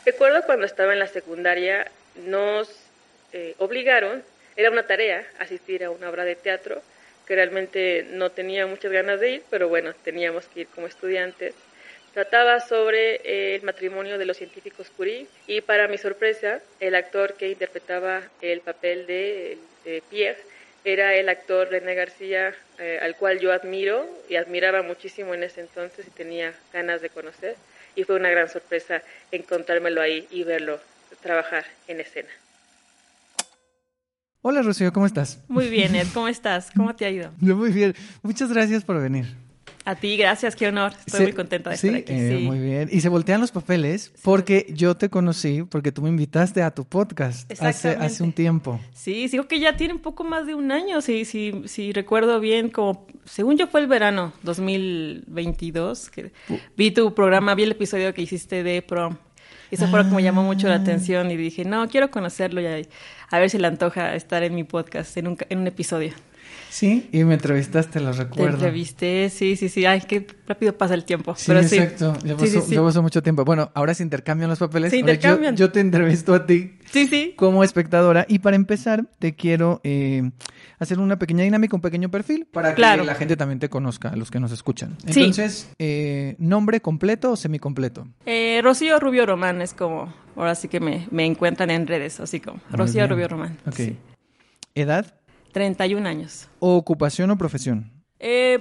Recuerdo cuando estaba en la secundaria nos obligaron, era una tarea asistir a una obra de teatro que realmente no tenía muchas ganas de ir, pero bueno, teníamos que ir como estudiantes. Trataba sobre el matrimonio de los científicos Curie y para mi sorpresa el actor que interpretaba el papel de Pierre era el actor René García, al cual yo admiro y admiraba muchísimo en ese entonces y tenía ganas de conocer. Y fue una gran sorpresa encontrármelo ahí y verlo trabajar en escena. Hola, Rocío, ¿cómo estás? Muy bien, Ed, ¿cómo estás? ¿Cómo te ha ido? Muy bien, muchas gracias por venir. A ti, gracias, qué honor. Estoy muy contenta de estar aquí. Sí, muy bien. Y se voltean los papeles porque yo te conocí, porque tú me invitaste a tu podcast hace un tiempo. Sí, digo que ya tiene un poco más de un año, sí, recuerdo bien, como según yo fue el verano 2022, que vi tu programa, vi el episodio que hiciste de Prom. Eso fue lo que me llamó mucho la atención y dije, no, quiero conocerlo y a ver si le antoja estar en mi podcast, en un episodio. Sí, y me entrevistaste, lo recuerdo. Te entrevisté, sí. Ay, qué rápido pasa el tiempo. Sí, pero exacto. Sí. Llevo mucho tiempo. Bueno, ahora se intercambian los papeles. Se intercambian. Yo te entrevisto a ti. Sí. Como espectadora. Y para empezar, te quiero hacer una pequeña dinámica, un pequeño perfil. Para que la gente también te conozca, los que nos escuchan. Entonces, ¿nombre completo o semicompleto? Rocío Rubio Román es como... Ahora sí que me encuentran en redes, así como Rocío Rubio Román. Ok. Sí. ¿Edad? 31 años. ¿Ocupación o profesión?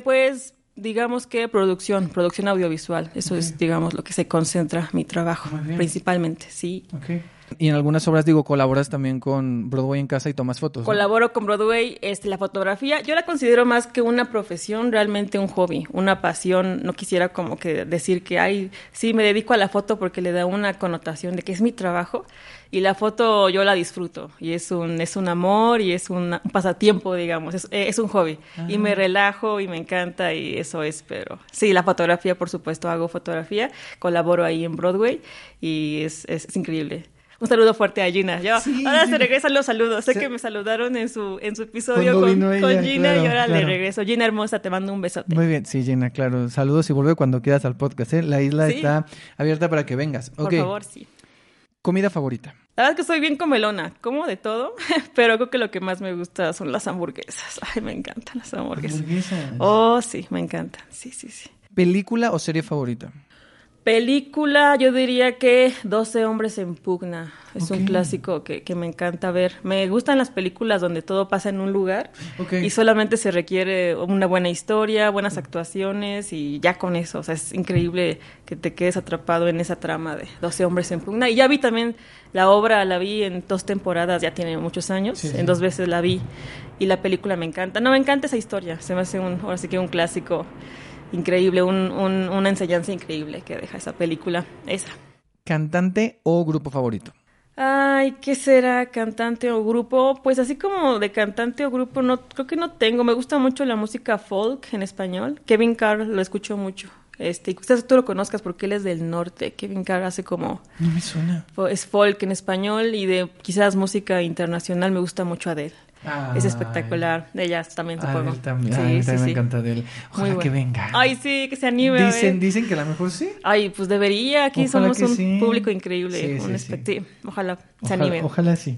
Pues, digamos que producción audiovisual. Eso es, digamos, lo que se concentra mi trabajo, principalmente, sí. Ok. Y en algunas obras, colaboras también con Broadway en casa y tomas fotos. Colaboro con Broadway, la fotografía. Yo la considero más que una profesión, realmente un hobby, una pasión. No quisiera como que decir que, me dedico a la foto porque le da una connotación de que es mi trabajo. Y la foto yo la disfruto. Y es un amor y es un pasatiempo, digamos. Es un hobby. Ah. Y me relajo y me encanta y eso es. Pero sí, la fotografía, por supuesto, hago fotografía. Colaboro ahí en Broadway y es increíble. Un saludo fuerte a Gina. Ahora se regresan los saludos. Sé que me saludaron en su episodio con Gina y ahora le regreso. Gina hermosa, te mando un besote. Muy bien, sí, Gina, claro. Saludos y vuelve cuando quieras al podcast, ¿eh? La isla está abierta para que vengas. Okay. Por favor, sí. ¿Comida favorita? La verdad es que soy bien comelona. Como de todo, pero creo que lo que más me gusta son las hamburguesas. Ay, me encantan las hamburguesas. Oh, sí, me encantan. Sí. ¿Película o serie favorita? Película, yo diría que 12 hombres en pugna. Es un clásico que me encanta ver. Me gustan las películas donde todo pasa en un lugar y solamente se requiere una buena historia, buenas actuaciones y ya con eso. O sea, es increíble que te quedes atrapado en esa trama de 12 hombres en pugna. Y ya vi también la obra, la vi en 2 temporadas, ya tiene muchos años, en 2 veces la vi y la película me encanta. No, me encanta esa historia, se me hace ahora sí que un clásico. Increíble, una enseñanza increíble que deja esa película, esa. ¿Cantante o grupo favorito? Ay, ¿qué será? ¿Cantante o grupo? Pues así como de cantante o grupo, no creo que no tengo. Me gusta mucho la música folk en español. Kevin Carr lo escucho mucho. Quizás tú lo conozcas porque él es del norte. Kevin Carr hace como... No me suena. Es folk en español y de quizás música internacional me gusta mucho Adele. Es espectacular. Ella también, supongo. A mí también me encanta de él. Ojalá que venga. Ay, sí, que se anime. Dicen que a lo mejor sí. Ay, pues debería. Aquí ojalá somos un público increíble. Sí. Ojalá se anime. Ojalá sí.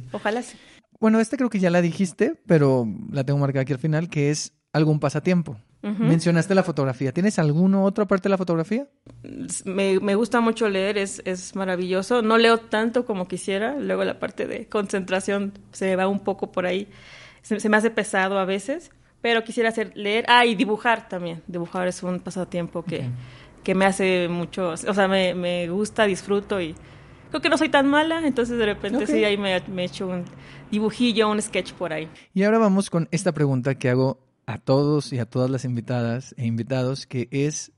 Bueno, creo que ya la dijiste, pero la tengo marcada aquí al final, que es algún pasatiempo. Uh-huh. Mencionaste la fotografía. ¿Tienes alguna otra parte de la fotografía? Me gusta mucho leer, es maravilloso. No leo tanto como quisiera. Luego la parte de concentración se me va un poco por ahí. Se me hace pesado a veces, pero quisiera leer. Y dibujar también. Dibujar es un pasatiempo que me hace mucho... O sea, me gusta, disfruto y... Creo que no soy tan mala, entonces de repente ahí me echo un dibujillo, un sketch por ahí. Y ahora vamos con esta pregunta que hago a todos y a todas las invitadas e invitados, que es,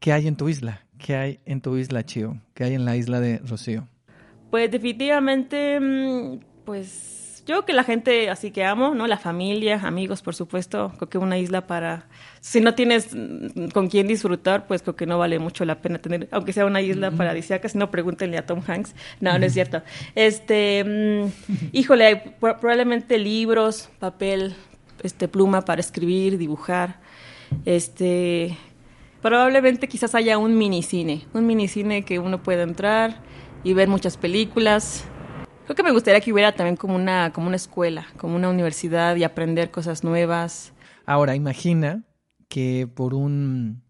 ¿qué hay en tu isla? ¿Qué hay en tu isla, Chío? ¿Qué hay en la isla de Rocío? Pues definitivamente, yo creo que la gente así que amo, ¿no? La familia, amigos, por supuesto. Creo que una isla para... Si no tienes con quién disfrutar, pues creo que no vale mucho la pena tener... Aunque sea una isla paradisíaca, si no, pregúntenle a Tom Hanks. No es cierto. Híjole, hay probablemente libros, papel, pluma para escribir, dibujar. Probablemente quizás haya un minicine que uno pueda entrar y ver muchas películas. Creo que me gustaría que hubiera también como una escuela, como una universidad y aprender cosas nuevas. Ahora, imagina que por un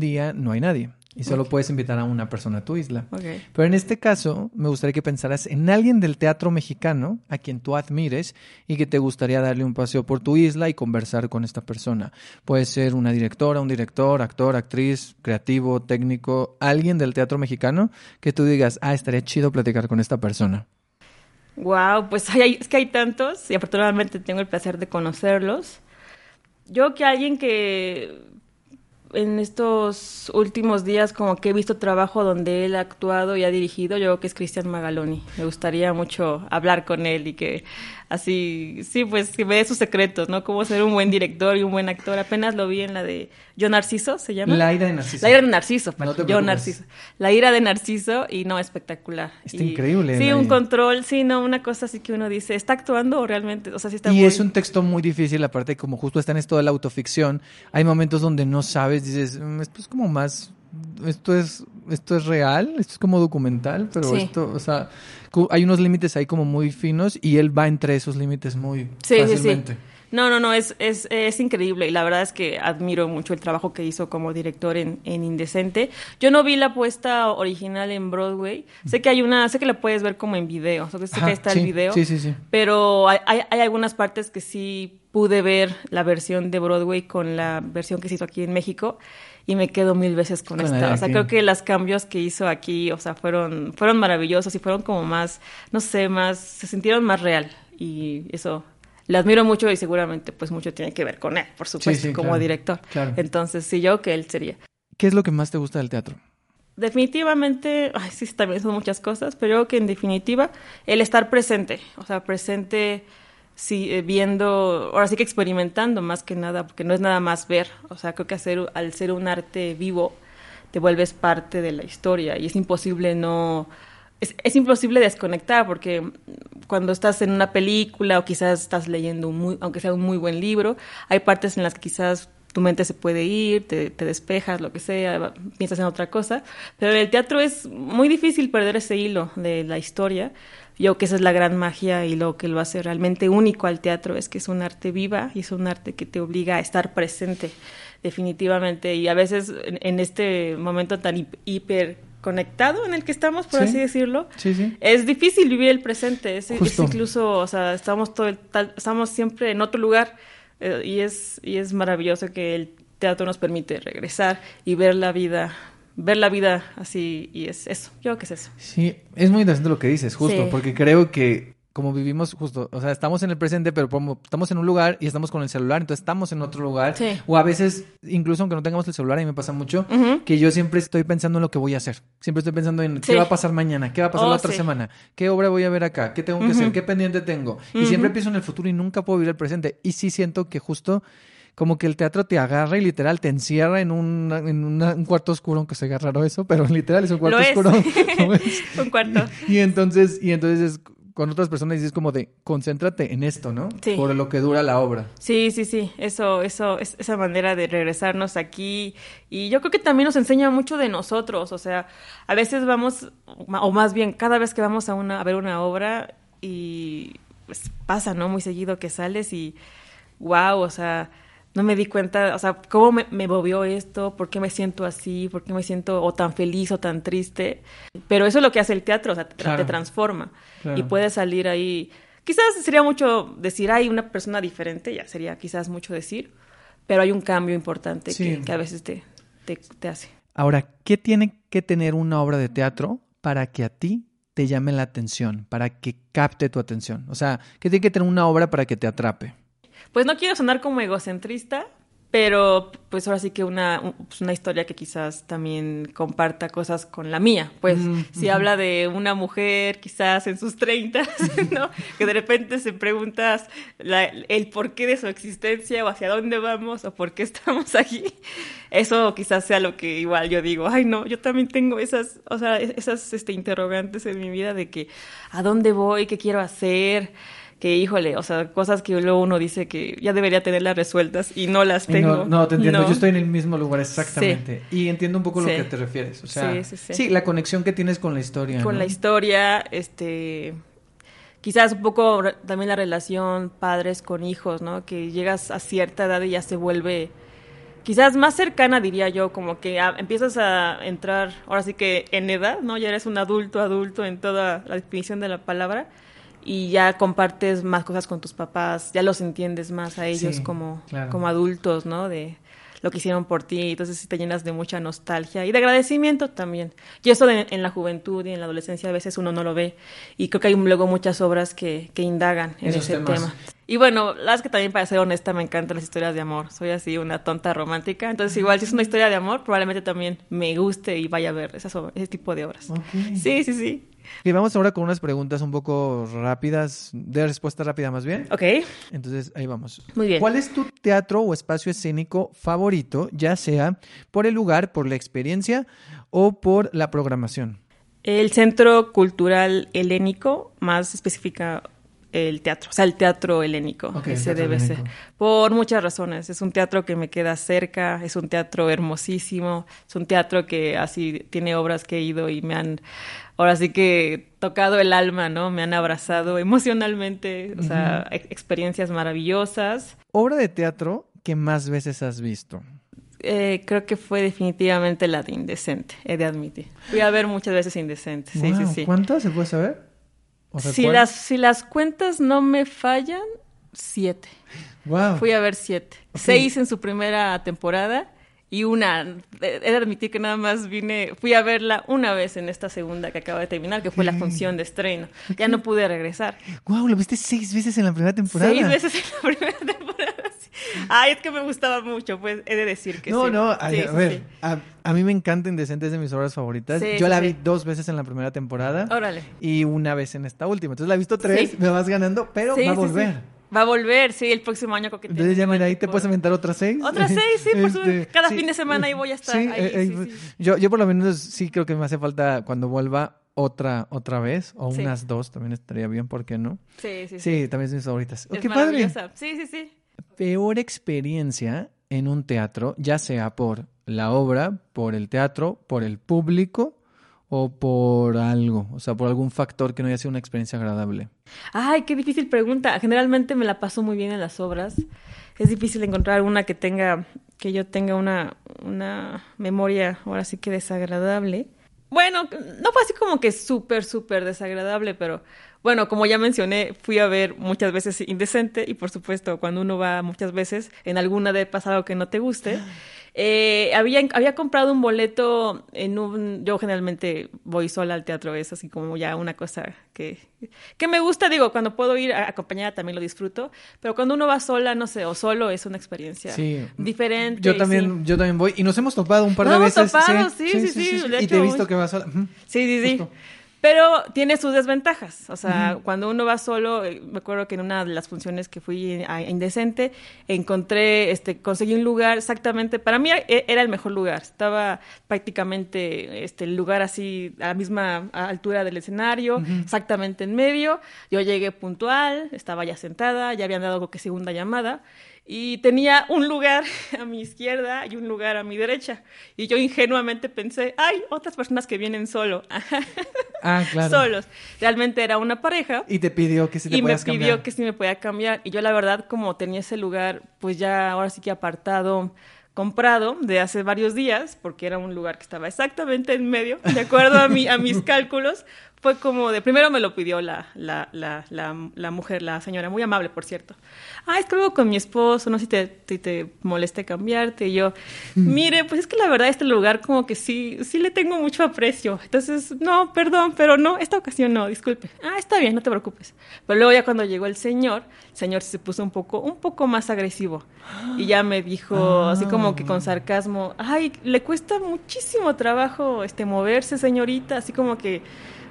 día no hay nadie y solo puedes invitar a una persona a tu isla. Pero en este caso, me gustaría que pensaras en alguien del teatro mexicano a quien tú admires y que te gustaría darle un paseo por tu isla y conversar con esta persona. Puede ser una directora, un director, actor, actriz, creativo, técnico, alguien del teatro mexicano que tú digas, estaría chido platicar con esta persona. Wow, pues es que hay tantos y afortunadamente tengo el placer de conocerlos. Yo que alguien que... en estos últimos días como que he visto trabajo donde él ha actuado y ha dirigido, yo creo que es Cristian Magaloni. Me gustaría mucho hablar con él y que así, sí, pues que me dé sus secretos, ¿no? Cómo ser un buen director y un buen actor. Apenas lo vi en la de Yo Narciso, ¿se llama? La ira de Narciso. La ira de Narciso, perdón. No te preocupes. Yo Narciso. La ira de Narciso y no, espectacular. Está increíble. Sí, un control, sí, no, una cosa así que uno dice, ¿está actuando o realmente? O sea, sí está. Y es un texto muy difícil, aparte como justo está en esto de la autoficción, hay momentos donde no sabes, dices, esto es como más... Esto es real, esto es como documental, pero sí. Esto, o sea, hay unos límites ahí como muy finos y él va entre esos límites muy fácilmente. Sí. No, es increíble y la verdad es que admiro mucho el trabajo que hizo como director en Indecente. Yo no vi la puesta original en Broadway. Sé que la puedes ver como en video, sé que está el video. Sí. Pero hay algunas partes que sí pude ver la versión de Broadway con la versión que se hizo aquí en México. Y me quedo mil veces con esta. O sea, creo que los cambios que hizo aquí, o sea, fueron maravillosos y fueron como más, no sé, más, se sintieron más real. Y eso, la admiro mucho y seguramente pues mucho tiene que ver con él, por supuesto, sí, como claro, director. Claro. Entonces, sí, yo creo que él sería. ¿Qué es lo que más te gusta del teatro? Definitivamente, también son muchas cosas, pero yo creo que en definitiva, el estar presente. O sea, presente... Sí, viendo, ahora sí que experimentando más que nada, porque no es nada más ver, o sea, creo que al ser un arte vivo, te vuelves parte de la historia y es imposible es imposible desconectar, porque cuando estás en una película o quizás estás leyendo, aunque sea un muy buen libro, hay partes en las que quizás tu mente se puede ir, te despejas, lo que sea, piensas en otra cosa, pero en el teatro es muy difícil perder ese hilo de la historia. Yo creo que esa es la gran magia y lo que lo hace realmente único al teatro es que es un arte viva y es un arte que te obliga a estar presente definitivamente y a veces en este momento tan hiperconectado en el que estamos, por así decirlo, es difícil vivir el presente, es incluso, o sea, estamos siempre en otro lugar y es maravilloso que el teatro nos permite regresar y ver la vida así, y es eso, yo creo que es eso. Sí, es muy interesante lo que dices, justo, porque creo que como vivimos justo, o sea, estamos en el presente, pero como estamos en un lugar y estamos con el celular, entonces estamos en otro lugar, o a veces, incluso aunque no tengamos el celular, a mí me pasa mucho, que yo siempre estoy pensando en lo que voy a hacer, siempre estoy pensando en qué va a pasar mañana, qué va a pasar la otra semana, qué obra voy a ver acá, qué tengo que hacer, qué pendiente tengo, y siempre pienso en el futuro y nunca puedo vivir el presente, y sí siento que justo... Como que el teatro te agarra y literal te encierra en un cuarto oscuro, aunque sea raro eso, pero literal es un cuarto oscuro. ¿No es? Un cuarto. Y entonces con otras personas dices como de concéntrate en esto, ¿no? Sí. Por lo que dura la obra. Sí. Eso es esa manera de regresarnos aquí. Y yo creo que también nos enseña mucho de nosotros. O sea, a veces vamos, o más bien, cada vez que vamos a ver una obra y pues pasa, ¿no? Muy seguido que sales y wow, o sea... No me di cuenta, o sea, cómo me movió esto, por qué me siento así, por qué me siento o tan feliz o tan triste. Pero eso es lo que hace el teatro, o sea, te transforma. Claro. Y puedes salir ahí. Quizás sería mucho decir, hay una persona diferente, ya sería quizás mucho decir, pero hay un cambio importante que a veces te hace. Ahora, ¿qué tiene que tener una obra de teatro para que a ti te llame la atención, para que capte tu atención? O sea, ¿qué tiene que tener una obra para que te atrape? Pues no quiero sonar como egocentrista, pero pues ahora sí que una historia que quizás también comparta cosas con la mía. Pues si habla de una mujer quizás en sus 30, ¿no? Que de repente se preguntas el porqué de su existencia o hacia dónde vamos o por qué estamos aquí. Eso quizás sea lo que igual yo digo, ay no, yo también tengo esas interrogantes en mi vida de que ¿a dónde voy? ¿Qué quiero hacer? Que, híjole, o sea, cosas que luego uno dice que ya debería tenerlas resueltas y no las tengo. No, te entiendo. No. Yo estoy en el mismo lugar, exactamente. Sí. Y entiendo un poco lo que te refieres. O sea, sí, la conexión que tienes con la historia. Con la historia, quizás un poco también la relación padres con hijos, ¿no? Que llegas a cierta edad y ya se vuelve quizás más cercana, diría yo, como que empiezas a entrar, ahora sí que en edad, ¿no? Ya eres un adulto en toda la definición de la palabra. Y ya compartes más cosas con tus papás, ya los entiendes más a ellos como adultos, ¿no? De lo que hicieron por ti, entonces sí te llenas de mucha nostalgia y de agradecimiento también. Y eso en la juventud y en la adolescencia a veces uno no lo ve y creo que hay luego muchas obras que indagan en ese tema. Y bueno, las que también, para ser honesta, me encantan las historias de amor. Soy así una tonta romántica. Entonces, igual, si es una historia de amor, probablemente también me guste y vaya a ver ese tipo de obras. Okay. Sí, sí, sí. Y vamos ahora con unas preguntas un poco rápidas, de respuesta rápida más bien. Ok. Entonces, ahí vamos. Muy bien. ¿Cuál es tu teatro o espacio escénico favorito, ya sea por el lugar, por la experiencia o por la programación? El Centro Cultural Helénico, más específica... el teatro, o sea, el Teatro Helénico, okay, ese teatro debe helénico. Ser, por muchas razones. Es un teatro que me queda cerca, es un teatro hermosísimo, es un teatro que así tiene obras que he ido y me han, ahora sí que tocado el alma, ¿no? Me han abrazado emocionalmente, o sea, experiencias maravillosas. ¿Obra de teatro que más veces has visto? Creo que fue definitivamente la de Indecente, he de admitir. Fui a ver muchas veces Indecente, wow, sí, sí, sí. ¿Cuántas se puede saber? O sea, si las cuentas no me fallan, 7. Wow. Fui a ver 7. Okay. 6 en su primera temporada y una. He de admitir que nada más fui a verla una vez en esta segunda que acaba de terminar, que fue la función de estreno. Okay. Ya no pude regresar. Wow, ¿lo viste 6 veces en la primera temporada? 6 veces en la primera temporada. Ay, es que me gustaba mucho, pues he de decir que no, sí. No, a ver, sí. A mí me encanta Indecente, es de mis obras favoritas. Sí, yo la vi 2 veces en la primera temporada. Órale. Y una vez en esta última. Entonces la he visto 3, sí. Me vas ganando, pero sí, va a volver. Sí, sí. Va a volver, sí, el próximo año coqueteo. Entonces ya mira, ahí te puedes inventar otras 6. Otras 6, sí, por supuesto. Cada fin de semana ahí voy a estar. Sí, ahí, sí. Yo por lo menos sí creo que me hace falta cuando vuelva otra vez, o unas 2 también estaría bien, ¿por qué no? Sí, sí, sí. Sí, también es mis favoritas. Es maravillosa. Sí, sí, sí. Peor experiencia en un teatro, ya sea por la obra, por el teatro, por el público o por algo, o sea, por algún factor que no haya sido una experiencia agradable. Ay, qué difícil pregunta. Generalmente me la paso muy bien en las obras. Es difícil encontrar una que yo tenga una memoria ahora sí que desagradable. Bueno, no fue así como que súper, súper desagradable, pero bueno, como ya mencioné, fui a ver muchas veces Indecente y por supuesto, cuando uno va muchas veces, en alguna de pasado que no te guste, había comprado un boleto yo generalmente voy sola al teatro, es así como ya una cosa que me gusta, digo, cuando puedo ir acompañada también lo disfruto, pero cuando uno va sola, no sé, o solo es una experiencia diferente. Yo también voy y nos hemos topado un par de veces. Nos hemos topado, sí. Y te he visto que vas sola. Uh-huh. Sí, sí, justo. Sí. Pero tiene sus desventajas, o sea, cuando uno va solo, me acuerdo que en una de las funciones que fui a Indecente, conseguí un lugar exactamente, para mí era el mejor lugar, estaba prácticamente el lugar así a la misma altura del escenario, exactamente en medio, yo llegué puntual, estaba ya sentada, ya habían dado algo que segunda llamada, y tenía un lugar a mi izquierda y un lugar a mi derecha. Y yo ingenuamente pensé, ¡ay, otras personas que vienen solo! Ah, claro. Solos. Realmente era una pareja. Y te pidió que si te podías cambiar. Y me pidió que si me podía cambiar. Y yo, la verdad, como tenía ese lugar, pues ya ahora sí que apartado, comprado de hace varios días, porque era un lugar que estaba exactamente en medio, de acuerdo a mis cálculos, fue como de, primero me lo pidió la mujer, la señora, muy amable, por cierto. Ah, es que vivo con mi esposo, no sé si te moleste cambiarte. Y yo, mire, pues es que la verdad este lugar como que sí le tengo mucho aprecio. Entonces, no, perdón, pero no, esta ocasión no, disculpe. Ah, está bien, no te preocupes. Pero luego ya cuando llegó el señor se puso un poco más agresivo. Y ya me dijo, así como que con sarcasmo, ay, le cuesta muchísimo trabajo moverse, señorita, así como que...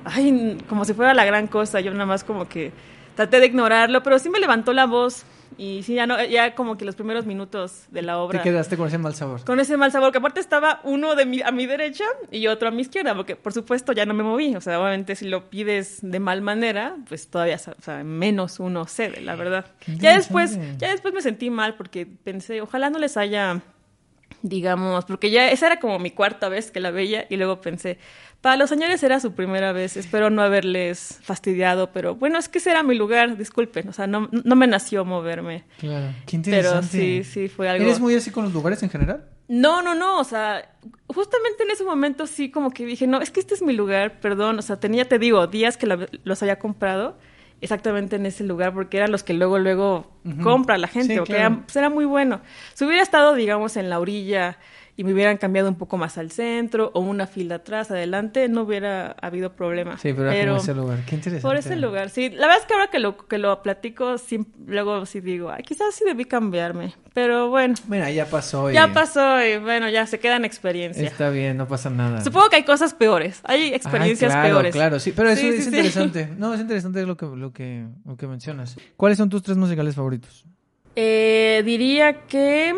Ay, como si fuera la gran cosa, yo nada más como que traté de ignorarlo, pero sí me levantó la voz y sí, ya como que los primeros minutos de la obra... Te quedaste con ese mal sabor. Con ese mal sabor, que aparte estaba uno a mi derecha y otro a mi izquierda, porque por supuesto ya no me moví, o sea, obviamente si lo pides de mal manera, pues todavía, o sea, menos uno cede, la verdad. Ya después me sentí mal porque pensé, ojalá no les haya... digamos, porque ya esa era como mi cuarta vez que la veía y luego pensé, para los señores era su primera vez, espero no haberles fastidiado, pero bueno, es que ese era mi lugar, disculpen, o sea, no me nació moverme. Claro, qué interesante. Pero sí, fue algo... ¿Eres muy así con los lugares en general? No, o sea, justamente en ese momento sí como que dije, no, es que este es mi lugar, perdón, o sea, tenía, te digo, días que los había comprado exactamente en ese lugar, porque eran los que luego compra la gente, sí, porque claro. Era muy bueno. Si hubiera estado, digamos, en la orilla, y me hubieran cambiado un poco más al centro o una fila atrás, adelante, no hubiera habido problema. Sí, pero por ese lugar, qué interesante. Por ese lugar, sí. La verdad es que ahora que lo platico, luego sí digo, ay, quizás sí debí cambiarme, pero bueno. Mira, ya pasó. Ya pasó y bueno, ya se quedan experiencias. Está bien, no pasa nada. Supongo que hay cosas peores, hay experiencias peores. Claro, sí, pero eso es interesante. Sí. No, es interesante lo que mencionas. ¿Cuáles son tus tres musicales favoritos? Diría que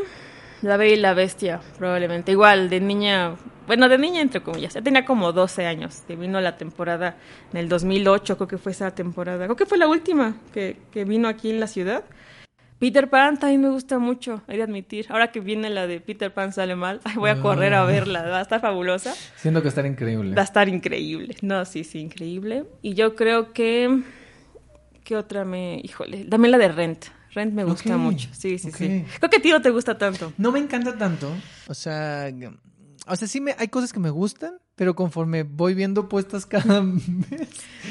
La Bella y la Bestia, probablemente. Igual, de niña, bueno, de niña entre comillas, ya tenía como 12 años, que vino la temporada en el 2008, creo que fue esa temporada, creo que fue la última que vino aquí en la ciudad. Peter Pan también me gusta mucho, hay de admitir. Ahora que viene la de Peter Pan sale mal, ay, voy a correr a verla, va a estar fabulosa. Siento que va a estar increíble. Va a estar increíble, no, sí, increíble. Y yo creo que, ¿qué otra híjole, dame la de Rent me gusta mucho, sí. Creo que a ti no te gusta tanto. No me encanta tanto, o sea, sí hay cosas que me gustan, pero conforme voy viendo puestas cada mes,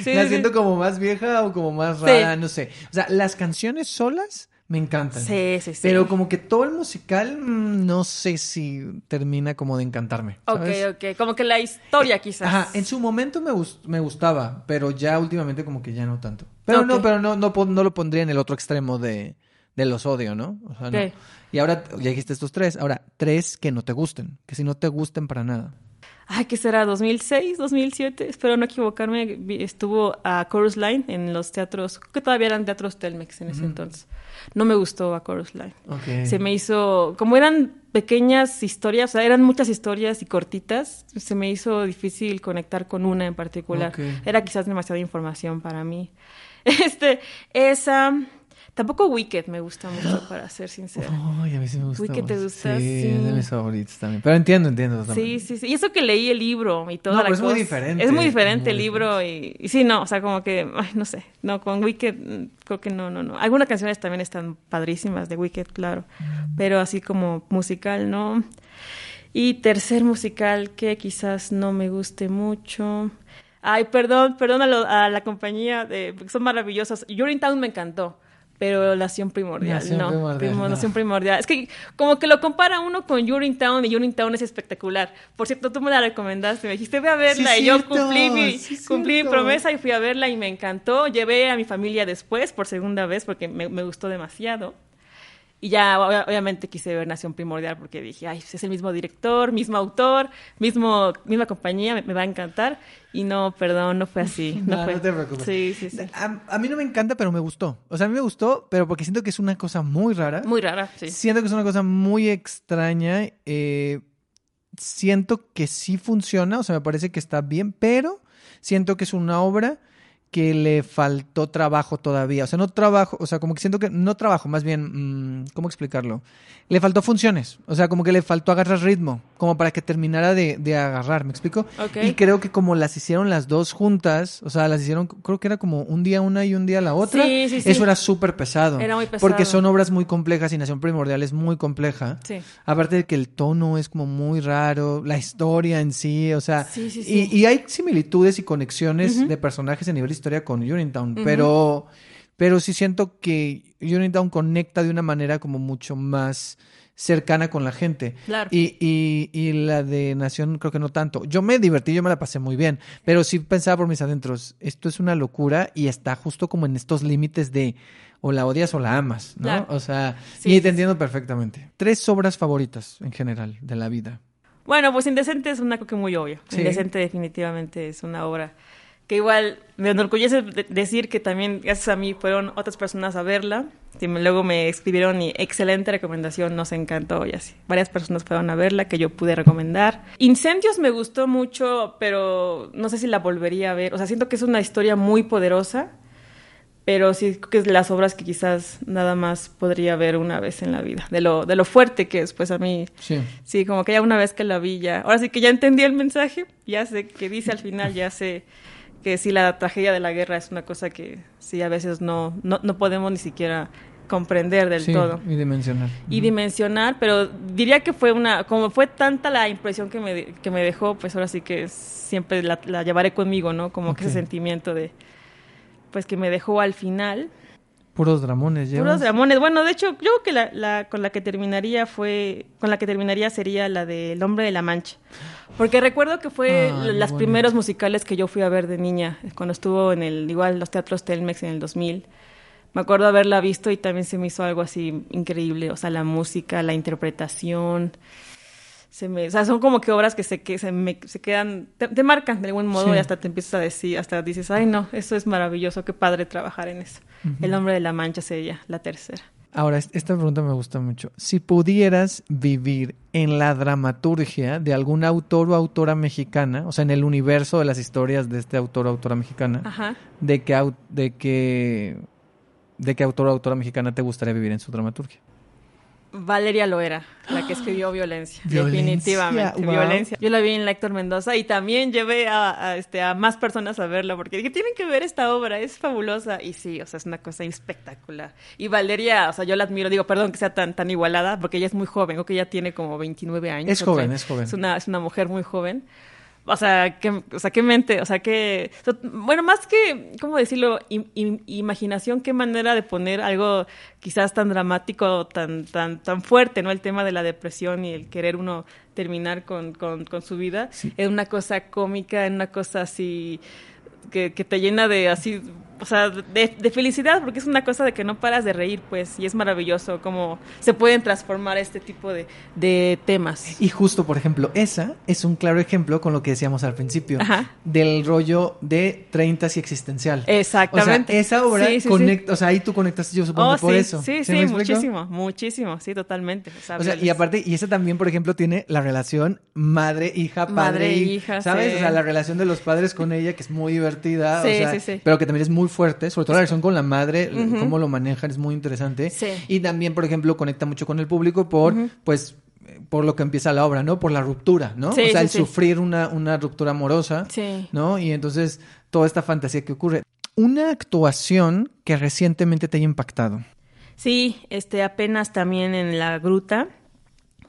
me siento como más vieja o como más rara, no sé. O sea, las canciones solas me encantan. Sí. Pero como que todo el musical, no sé si termina como de encantarme, ¿sabes? Ok. Como que la historia quizás. Ajá, en su momento me gustaba, pero ya últimamente como que ya no tanto. Pero okay. no lo pondría en el otro extremo de los odio, ¿no? O sea, okay. No. Y ahora, ya dijiste estos tres. Ahora, tres que no te gusten. Que si no te gusten para nada. Ay, ¿qué será? ¿2006? ¿2007? Espero no equivocarme. Estuvo a Chorus Line en los teatros, que todavía eran teatros Telmex en ese entonces. No me gustó a Chorus Line. Okay. Se me hizo... Como eran pequeñas historias, o sea, eran muchas historias y cortitas, se me hizo difícil conectar con una en particular. Okay. Era quizás demasiada información para mí. Esa... Tampoco Wicked me gusta mucho, para ser sincera. Ay, a mí sí me gusta. ¿Wicked te gusta? Sí, es de mis favoritos también. Pero entiendo también. Sí. Y eso que leí el libro y toda la cosa. No, pero es muy diferente. Es muy diferente el libro y sí, no, o sea, como que, ay, no sé. No, con Wicked creo que no. Algunas canciones también están padrísimas de Wicked, claro. Pero así como musical, no. Y tercer musical que quizás no me guste mucho... Ay, perdón a la compañía, porque son maravillosos. Urinetown me encantó. Pero Nación Primordial. Es que como que lo compara uno con Urinetown y Urinetown es espectacular. Por cierto, tú me la recomendaste, me dijiste, ve a verla. Sí, y yo cumplí mi promesa y fui a verla y me encantó. Llevé a mi familia después por segunda vez porque me gustó demasiado. Y ya obviamente quise ver Nación Primordial porque dije, ay, es el mismo director, mismo autor, misma compañía, me va a encantar. Y no, perdón, no fue así. No te preocupes. Sí. A mí no me encanta, pero me gustó. O sea, a mí me gustó, pero porque siento que es una cosa muy rara. Muy rara, sí. Siento que es una cosa muy extraña. Siento que sí funciona, o sea, me parece que está bien, pero siento que es una obra que le faltó trabajo todavía. O sea, ¿cómo explicarlo? Le faltó funciones. O sea, como que le faltó agarrar ritmo, como para que terminara de agarrar, ¿me explico? Okay. Y creo que como las hicieron las dos juntas, o sea, las hicieron, creo que era como un día una y un día la otra. Sí. Eso era súper pesado. Era muy pesado. Porque son obras muy complejas y Nación Primordial es muy compleja. Sí. Aparte de que el tono es como muy raro, la historia en sí, o sea... Sí. Y hay similitudes y conexiones de personajes a nivel historia con Urinetown, pero sí siento que Urinetown conecta de una manera como mucho más cercana con la gente. Claro. Y la de Nación creo que no tanto. Yo me divertí, yo me la pasé muy bien, pero sí pensaba por mis adentros, esto es una locura y está justo como en estos límites de o la odias o la amas, ¿no? Claro. O sea, y te entiendo perfectamente. Tres obras favoritas en general de la vida. Bueno, pues Indecente es una cosa muy obvia. Sí. Indecente definitivamente es una obra... que igual me enorgullece decir que también gracias a mí fueron otras personas a verla, que luego me escribieron y excelente recomendación, nos encantó y así. Varias personas fueron a verla que yo pude recomendar. Incendios me gustó mucho, pero no sé si la volvería a ver. O sea, siento que es una historia muy poderosa, pero sí que es las obras que quizás nada más podría ver una vez en la vida. De lo fuerte que es, pues a mí. Sí, como que ya una vez que la vi ya. Ahora sí que ya entendí el mensaje, ya sé que dice al final, ya sé... que sí, la tragedia de la guerra es una cosa que sí a veces no podemos ni siquiera comprender del todo. Sí, y dimensionar. Y dimensionar, pero diría que fue como fue tanta la impresión que me dejó, pues ahora sí que siempre la llevaré conmigo, ¿no? Como que ese sentimiento de, pues que me dejó al final. Puros dramones, ya. Puros dramones. Bueno, de hecho, creo que con la que terminaría sería la de El Hombre de la Mancha. Porque recuerdo que fue los primeros musicales que yo fui a ver de niña, cuando estuvo en los teatros Telmex en el 2000. Me acuerdo haberla visto y también se me hizo algo así increíble, o sea, la música, la interpretación. Son como que obras que se quedan, te marcan de algún modo, sí. Y hasta te empiezas a decir, hasta dices, ay no, eso es maravilloso, qué padre trabajar en eso. Uh-huh. El Hombre de la Mancha sería la tercera. Ahora, esta pregunta me gusta mucho. Si pudieras vivir en la dramaturgia de algún autor o autora mexicana, o sea, en el universo de las historias de este autor o autora mexicana, ajá. ¿De qué autor o autora mexicana te gustaría vivir en su dramaturgia? Valeria Loera, la que escribió Violencia, definitivamente. Wow. Violencia. Yo la vi en la Héctor Mendoza y también llevé a más personas a verla porque dije, tienen que ver esta obra, es fabulosa. Y sí, o sea, es una cosa espectacular. Y Valeria, o sea, yo la admiro, digo, perdón que sea tan igualada, porque ella es muy joven, creo que ella tiene como 29 años. Es joven. Es una mujer muy joven. O sea, qué mente, bueno, más que, ¿cómo decirlo? Imaginación, qué manera de poner algo quizás tan dramático, tan fuerte, ¿no? El tema de la depresión y el querer uno terminar con su vida. Sí. Es una cosa cómica, es una cosa así que te llena de así, o sea, de felicidad, porque es una cosa de que no paras de reír, pues, y es maravilloso cómo se pueden transformar este tipo de temas. Y justo, por ejemplo, esa es un claro ejemplo con lo que decíamos al principio, ajá. Del rollo de 30s y existencial. Exactamente. O sea, esa obra sí, conecta, sí. O sea, ahí tú conectas, yo supongo, por sí, eso. Sí, muchísimo, sí, totalmente. O sea, y aparte, y esa también, por ejemplo, tiene la relación madre-hija, padre-hija, ¿sabes? Sí. O sea, la relación de los padres con ella, que es muy divertida, sí, o sea, sí. Pero que también es muy fuerte, sobre todo la relación con la madre, uh-huh. Cómo lo manejan es muy interesante, sí. Y también, por ejemplo, conecta mucho con el público por, uh-huh. Pues, por lo que empieza la obra, ¿no? Por la ruptura, ¿no? Sí, o sea, el sufrir una ruptura amorosa, sí. ¿No? Y entonces, toda esta fantasía que ocurre. Una actuación que recientemente te haya impactado. Sí, apenas también en La Gruta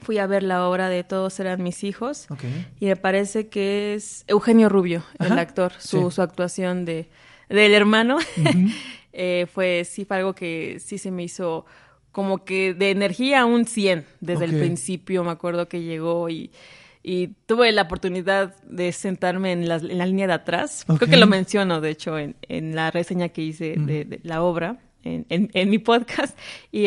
fui a ver la obra de Todos eran mis hijos, okay. Y me parece que es Eugenio Rubio, ajá. El actor, su actuación del hermano, uh-huh. Fue algo que sí se me hizo como que de energía un 100 desde okay. El principio. Me acuerdo que llegó y tuve la oportunidad de sentarme en la línea de atrás, okay. Creo que lo menciono de hecho en la reseña que hice uh-huh. de la obra en mi podcast y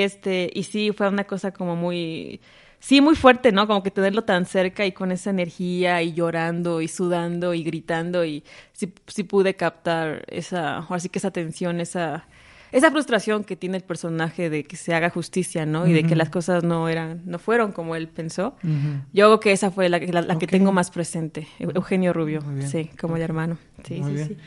sí fue una cosa como muy... Sí, muy fuerte, ¿no? Como que tenerlo tan cerca y con esa energía y llorando y sudando y gritando y sí pude captar esa tensión, esa frustración que tiene el personaje de que se haga justicia, ¿no? Uh-huh. Y de que las cosas no fueron como él pensó. Uh-huh. Yo creo que esa fue la okay. Que tengo más presente, Eugenio Rubio, sí, como el hermano. Sí, muy sí, bien. Sí.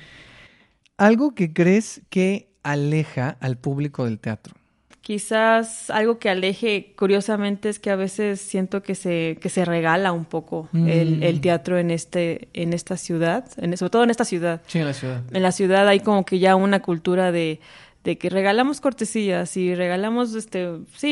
¿Algo que crees que aleja al público del teatro? Quizás algo que aleje, curiosamente, es que a veces siento que se regala un poco el teatro en esta ciudad, sobre todo en esta ciudad. Sí, en la ciudad. En la ciudad hay como que ya una cultura de que regalamos cortesías y regalamos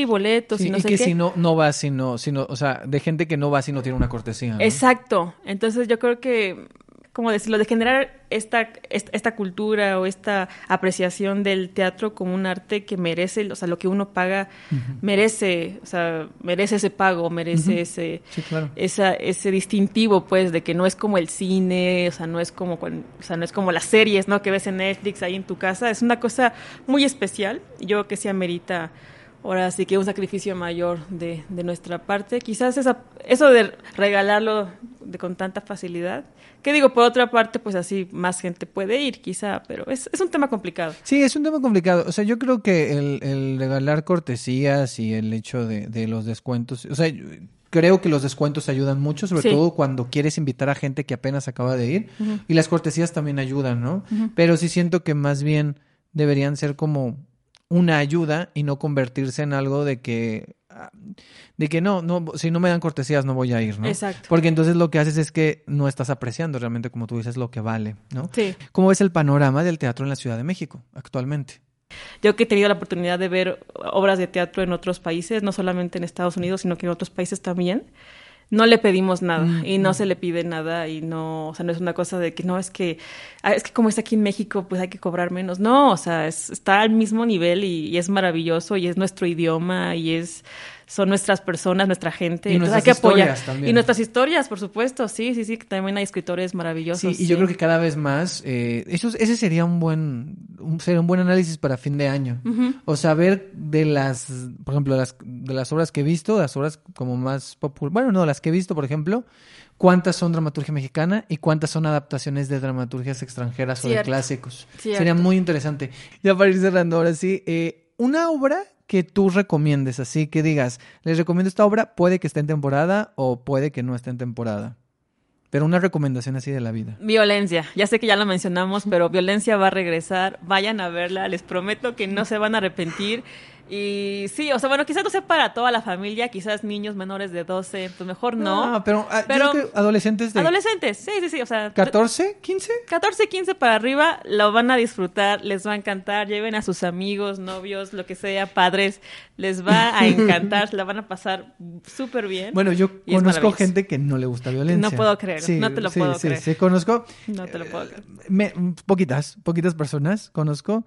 boletos, sí, y no sé qué. Y que si no va sino, o sea, de gente que no va si no tiene una cortesía, ¿no? Exacto. Entonces yo creo que como decirlo, de generar esta cultura o esta apreciación del teatro como un arte que merece, o sea, lo que uno paga uh-huh. merece, o sea, merece ese pago, merece uh-huh. ese sí, claro. ese distintivo, pues, de que no es como el cine, o sea, no es como las series, ¿no? Que ves en Netflix ahí en tu casa, es una cosa muy especial, yo creo que sí amerita. Ahora sí que un sacrificio mayor de nuestra parte. Quizás eso de regalarlo con tanta facilidad. Que digo, por otra parte, pues así más gente puede ir, quizá, pero es un tema complicado. Sí, es un tema complicado. O sea, yo creo que el regalar cortesías y el hecho de los descuentos... O sea, creo que los descuentos ayudan mucho, sobre sí. todo cuando quieres invitar a gente que apenas acaba de ir. Uh-huh. Y las cortesías también ayudan, ¿no? Uh-huh. Pero sí siento que más bien deberían ser como... una ayuda y no convertirse en algo de que no, si no me dan cortesías no voy a ir, ¿no? Exacto. Porque entonces lo que haces es que no estás apreciando realmente, como tú dices, lo que vale, ¿no? Sí. ¿Cómo ves el panorama del teatro en la Ciudad de México actualmente? Yo que he tenido la oportunidad de ver obras de teatro en otros países, no solamente en Estados Unidos, sino que en otros países también. no le pedimos nada y no se le pide nada y no, o sea, no es una cosa de que no, es que como está aquí en México, pues hay que cobrar menos. No, o sea, está al mismo nivel y es maravilloso y es nuestro idioma y son nuestras personas, nuestra gente. Y entonces hay que apoyar. También. Y nuestras historias, por supuesto. Sí, que también hay escritores maravillosos. Sí, y yo creo que cada vez más, ese sería un buen análisis para fin de año. Uh-huh. O saber de las, por ejemplo, de las obras que he visto, las obras como más populares, las que he visto, por ejemplo, cuántas son dramaturgia mexicana y cuántas son adaptaciones de dramaturgias extranjeras o de clásicos. Cierto. Sería muy interesante. Ya para ir cerrando, ahora sí, una obra que tú recomiendes, así que digas, les recomiendo esta obra, puede que esté en temporada o puede que no esté en temporada. Pero una recomendación así de la vida. Violencia. Ya sé que ya la mencionamos, pero Violencia va a regresar. Vayan a verla, les prometo que no se van a arrepentir. Y sí, o sea, bueno, quizás no sea para toda la familia, quizás niños menores de 12, pues mejor no. Ah, pero yo creo que adolescentes de... Adolescentes, sí, o sea... ¿14? ¿15? 14, 15 para arriba, lo van a disfrutar, les va a encantar, lleven a sus amigos, novios, lo que sea, padres, les va a encantar, la van a pasar súper bien. Bueno, yo conozco gente que no le gusta Violencia. No puedo creer, no te lo puedo creer. Sí, conozco... No te lo puedo creer. Poquitas personas conozco,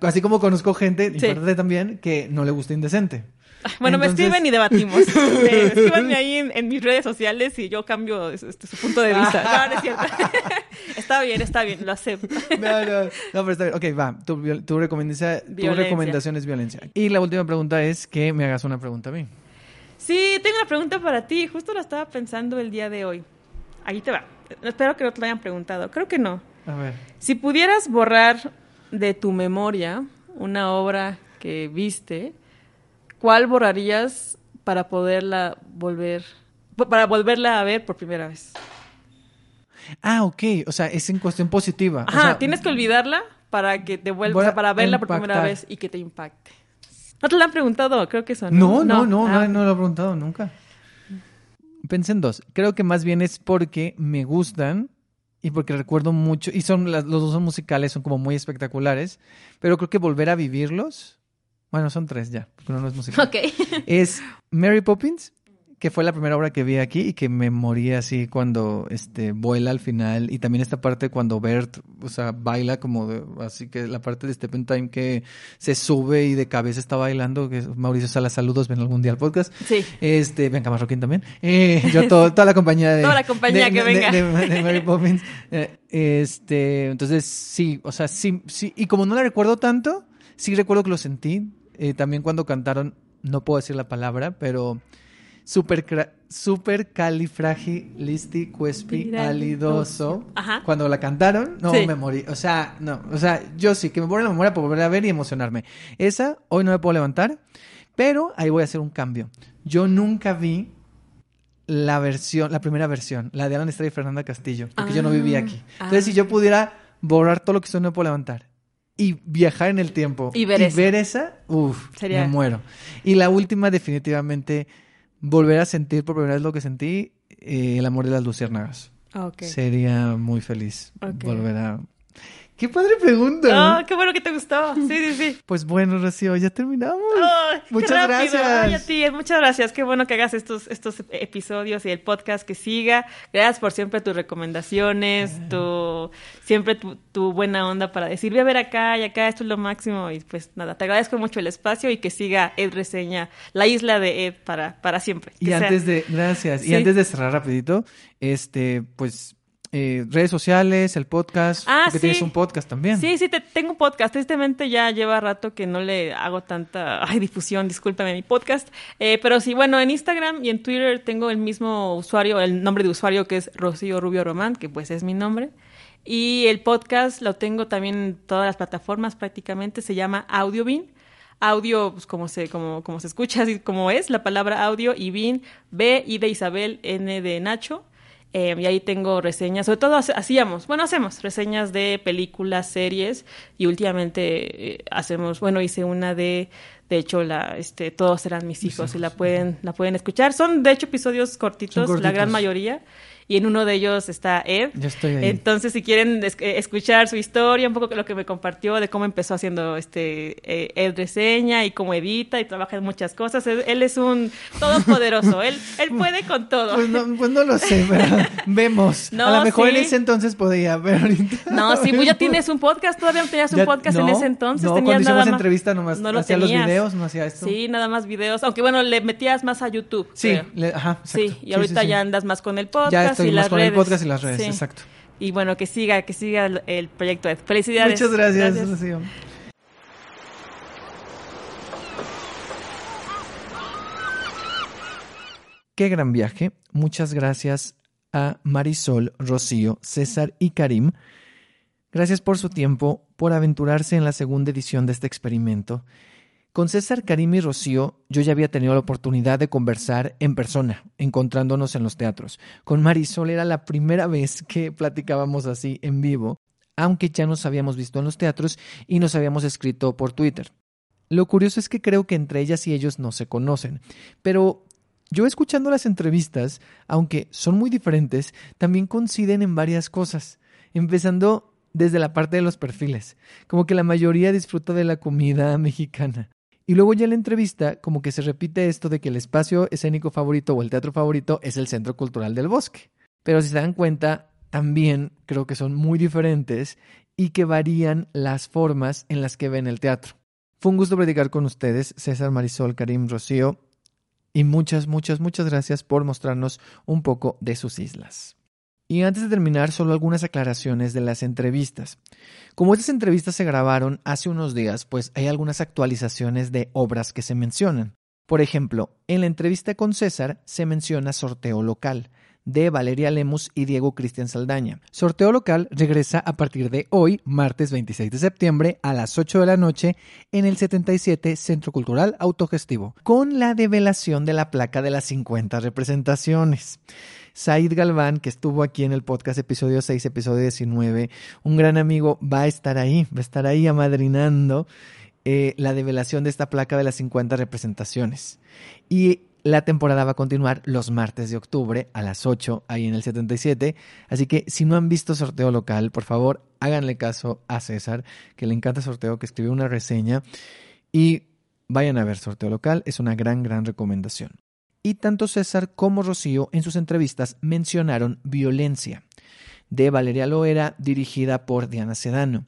así como conozco gente, importante también, que no le gusta Indecente. Bueno, entonces... me escriben y debatimos. Escríbanme ahí en mis redes sociales y yo cambio su punto de vista. No, no es cierto. Está bien, lo acepto. No, pero está bien. Ok, va. Tu recomendación es Violencia. Y la última pregunta es que me hagas una pregunta a mí. Sí, tengo una pregunta para ti. Justo lo estaba pensando el día de hoy. Ahí te va. Espero que no te lo hayan preguntado. Creo que no. A ver. Si pudieras borrar de tu memoria una obra que viste, ¿cuál borrarías para poderla volverla a ver por primera vez? Ah, ok. O sea, es en cuestión positiva. Ajá, o sea, tienes que olvidarla para que te vuelva, para verla por primera vez y que te impacte. ¿No te lo han preguntado? Creo que eso. No lo he preguntado nunca. Pensé en dos. Creo que más bien es porque me gustan y porque recuerdo mucho, y los dos son musicales, son como muy espectaculares, pero creo que volver a vivirlos. Bueno, son tres ya, porque uno no es musical. Okay. Es Mary Poppins, que fue la primera obra que vi aquí y que me morí así cuando vuela al final. Y también esta parte cuando Bert, o sea, baila como... así que la parte de Step in Time que se sube y de cabeza está bailando. Que Mauricio Sala, saludos, ven algún día al podcast. Sí. Ven Camarroquín también. Yo toda la compañía de... Toda la compañía que venga. De Mary Poppins. Entonces, sí, o sea, sí. Y como no la recuerdo tanto, sí recuerdo que lo sentí. También cuando cantaron, no puedo decir la palabra, pero supercalifragilisticuespialidoso. Ajá. Cuando la cantaron, me morí. O sea, yo sí, que me borré la memoria por volver a ver y emocionarme. Esa, hoy no me puedo levantar, pero ahí voy a hacer un cambio. Yo nunca vi la primera versión, la de Alan Estrada y Fernanda Castillo, porque yo no vivía aquí. Entonces, si yo pudiera borrar todo lo que soy, no me puedo levantar, y viajar en el tiempo y ver esa, me muero. Y la última, definitivamente, volver a sentir por primera vez lo que sentí, el amor de las luciérnagas. Okay. Sería muy feliz volver a... ¡Qué padre pregunta! ¡Oh, qué bueno que te gustó! Sí. Pues bueno, Rocío, ya terminamos. Oh, muchas gracias. Ay, a ti, muchas gracias. Qué bueno que hagas estos episodios y el podcast que siga. Gracias por siempre tus recomendaciones, tu buena onda para decir, voy a ver acá y acá, esto es lo máximo. Y pues nada, te agradezco mucho el espacio y que siga Ed Reseña, la isla de Ed para siempre. Y antes de cerrar rapidito, pues... redes sociales, el podcast, porque tienes un podcast también. Sí, tengo un podcast. Tristemente ya lleva rato que no le hago tanta difusión, discúlpame, mi podcast. Pero sí, bueno, en Instagram y en Twitter tengo el mismo usuario, el nombre de usuario que es Rocío Rubio Román, que pues es mi nombre. Y el podcast lo tengo también en todas las plataformas prácticamente, se llama Audiobin. Audio, pues como se escucha, así como es, la palabra audio, y bin, B, I de Isabel, N de Nacho. Y ahí tengo reseñas, sobre todo hacemos reseñas de películas, series, y últimamente hice una de hecho, Todos Serán Mis Hijos, y la pueden escuchar. Son, de hecho, episodios cortitos, la gran mayoría, y en uno de ellos está Ed. Yo estoy ahí. Entonces, si quieren escuchar su historia, un poco lo que me compartió de cómo empezó haciendo Ed Reseña y cómo edita y trabaja en muchas cosas. Él es un todopoderoso, él puede con todo. Pues no lo sé, pero vemos. No, a lo mejor sí. En ese entonces podía, pero ahorita... No, sí, pues ya tienes un podcast, todavía no tenías un podcast en ese entonces. No, tenías cuando hicimos entrevista nomás, no hacía los videos, no hacía esto. Sí, nada más videos, aunque bueno, le metías más a YouTube. Sí, exacto. Sí, y ahorita ya andas más con el podcast. Ya estoy más con el podcast y las redes, sí. Exacto. Y bueno, que siga el proyecto. Felicidades. Muchas gracias, Rocío. Qué gran viaje. Muchas gracias a Marisol, Rocío, César y Karim. Gracias por su tiempo, por aventurarse en la segunda edición de este experimento. Con César, Karim y Rocío, yo ya había tenido la oportunidad de conversar en persona, encontrándonos en los teatros. Con Marisol era la primera vez que platicábamos así en vivo, aunque ya nos habíamos visto en los teatros y nos habíamos escrito por Twitter. Lo curioso es que creo que entre ellas y ellos no se conocen, pero yo escuchando las entrevistas, aunque son muy diferentes, también coinciden en varias cosas, empezando desde la parte de los perfiles, como que la mayoría disfruta de la comida mexicana. Y luego ya en la entrevista, como que se repite esto de que el espacio escénico favorito o el teatro favorito es el Centro Cultural del Bosque. Pero si se dan cuenta, también creo que son muy diferentes y que varían las formas en las que ven el teatro. Fue un gusto platicar con ustedes, César, Marisol, Karim, Rocío, y muchas gracias por mostrarnos un poco de sus islas. Y antes de terminar, solo algunas aclaraciones de las entrevistas. Como estas entrevistas se grabaron hace unos días, pues hay algunas actualizaciones de obras que se mencionan. Por ejemplo, en la entrevista con César se menciona Sorteo Local, de Valeria Lemus y Diego Cristian Saldaña. Sorteo Local regresa a partir de hoy, martes 26 de septiembre, a las 8 de la noche, en el 77 Centro Cultural Autogestivo, con la develación de la placa de las 50 representaciones. Said Galván, que estuvo aquí en el podcast episodio 6, episodio 19, un gran amigo, va a estar ahí amadrinando la develación de esta placa de las 50 representaciones. Y la temporada va a continuar los martes de octubre a las 8, ahí en el 77. Así que si no han visto Sorteo Local, por favor, háganle caso a César, que le encanta Sorteo, que escribió una reseña. Y vayan a ver Sorteo Local, es una gran recomendación. Y tanto César como Rocío en sus entrevistas mencionaron Violencia, de Valeria Loera, dirigida por Diana Sedano.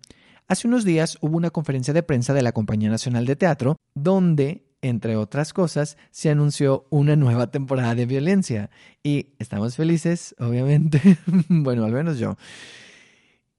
Hace unos días hubo una conferencia de prensa de la Compañía Nacional de Teatro, donde, entre otras cosas, se anunció una nueva temporada de Violencia. Y estamos felices, obviamente, bueno, al menos yo.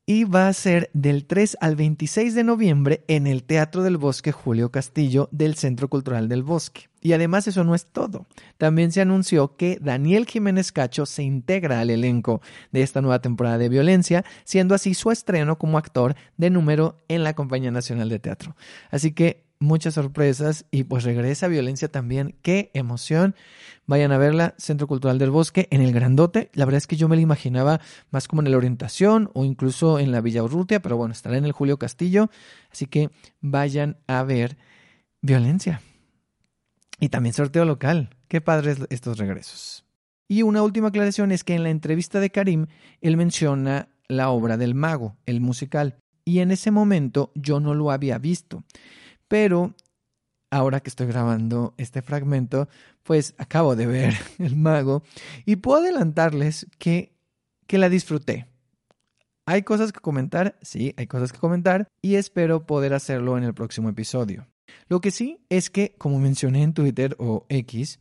Y va a ser del 3 al 26 de noviembre en el Teatro del Bosque Julio Castillo del Centro Cultural del Bosque. Y además eso no es todo. También se anunció que Daniel Jiménez Cacho se integra al elenco de esta nueva temporada de Violencia, siendo así su estreno como actor de número en la Compañía Nacional de Teatro. Así que muchas sorpresas y pues regresa Violencia también. ¡Qué emoción! Vayan a verla, Centro Cultural del Bosque, en el Grandote. La verdad es que yo me la imaginaba más como en la Orientación o incluso en la Villa Urrutia, pero bueno, estará en el Julio Castillo. Así que vayan a ver Violencia. Y también Sorteo Local. ¡Qué padres estos regresos! Y una última aclaración es que en la entrevista de Karim, él menciona la obra del Mago, el musical. Y en ese momento yo no lo había visto. Pero ahora que estoy grabando este fragmento, pues acabo de ver El Mago y puedo adelantarles que la disfruté. Hay cosas que comentar, sí, hay cosas que comentar y espero poder hacerlo en el próximo episodio. Lo que sí es que, como mencioné en Twitter o X,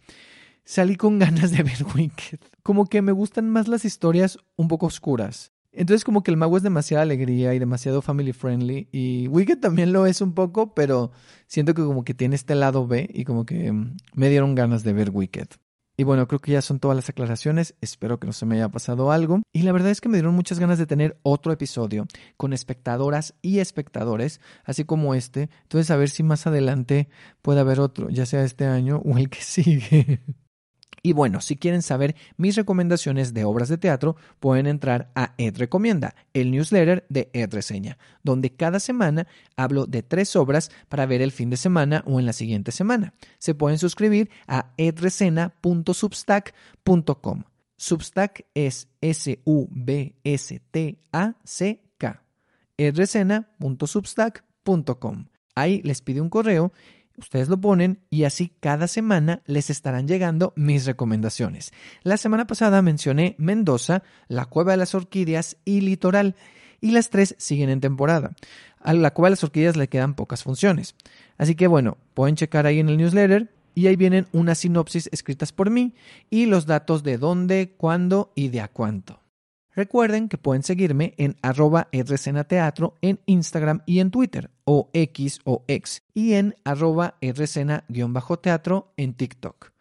salí con ganas de ver Wicked. Como que me gustan más las historias un poco oscuras. Entonces como que El Mago es demasiada alegría y demasiado family friendly y Wicked también lo es un poco, pero siento que como que tiene este lado B y como que me dieron ganas de ver Wicked. Y bueno, creo que ya son todas las aclaraciones, espero que no se me haya pasado algo. Y la verdad es que me dieron muchas ganas de tener otro episodio con espectadoras y espectadores, así como este. Entonces a ver si más adelante puede haber otro, ya sea este año o el que sigue. Y bueno, si quieren saber mis recomendaciones de obras de teatro, pueden entrar a Ed Recomienda, el newsletter de Ed Reseña, donde cada semana hablo de 3 obras para ver el fin de semana o en la siguiente semana. Se pueden suscribir a edresena.substack.com. Substack es SUBSTACK. edresena.substack.com. Ahí les pide un correo, ustedes lo ponen y así cada semana les estarán llegando mis recomendaciones. La semana pasada mencioné Mendoza, la Cueva de las Orquídeas y Litoral, y las tres siguen en temporada. A la Cueva de las Orquídeas le quedan pocas funciones. Así que bueno, pueden checar ahí en el newsletter y ahí vienen unas sinopsis escritas por mí y los datos de dónde, cuándo y de a cuánto. Recuerden que pueden seguirme en @rcenateatro en Instagram y en Twitter, o X o X, y en @rcena_teatro en TikTok.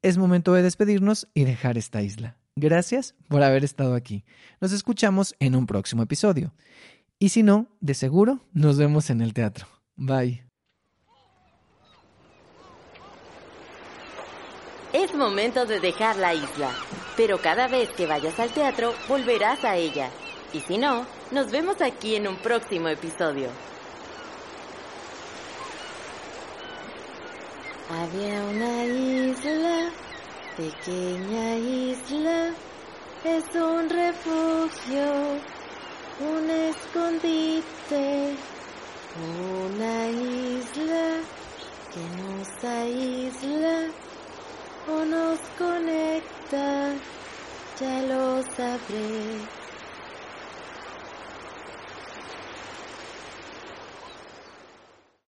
Es momento de despedirnos y dejar esta isla. Gracias por haber estado aquí. Nos escuchamos en un próximo episodio. Y si no, de seguro nos vemos en el teatro. Bye. Es momento de dejar la isla, pero cada vez que vayas al teatro volverás a ella. Y si no, nos vemos aquí en un próximo episodio. Había una isla, pequeña isla, es un refugio, un escondite, una isla que nos aísla o nos conecta, ya lo sabré.